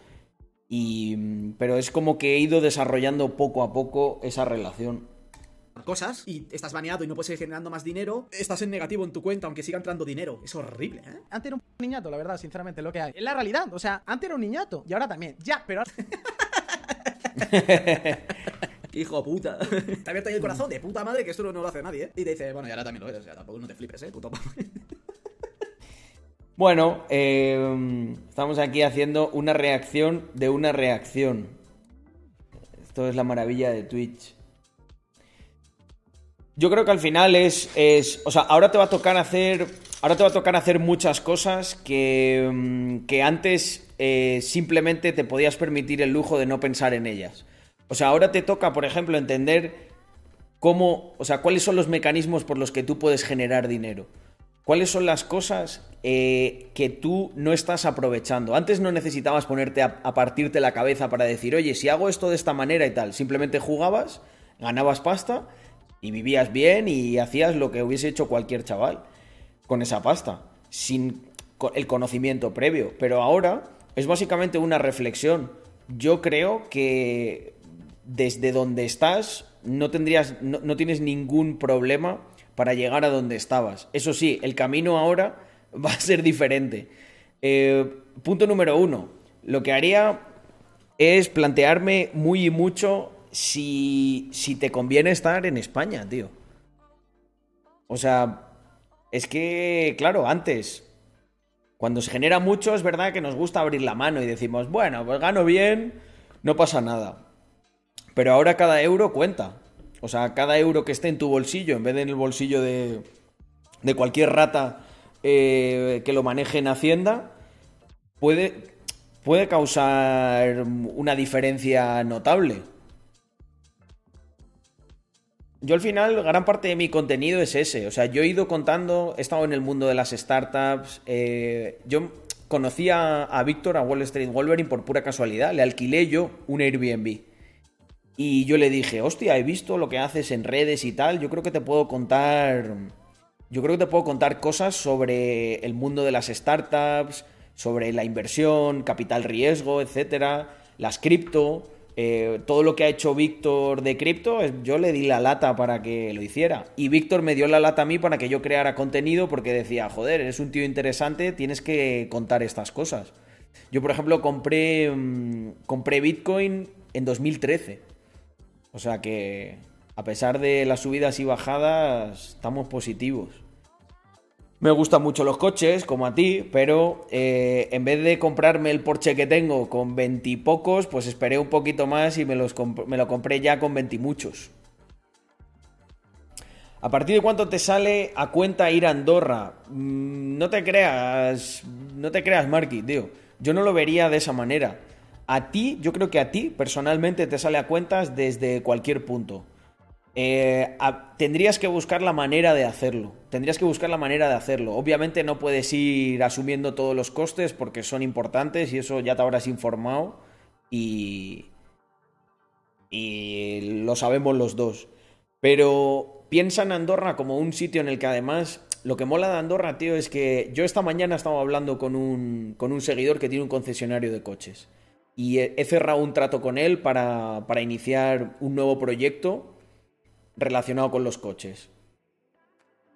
Pero es como que he ido desarrollando poco a poco esa relación. Cosas y estás baneado y no puedes ir generando más dinero, estás en negativo en tu cuenta aunque siga entrando dinero. Es horrible, ¿eh? Antes era un niñato, la verdad, sinceramente, lo que hay. Es la realidad, o sea, antes era un niñato y ahora también. Ya, pero... Hijo puta. Te ha abierto ahí el corazón de puta madre que esto no lo hace nadie, ¿eh? Y te dice, bueno, y ahora también lo eres, o sea, tampoco no te flipes, ¿eh? Puto padre. Bueno, estamos aquí haciendo una reacción de una reacción. Esto es la maravilla de Twitch. Yo creo que al final es... O sea, ahora te va a tocar hacer... Ahora te va a tocar hacer muchas cosas que antes simplemente te podías permitir el lujo de no pensar en ellas. O sea, ahora te toca, por ejemplo, entender cómo... O sea, cuáles son los mecanismos por los que tú puedes generar dinero. Cuáles son las cosas que tú no estás aprovechando. Antes no necesitabas ponerte a partirte la cabeza para decir, oye, si hago esto de esta manera y tal. Simplemente jugabas, ganabas pasta... Y vivías bien y hacías lo que hubiese hecho cualquier chaval con esa pasta, sin el conocimiento previo. Pero ahora es básicamente una reflexión. Yo creo que desde donde estás no tienes ningún problema para llegar a donde estabas. Eso sí, el camino ahora va a ser diferente. Punto número uno. Lo que haría es plantearme muy y mucho... Si te conviene estar en España, tío. O sea, es que, claro, antes, cuando se genera mucho, es verdad que nos gusta abrir la mano y decimos, bueno, pues gano bien, no pasa nada. Pero ahora cada euro cuenta. O sea, cada euro que esté en tu bolsillo, en vez de en el bolsillo de cualquier rata que lo maneje en Hacienda, puede causar una diferencia notable. Yo al final, gran parte de mi contenido es ese. O sea, yo he ido contando, he estado en el mundo de las startups. Yo conocí a Víctor, a Wall Street Wolverine, por pura casualidad. Le alquilé yo un Airbnb. Y yo le dije, hostia, he visto lo que haces en redes y tal. Yo creo que te puedo contar cosas sobre el mundo de las startups, sobre la inversión, capital riesgo, etcétera, las cripto... todo lo que ha hecho Víctor de cripto, yo le di la lata para que lo hiciera. Y Víctor me dio la lata a mí para que yo creara contenido porque decía, joder, eres un tío interesante, tienes que contar estas cosas. Yo, por ejemplo, compré Bitcoin en 2013. O sea que, a pesar de las subidas y bajadas, estamos positivos. Me gustan mucho los coches, como a ti, pero en vez de comprarme el Porsche que tengo con 20 y pocos, pues esperé un poquito más y me lo compré ya con 20 y muchos. ¿A partir de cuánto te sale a cuenta ir a Andorra? No te creas, Marky, tío. Yo no lo vería de esa manera. A ti, yo creo que a ti, personalmente, te sale a cuentas desde cualquier punto. Tendrías que buscar la manera de hacerlo. Obviamente no puedes ir asumiendo todos los costes porque son importantes y eso ya te habrás informado y lo sabemos los dos. Pero piensa en Andorra como un sitio en el que, además, lo que mola de Andorra, tío, es que yo esta mañana estaba hablando con un seguidor que tiene un concesionario de coches y he cerrado un trato con él para iniciar un nuevo proyecto relacionado con los coches.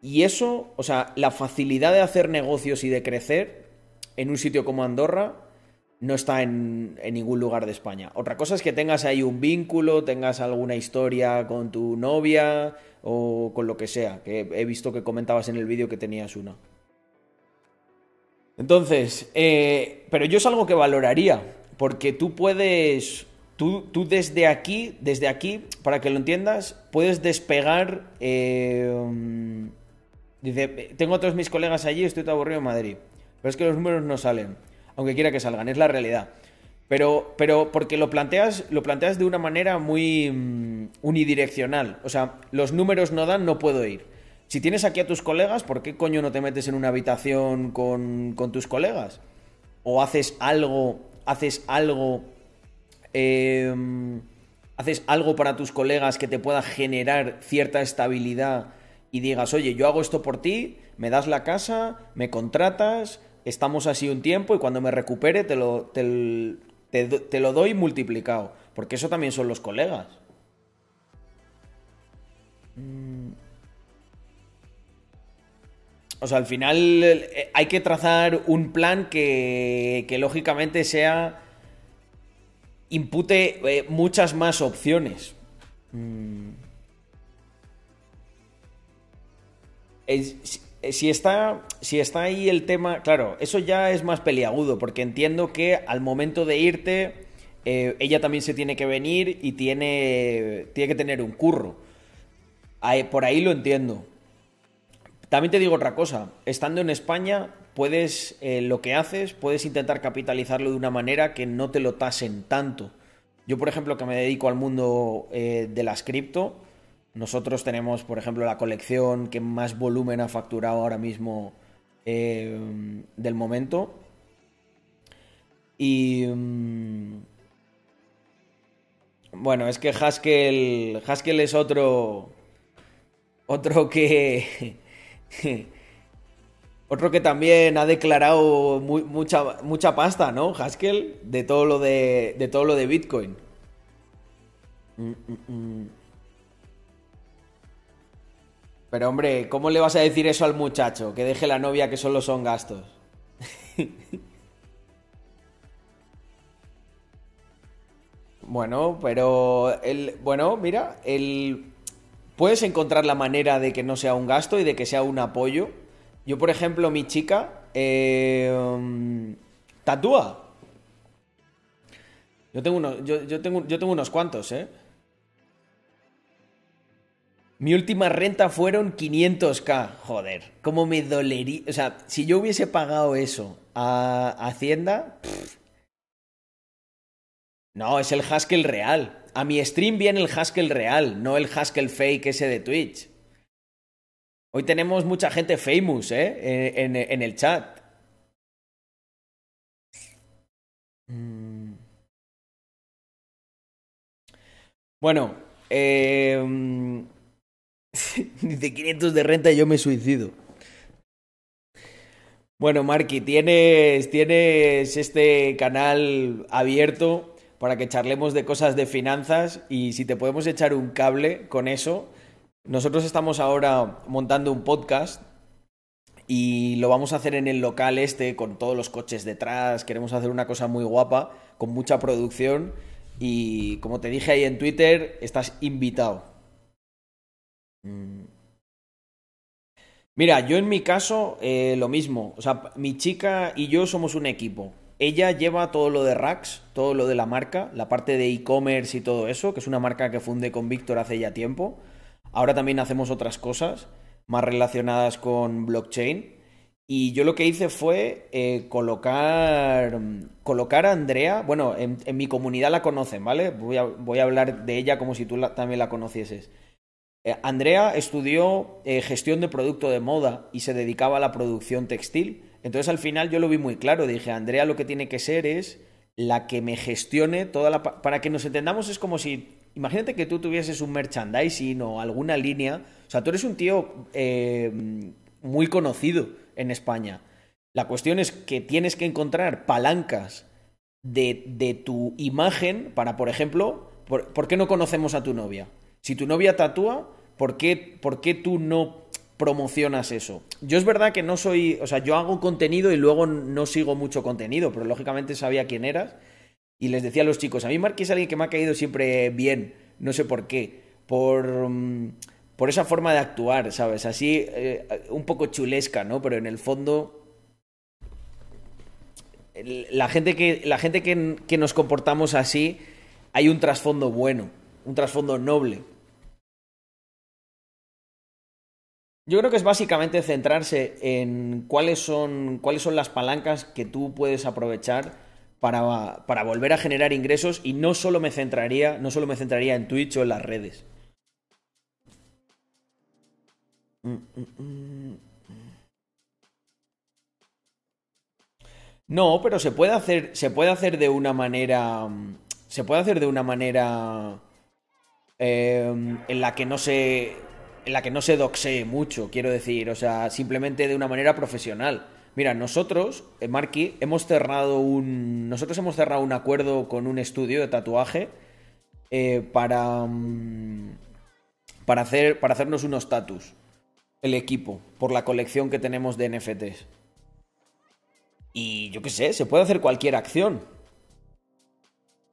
Y eso, o sea, la facilidad de hacer negocios y de crecer en un sitio como Andorra no está en ningún lugar de España. Otra cosa es que tengas ahí un vínculo, tengas alguna historia con tu novia o con lo que sea, que he visto que comentabas en el vídeo que tenías una. Entonces, pero yo es algo que valoraría, porque tú puedes... Tú desde aquí, para que lo entiendas, puedes despegar... Dice, tengo a todos mis colegas allí, estoy todo aburrido en Madrid. Pero es que los números no salen, aunque quiera que salgan, es la realidad. Pero porque lo planteas de una manera muy unidireccional. O sea, los números no dan, no puedo ir. Si tienes aquí a tus colegas, ¿por qué coño no te metes en una habitación con tus colegas? O haces algo para tus colegas que te pueda generar cierta estabilidad y digas, oye, yo hago esto por ti, me das la casa, me contratas, estamos así un tiempo y cuando me recupere Te lo doy multiplicado, porque eso también son los colegas. O sea, al final hay que trazar un plan que lógicamente sea... impute muchas más opciones. Si está ahí el tema... Claro, eso ya es más peliagudo, porque entiendo que al momento de irte, ella también se tiene que venir y tiene que tener un curro. Por ahí lo entiendo. También te digo otra cosa. Estando en España, lo que haces, puedes intentar capitalizarlo de una manera que no te lo tasen tanto. Yo, por ejemplo, que me dedico al mundo de las cripto... Nosotros tenemos, por ejemplo, la colección que más volumen ha facturado ahora mismo del momento. Y bueno, es que Haskell es otro que también ha declarado mucha pasta, ¿no? Haskell, de todo lo de Bitcoin. Pero, hombre, ¿cómo le vas a decir eso al muchacho? Que deje la novia, que solo son gastos. Bueno, pero... Bueno, mira, puedes encontrar la manera de que no sea un gasto y de que sea un apoyo. Yo, por ejemplo, mi chica... tatúa. Yo tengo unos cuantos, ¿eh? Mi última renta fueron 500.000. Joder, cómo me dolería. O sea, si yo hubiese pagado eso a Hacienda... No, es el Haskell real. A mi stream viene el Haskell real, no el Haskell fake ese de Twitch. Hoy tenemos mucha gente famous, ¿eh? En el chat. Bueno, dice 500 de renta y yo me suicido. Bueno, Marky, tienes este canal abierto para que charlemos de cosas de finanzas, y si te podemos echar un cable con eso. Nosotros estamos ahora montando un podcast y lo vamos a hacer en el local este, con todos los coches detrás. Queremos hacer una cosa muy guapa, con mucha producción, y como te dije ahí en Twitter, estás invitado. Mira, yo en mi caso lo mismo. O sea, mi chica y yo somos un equipo. Ella lleva todo lo de Racks, todo lo de la marca, la parte de e-commerce y todo eso, que es una marca que fundé con Víctor hace ya tiempo. Ahora también hacemos otras cosas más relacionadas con blockchain. Y yo lo que hice fue colocar a Andrea. Bueno, en mi comunidad la conocen, ¿vale? Voy a hablar de ella como si tú también la conocieses. Andrea estudió gestión de producto de moda y se dedicaba a la producción textil. Entonces, al final yo lo vi muy claro. Dije, Andrea lo que tiene que ser es la que me gestione toda la... Para que nos entendamos, es como si... Imagínate que tú tuvieses un merchandising o alguna línea. O sea, tú eres un tío muy conocido en España. La cuestión es que tienes que encontrar palancas de tu imagen para, por ejemplo... ¿Por qué no conocemos a tu novia? Si tu novia tatúa, ¿por qué tú no promocionas eso? Yo es verdad que no soy... O sea, yo hago contenido y luego no sigo mucho contenido, pero lógicamente sabía quién eras. Y les decía a los chicos, a mí Marky es alguien que me ha caído siempre bien, no sé por qué, por esa forma de actuar, ¿sabes? Así, un poco chulesca, ¿no? Pero en el fondo... La gente que nos comportamos así, hay un trasfondo bueno, un trasfondo noble. Yo creo que es básicamente centrarse en cuáles son las palancas que tú puedes aprovechar para volver a generar ingresos, y no solo me centraría en Twitch o en las redes. No, pero se puede hacer de una manera en la que no se doxee mucho, quiero decir, o sea, simplemente de una manera profesional. Mira, nosotros, Marky, hemos cerrado un acuerdo con un estudio de tatuaje para hacernos unos tatus, el equipo, por la colección que tenemos de NFTs. Y yo qué sé, se puede hacer cualquier acción.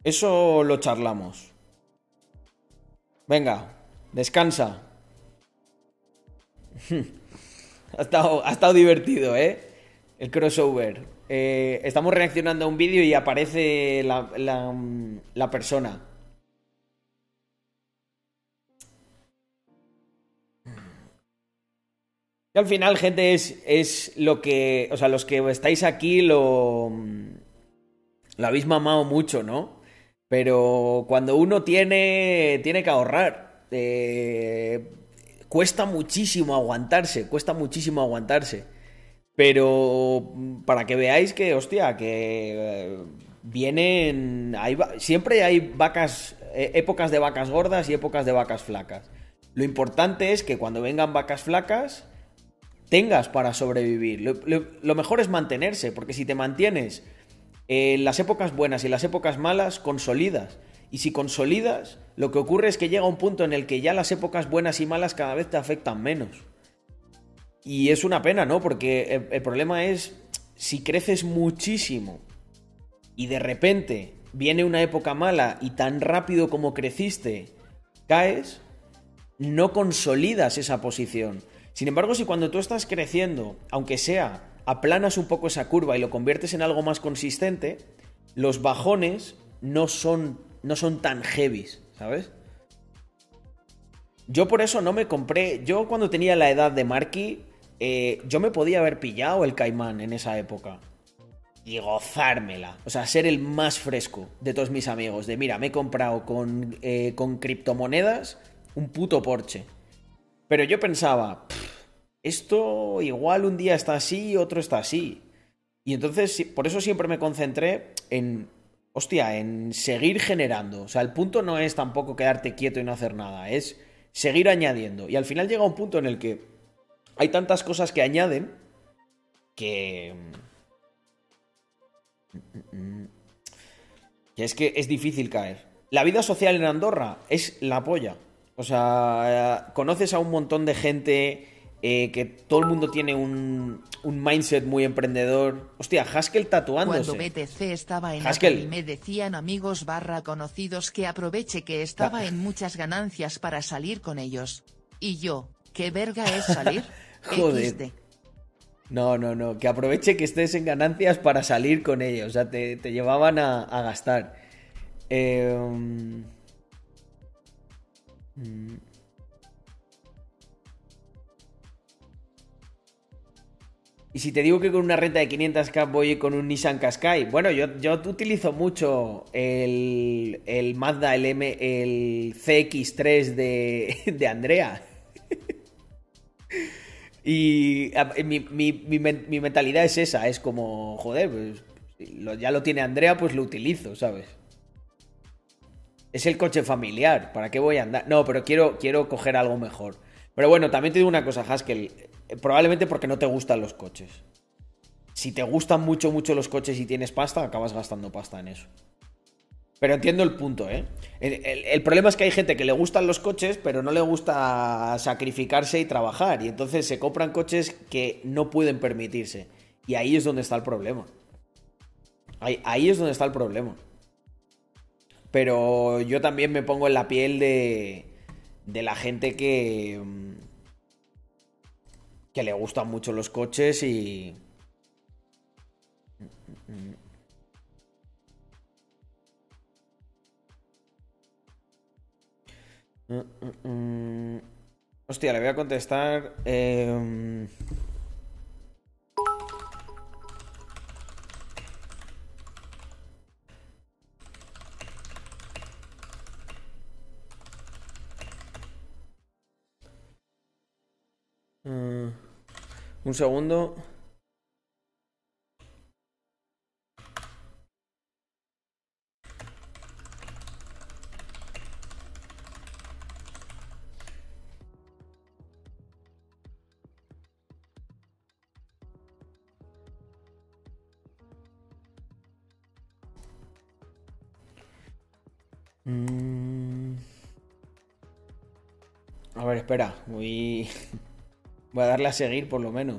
Eso lo charlamos. Venga, descansa. Ha estado divertido, ¿eh? El crossover. Estamos reaccionando a un vídeo y aparece la persona. Y al final, gente, es lo que... O sea, los que estáis aquí lo habéis mamado mucho, ¿no? Pero cuando uno tiene que ahorrar. Cuesta muchísimo aguantarse. Pero para que veáis que, hostia, que vienen... Siempre hay vacas, épocas de vacas gordas y épocas de vacas flacas. Lo importante es que cuando vengan vacas flacas tengas para sobrevivir. Lo mejor es mantenerse, porque si te mantienes en las épocas buenas y en las épocas malas, consolidas. Y si consolidas, lo que ocurre es que llega un punto en el que ya las épocas buenas y malas cada vez te afectan menos. Y es una pena, ¿no? Porque el problema es, si creces muchísimo y de repente viene una época mala y tan rápido como creciste caes, no consolidas esa posición. Sin embargo, si cuando tú estás creciendo, aunque sea, aplanas un poco esa curva y lo conviertes en algo más consistente, los bajones no son tan heavies, ¿sabes? Yo por eso no me compré... Yo cuando tenía la edad de Marky, yo me podía haber pillado el Caimán en esa época. Y gozármela. O sea, ser el más fresco de todos mis amigos. De mira, me he comprado con criptomonedas un puto Porsche. Pero yo pensaba, esto igual un día está así y otro está así. Y entonces, por eso siempre me concentré en seguir generando. O sea, el punto no es tampoco quedarte quieto y no hacer nada, es seguir añadiendo. Y al final llega un punto en el que hay tantas cosas que añaden que es que es difícil caer. La vida social en Andorra es la polla. O sea, conoces a un montón de gente que todo el mundo tiene un mindset muy emprendedor. Hostia, Haskell tatuándose. Cuando BTC estaba en Haskell, y me decían amigos /conocidos que aproveche que estaba en muchas ganancias para salir con ellos. Y yo, ¿qué verga es salir? Joder. XD. No, que aproveche que estés en ganancias para salir con ellos. O sea, te llevaban a gastar. Y si te digo que con una renta de 500k voy con un Nissan Qashqai, bueno, yo utilizo mucho el Mazda, el CX3 de Andrea. Y mi mentalidad es esa, es como, joder, pues, ya lo tiene Andrea, pues lo utilizo, ¿sabes? Es el coche familiar, ¿para qué voy a andar? No, pero quiero coger algo mejor. Pero bueno, también te digo una cosa, Haskell, probablemente porque no te gustan los coches. Si te gustan mucho, mucho los coches y tienes pasta, acabas gastando pasta en eso. Pero entiendo el punto, ¿eh? El problema es que hay gente que le gustan los coches, pero no le gusta sacrificarse y trabajar. Y entonces se compran coches que no pueden permitirse. Y ahí es donde está el problema. Ahí es donde está el problema. Pero yo también me pongo en la piel de la gente que le gustan mucho los coches y... Hostia, le voy a contestar... Un segundo. A ver, espera. Voy a darle a seguir por lo menos.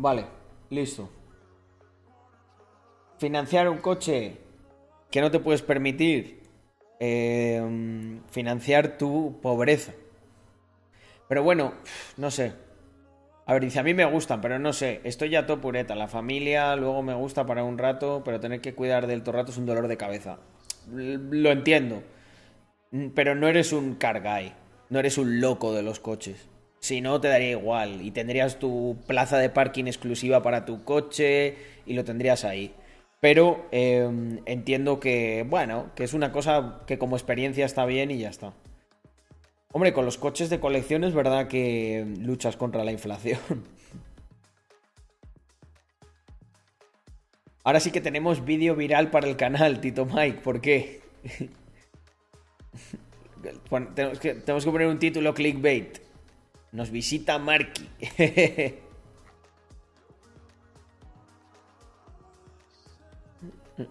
Vale, listo. Financiar un coche que no te puedes permitir. Financiar tu pobreza. Pero bueno, no sé. A ver, dice, a mí me gustan, pero no sé. Estoy ya todo pureta. La familia luego me gusta para un rato, pero tener que cuidar del todo rato es un dolor de cabeza. Lo entiendo. Pero no eres un cargay. No eres un loco de los coches. Si no, te daría igual y tendrías tu plaza de parking exclusiva para tu coche y lo tendrías ahí. Pero entiendo que, bueno, que es una cosa que como experiencia está bien y ya está. Hombre, con los coches de colección es verdad que luchas contra la inflación. Ahora sí que tenemos vídeo viral para el canal, Tito Mike. ¿Por qué? Bueno, tenemos que poner un título clickbait. Nos visita Marky.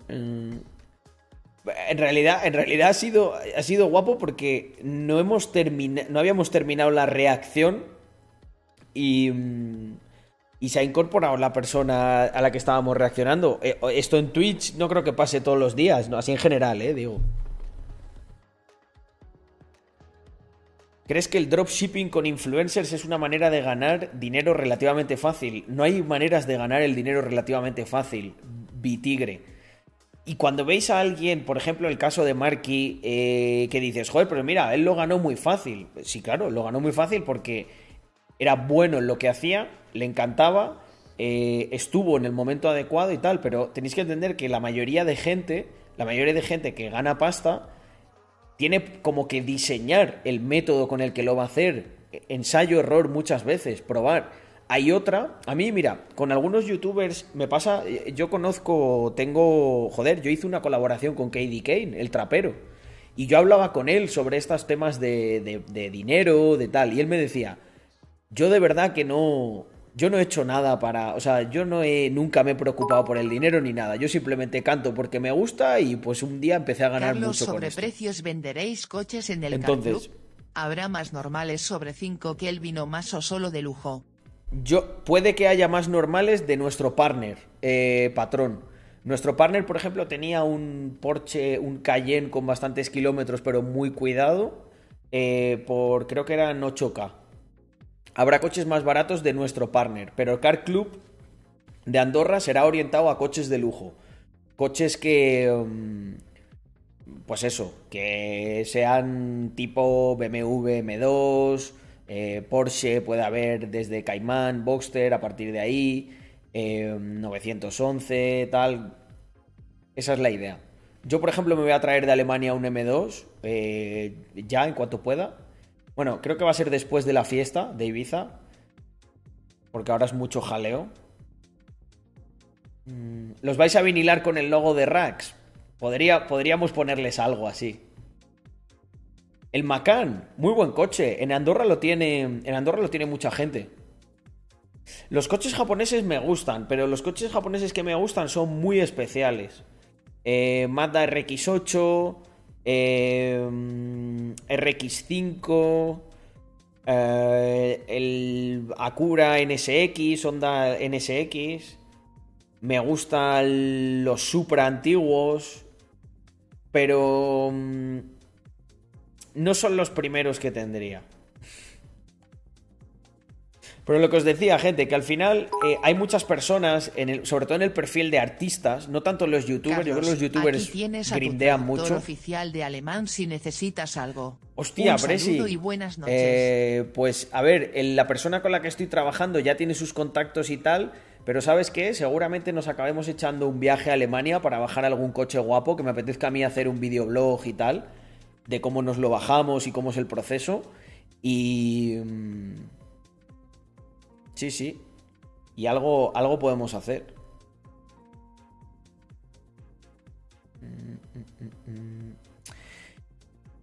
En realidad ha sido guapo porque no habíamos terminado la reacción y se ha incorporado la persona a la que estábamos reaccionando. Esto en Twitch no creo que pase todos los días, no, así en general, digo. ¿Crees que el dropshipping con influencers es una manera de ganar dinero relativamente fácil? No hay maneras de ganar el dinero relativamente fácil, Bitigre. Y cuando veis a alguien, por ejemplo, el caso de Marky, que dices, joder, pero mira, él lo ganó muy fácil. Sí, claro, lo ganó muy fácil porque era bueno en lo que hacía, le encantaba, estuvo en el momento adecuado y tal, pero tenéis que entender que la mayoría de gente que gana pasta tiene como que diseñar el método con el que lo va a hacer. Ensayo, error muchas veces, probar. Hay otra. A mí, mira, con algunos youtubers me pasa. Yo hice una colaboración con KD Kane, el trapero. Y yo hablaba con él sobre estos temas de dinero, de tal. Y él me decía, yo de verdad que no. Yo no he hecho nada para... O sea, yo nunca me he preocupado por el dinero ni nada. Yo simplemente canto porque me gusta y pues un día empecé a ganar Carlos, mucho sobre con esto. Precios venderéis coches en el Entonces, Club. ¿Habrá más normales sobre 5 que el vino más o solo de lujo? Puede que haya más normales de nuestro partner, patrón. Nuestro partner, por ejemplo, tenía un Porsche, un Cayenne con bastantes kilómetros, pero muy cuidado, creo que eran 8K. Habrá coches más baratos de nuestro partner, pero el Car Club de Andorra será orientado a coches de lujo. Coches que, pues eso, que sean tipo BMW, M2, Porsche, puede haber desde Cayman, Boxster, a partir de ahí, 911, tal. Esa es la idea. Yo, por ejemplo, me voy a traer de Alemania un M2, ya en cuanto pueda. Bueno, creo que va a ser después de la fiesta de Ibiza, porque ahora es mucho jaleo. ¿Los vais a vinilar con el logo de Rax? Podríamos ponerles algo así. El Macan, muy buen coche. En Andorra lo tiene mucha gente. Los coches japoneses me gustan, pero los coches japoneses que me gustan son muy especiales. Mazda RX-8... RX5, el Acura NSX, Honda NSX. Me gustan los Supra antiguos, pero no son los primeros que tendría. Pero lo que os decía, gente, que al final hay muchas personas, sobre todo en el perfil de artistas, no tanto los youtubers. Carlos, yo creo que los youtubers grindean mucho. Oficial de alemán si necesitas algo. Hostia, Presi. Y buenas noches. Pues a ver, la persona con la que estoy trabajando ya tiene sus contactos y tal, pero ¿sabes qué? Seguramente nos acabemos echando un viaje a Alemania para bajar algún coche guapo, que me apetezca a mí hacer un videoblog y tal, de cómo nos lo bajamos y cómo es el proceso. Sí. Y algo podemos hacer.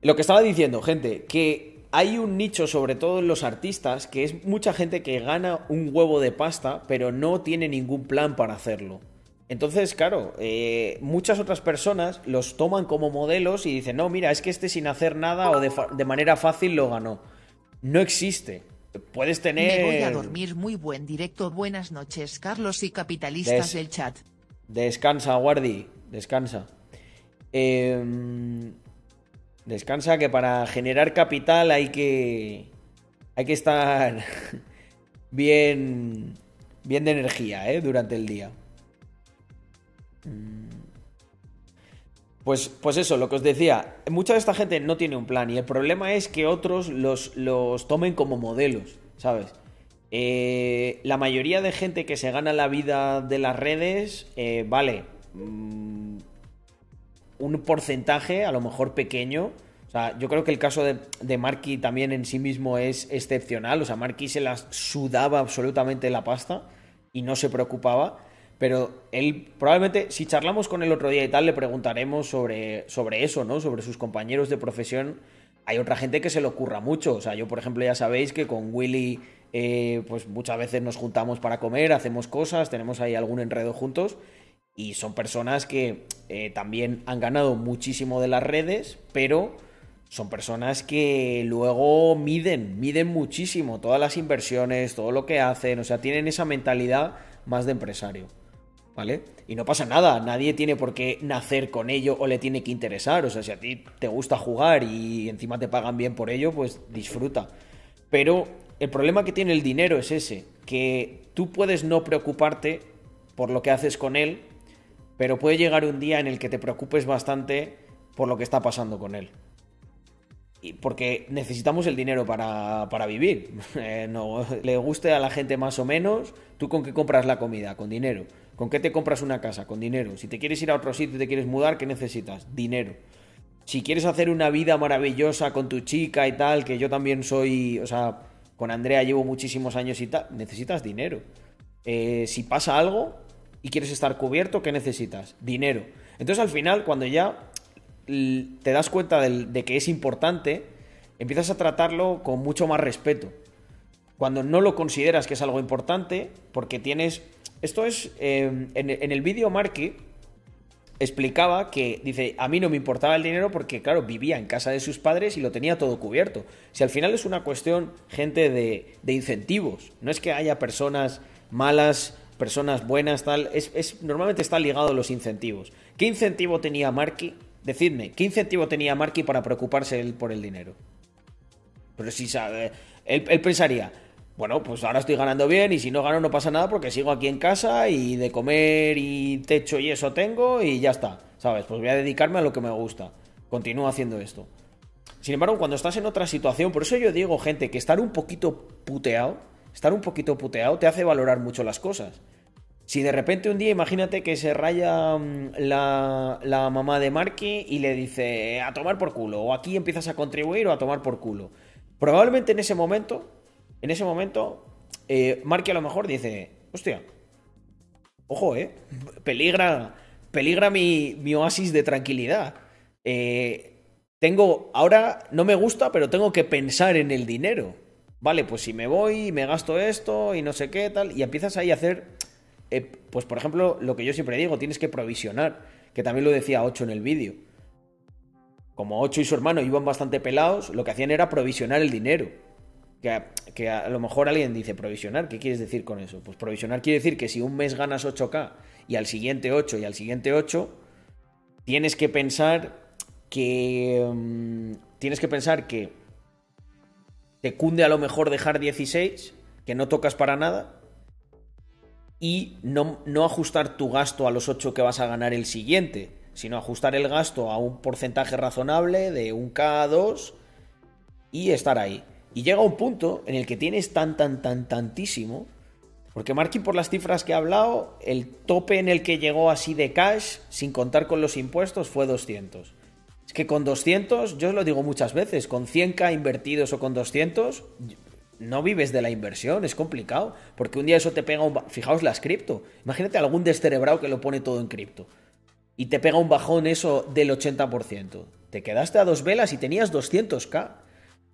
Lo que estaba diciendo, gente, que hay un nicho, sobre todo en los artistas, que es mucha gente que gana un huevo de pasta, pero no tiene ningún plan para hacerlo. Entonces, claro, muchas otras personas los toman como modelos y dicen, no, mira, es que este sin hacer nada o de manera fácil lo ganó. No existe. Puedes tener... Me voy a dormir. Muy buen directo. Buenas noches, Carlos y capitalistas del chat. Descansa, Guardi. Descansa. Descansa, que para generar capital hay que estar bien de energía, durante el día. Pues eso, lo que os decía, mucha de esta gente no tiene un plan y el problema es que otros los tomen como modelos, ¿sabes? La mayoría de gente que se gana la vida de las redes, un porcentaje, a lo mejor pequeño. O sea, yo creo que el caso de Marky también en sí mismo es excepcional. O sea, Marky se las sudaba absolutamente la pasta y no se preocupaba. Pero él, probablemente, si charlamos con él otro día y tal, le preguntaremos sobre eso, ¿no? Sobre sus compañeros de profesión. Hay otra gente que se le ocurra mucho. O sea, yo, por ejemplo, ya sabéis que con Willy, pues muchas veces nos juntamos para comer, hacemos cosas, tenemos ahí algún enredo juntos. Y son personas que también han ganado muchísimo de las redes, pero son personas que luego miden muchísimo todas las inversiones, todo lo que hacen. O sea, tienen esa mentalidad más de empresario, ¿vale? Y no pasa nada, nadie tiene por qué nacer con ello o le tiene que interesar. O sea, si a ti te gusta jugar y encima te pagan bien por ello, pues disfruta. Pero el problema que tiene el dinero es ese, que tú puedes no preocuparte por lo que haces con él, pero puede llegar un día en el que te preocupes bastante por lo que está pasando con él. Y porque necesitamos el dinero para vivir. No le guste a la gente más o menos. ¿Tú con qué compras la comida? Con dinero. ¿Con qué te compras una casa? Con dinero. Si te quieres ir a otro sitio y te quieres mudar, ¿qué necesitas? Dinero. Si quieres hacer una vida maravillosa con tu chica y tal, que yo también soy... O sea, con Andrea llevo muchísimos años y tal. Necesitas dinero. Si pasa algo y quieres estar cubierto, ¿qué necesitas? Dinero. Entonces al final, cuando ya te das cuenta de que es importante, empiezas a tratarlo con mucho más respeto. Cuando no lo consideras que es algo importante, porque tienes... Esto es... en el vídeo Marky explicaba que, dice, a mí no me importaba el dinero porque, claro, vivía en casa de sus padres y lo tenía todo cubierto. Si al final es una cuestión, gente, de incentivos. No es que haya personas malas, personas buenas, tal, normalmente está ligado a los incentivos. ¿Qué incentivo tenía Marky? Decidme, ¿qué incentivo tenía Marky para preocuparse él por el dinero? Pero si sabe, él pensaría, bueno, pues ahora estoy ganando bien y si no gano no pasa nada porque sigo aquí en casa y de comer y techo y eso tengo y ya está, ¿sabes? Pues voy a dedicarme a lo que me gusta, continúo haciendo esto. Sin embargo, cuando estás en otra situación, por eso yo digo, gente, que estar un poquito puteado, te hace valorar mucho las cosas. Si de repente un día, imagínate que se raya la mamá de Marky y le dice a tomar por culo, o aquí empiezas a contribuir o a tomar por culo. Probablemente en ese momento, Marky a lo mejor dice, hostia, ojo, peligra mi oasis de tranquilidad. Ahora no me gusta, pero tengo que pensar en el dinero. Vale, pues si me voy y me gasto esto y no sé qué, tal, y empiezas ahí a hacer, pues por ejemplo, lo que yo siempre digo, tienes que provisionar, que también lo decía Ocho en el vídeo. Como Ocho y su hermano iban bastante pelados, lo que hacían era provisionar el dinero. Que a lo mejor alguien dice, provisionar, ¿qué quieres decir con eso? Pues provisionar quiere decir que si un mes ganas 8K y al siguiente 8 y al siguiente 8, tienes que pensar que... Te cunde a lo mejor dejar 16, que no tocas para nada, y no ajustar tu gasto a los 8 que vas a ganar el siguiente, sino ajustar el gasto a un porcentaje razonable de un K2 y estar ahí. Y llega un punto en el que tienes tantísimo, porque Marky, por las cifras que ha hablado, el tope en el que llegó así de cash, sin contar con los impuestos, fue 200. Es que con 200, yo os lo digo muchas veces, con 100K invertidos o con 200, no vives de la inversión, es complicado, porque un día eso te pega un... Fijaos las cripto, imagínate algún descerebrado que lo pone todo en cripto y te pega un bajón eso del 80%. Te quedaste a dos velas y tenías 200k.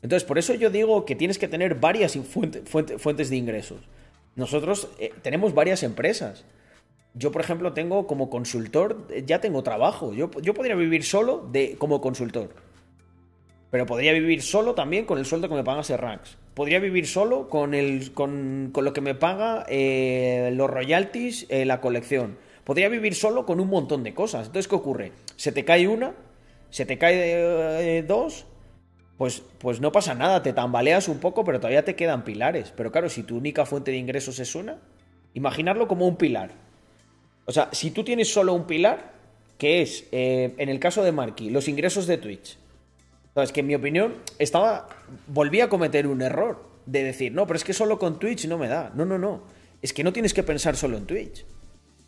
Entonces, por eso yo digo que tienes que tener varias fuentes de ingresos. Nosotros tenemos varias empresas. Yo, por ejemplo, tengo como consultor, ya tengo trabajo. Yo podría vivir solo como consultor. Pero podría vivir solo también con el sueldo que me paga Serranx. Podría vivir solo con lo que me paga los royalties, la colección. Podría vivir solo con un montón de cosas. Entonces, ¿qué ocurre? Se te cae una, se te cae dos, pues no pasa nada, te tambaleas un poco, pero todavía te quedan pilares. Pero claro, si tu única fuente de ingresos es una, imaginarlo como un pilar. O sea, si tú tienes solo un pilar, que es, en el caso de Marky, los ingresos de Twitch. Entonces, que en mi opinión, volví a cometer un error de decir, no, pero es que solo con Twitch no me da. No. Es que no tienes que pensar solo en Twitch.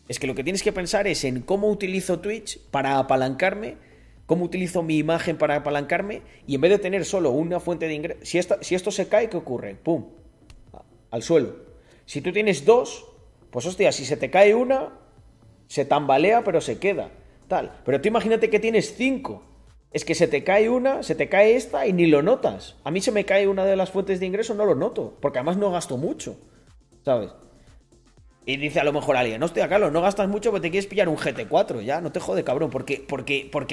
Es que lo que tienes que pensar es en cómo utilizo Twitch para apalancarme, cómo utilizo mi imagen para apalancarme, y en vez de tener solo una fuente de ingresos, si esto se cae, ¿qué ocurre? ¡Pum! Al suelo. Si tú tienes dos, pues hostia, si se te cae una, se tambalea pero se queda, tal. Pero tú imagínate que tienes cinco. Es que se te cae una, se te cae esta y ni lo notas. A mí se me cae una de las fuentes de ingreso, no lo noto, porque además no gasto mucho, ¿sabes? Y dice a lo mejor alguien, hostia, Carlos, no gastas mucho porque te quieres pillar un GT4, ya, no te jode, cabrón, porque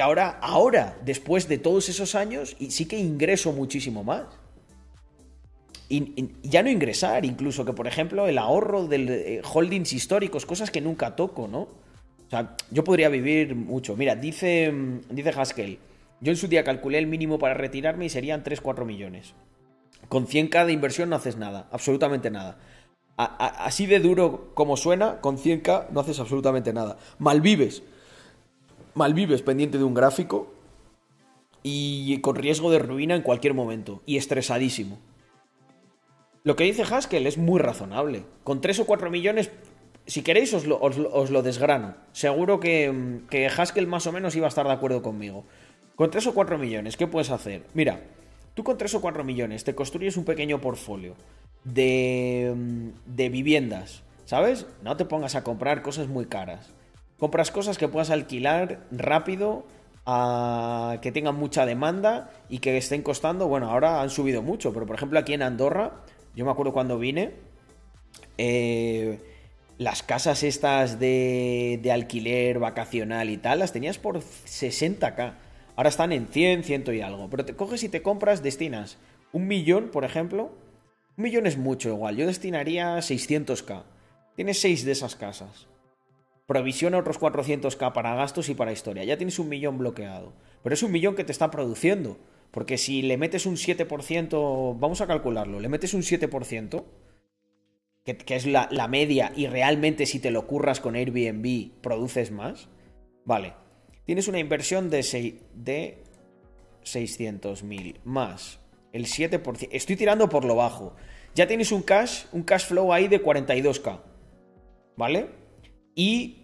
ahora, después de todos esos años, sí que ingreso muchísimo más. Y ya no ingresar, incluso que, por ejemplo, el ahorro de holdings históricos, cosas que nunca toco, ¿no? O sea, yo podría vivir mucho. Mira, dice Haskell, yo en su día calculé el mínimo para retirarme y serían 3-4 millones. Con 100k de inversión no haces nada, absolutamente nada. Así de duro como suena, con 100k no haces absolutamente nada. Malvives pendiente de un gráfico y con riesgo de ruina en cualquier momento y estresadísimo. Lo que dice Haskell es muy razonable. Con 3 o 4 millones, si queréis os lo desgrano. Seguro que Haskell más o menos iba a estar de acuerdo conmigo. Con 3 o 4 millones, ¿qué puedes hacer? Mira, tú con 3 o 4 millones te construyes un pequeño portfolio de viviendas, ¿sabes? No te pongas a comprar cosas muy caras. Compras cosas que puedas alquilar rápido, que tengan mucha demanda y que estén costando. Bueno, ahora han subido mucho, pero por ejemplo aquí en Andorra, yo me acuerdo cuando vine, las casas estas de alquiler vacacional y tal, las tenías por 60k. Ahora están en 100, 100 y algo. Pero te coges y te compras, destinas 1 millón, por ejemplo. 1 millón es mucho igual, yo destinaría 600k. Tienes 6 de esas casas. Provisiona otros 400k para gastos y para historia. Ya tienes 1 millón bloqueado. Pero es 1 millón que te está produciendo. Porque si le metes un 7%, vamos a calcularlo, le metes un 7%, que es la media, y realmente si te lo curras con Airbnb, produces más. Vale, tienes una inversión de 600.000 más el 7%, estoy tirando por lo bajo. Ya tienes un cash flow ahí de 42k, ¿vale? Y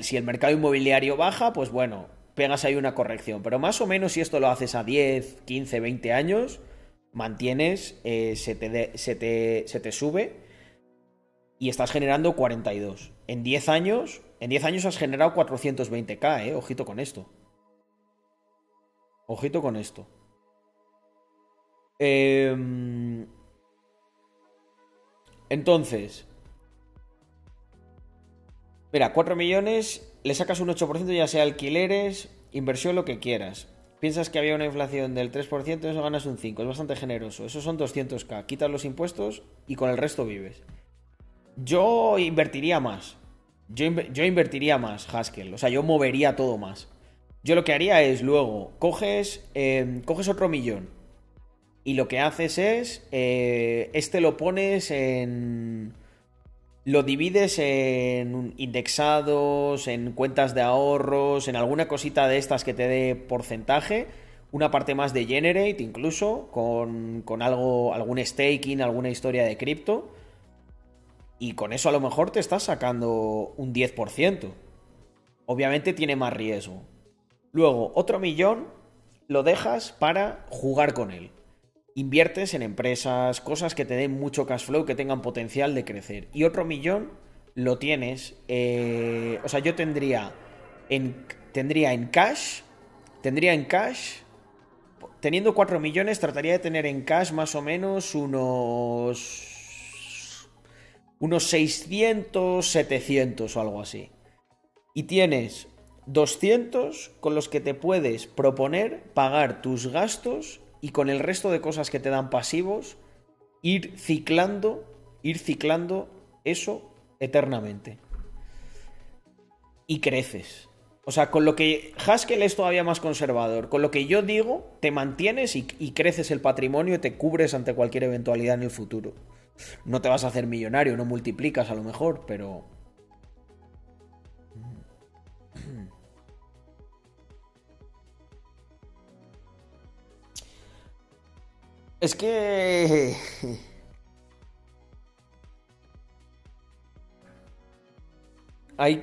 si el mercado inmobiliario baja, pues bueno, pegas ahí una corrección. Pero más o menos si esto lo haces a 10, 15, 20 años, mantienes, se te sube y estás generando 42. En 10 años has generado 420k, Ojito con esto. Ojito con esto. Entonces, mira, 4 millones, le sacas un 8%, ya sea alquileres, inversión, lo que quieras. Piensas que había una inflación del 3%, eso ganas un 5%, es bastante generoso. Eso son 200k, quitas los impuestos y con el resto vives. Yo invertiría más, Haskell, o sea, yo movería todo más. Yo lo que haría es, luego, coges otro millón. Y lo que haces es, lo pones en... Lo divides en indexados, en cuentas de ahorros, en alguna cosita de estas que te dé porcentaje. Una parte más de Generate, incluso, con algún staking, alguna historia de cripto. Y con eso a lo mejor te estás sacando un 10%. Obviamente tiene más riesgo. Luego, otro millón lo dejas para jugar con él. inviertes en empresas, cosas que te den mucho cash flow, que tengan potencial de crecer. Y otro millón lo tienes, o sea, yo tendría en cash, teniendo 4 millones, trataría de tener en cash más o menos unos 600, 700 o algo así. Y tienes 200 con los que te puedes proponer pagar tus gastos y con el resto de cosas que te dan pasivos, ir ciclando eso eternamente. Y creces. O sea, con lo que Haskell es todavía más conservador. Con lo que yo digo, te mantienes y creces el patrimonio y te cubres ante cualquier eventualidad en el futuro. No te vas a hacer millonario, no multiplicas a lo mejor, pero... Es que... Hay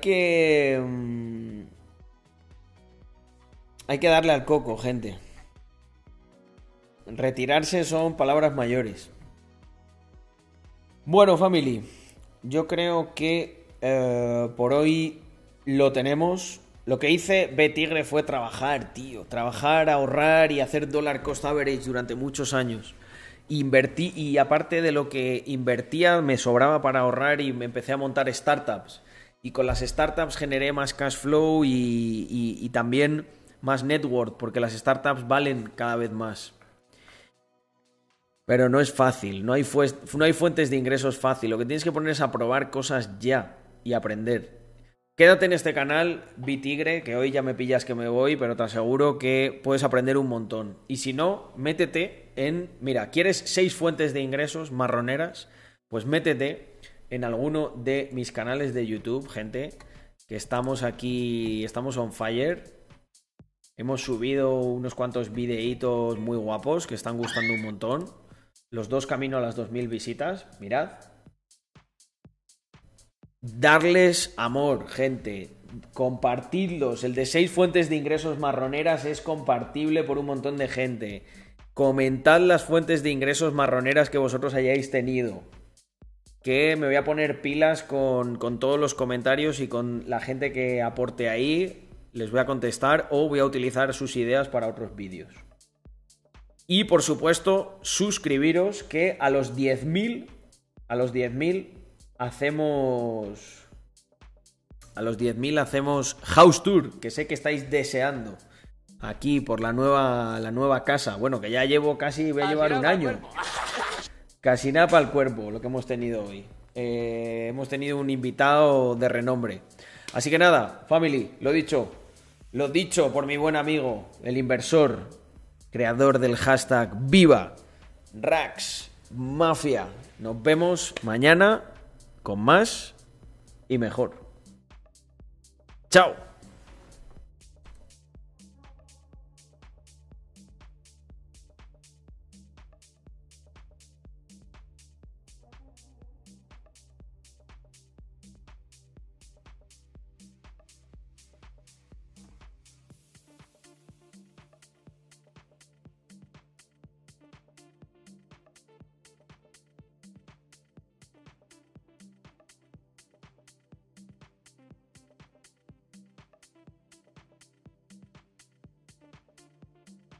que darle al coco, gente. Retirarse son palabras mayores. Bueno, family, yo creo que por hoy lo tenemos. Lo que hice BTigre fue trabajar, tío. Trabajar, ahorrar y hacer dólar cost average durante muchos años. Invertí, y aparte de lo que invertía, me sobraba para ahorrar y me empecé a montar startups. Y con las startups generé más cash flow y también más net worth, porque las startups valen cada vez más. Pero no es fácil, no hay fuentes de ingresos fácil. Lo que tienes que poner es a probar cosas ya y aprender. Quédate en este canal, BTigre, que hoy ya me pillas que me voy, pero te aseguro que puedes aprender un montón. Y si no, métete en... Mira, ¿quieres 6 fuentes de ingresos marroneras? Pues métete en alguno de mis canales de YouTube, gente, que estamos aquí, estamos on fire. Hemos subido unos cuantos videitos muy guapos que están gustando un montón. Los 2 camino a las 2000 visitas, mirad. Darles amor, gente. Compartidlos. El de 6 fuentes de ingresos marroneras es compartible por un montón de gente. Comentad las fuentes de ingresos marroneras que vosotros hayáis tenido. Que me voy a poner pilas con todos los comentarios y con la gente que aporte ahí. Les voy a contestar o voy a utilizar sus ideas para otros vídeos. Y por supuesto, suscribiros, que a los 10.000, hacemos house tour, que sé que estáis deseando aquí por la nueva casa. Bueno, que ya llevo casi, voy a llevar un año. Casi nada para el cuerpo lo que hemos tenido hoy. Hemos tenido un invitado de renombre. Así que nada, family, lo dicho por mi buen amigo, el inversor, creador del hashtag Viva Rax Mafia. Nos vemos mañana con más y mejor. ¡Chao!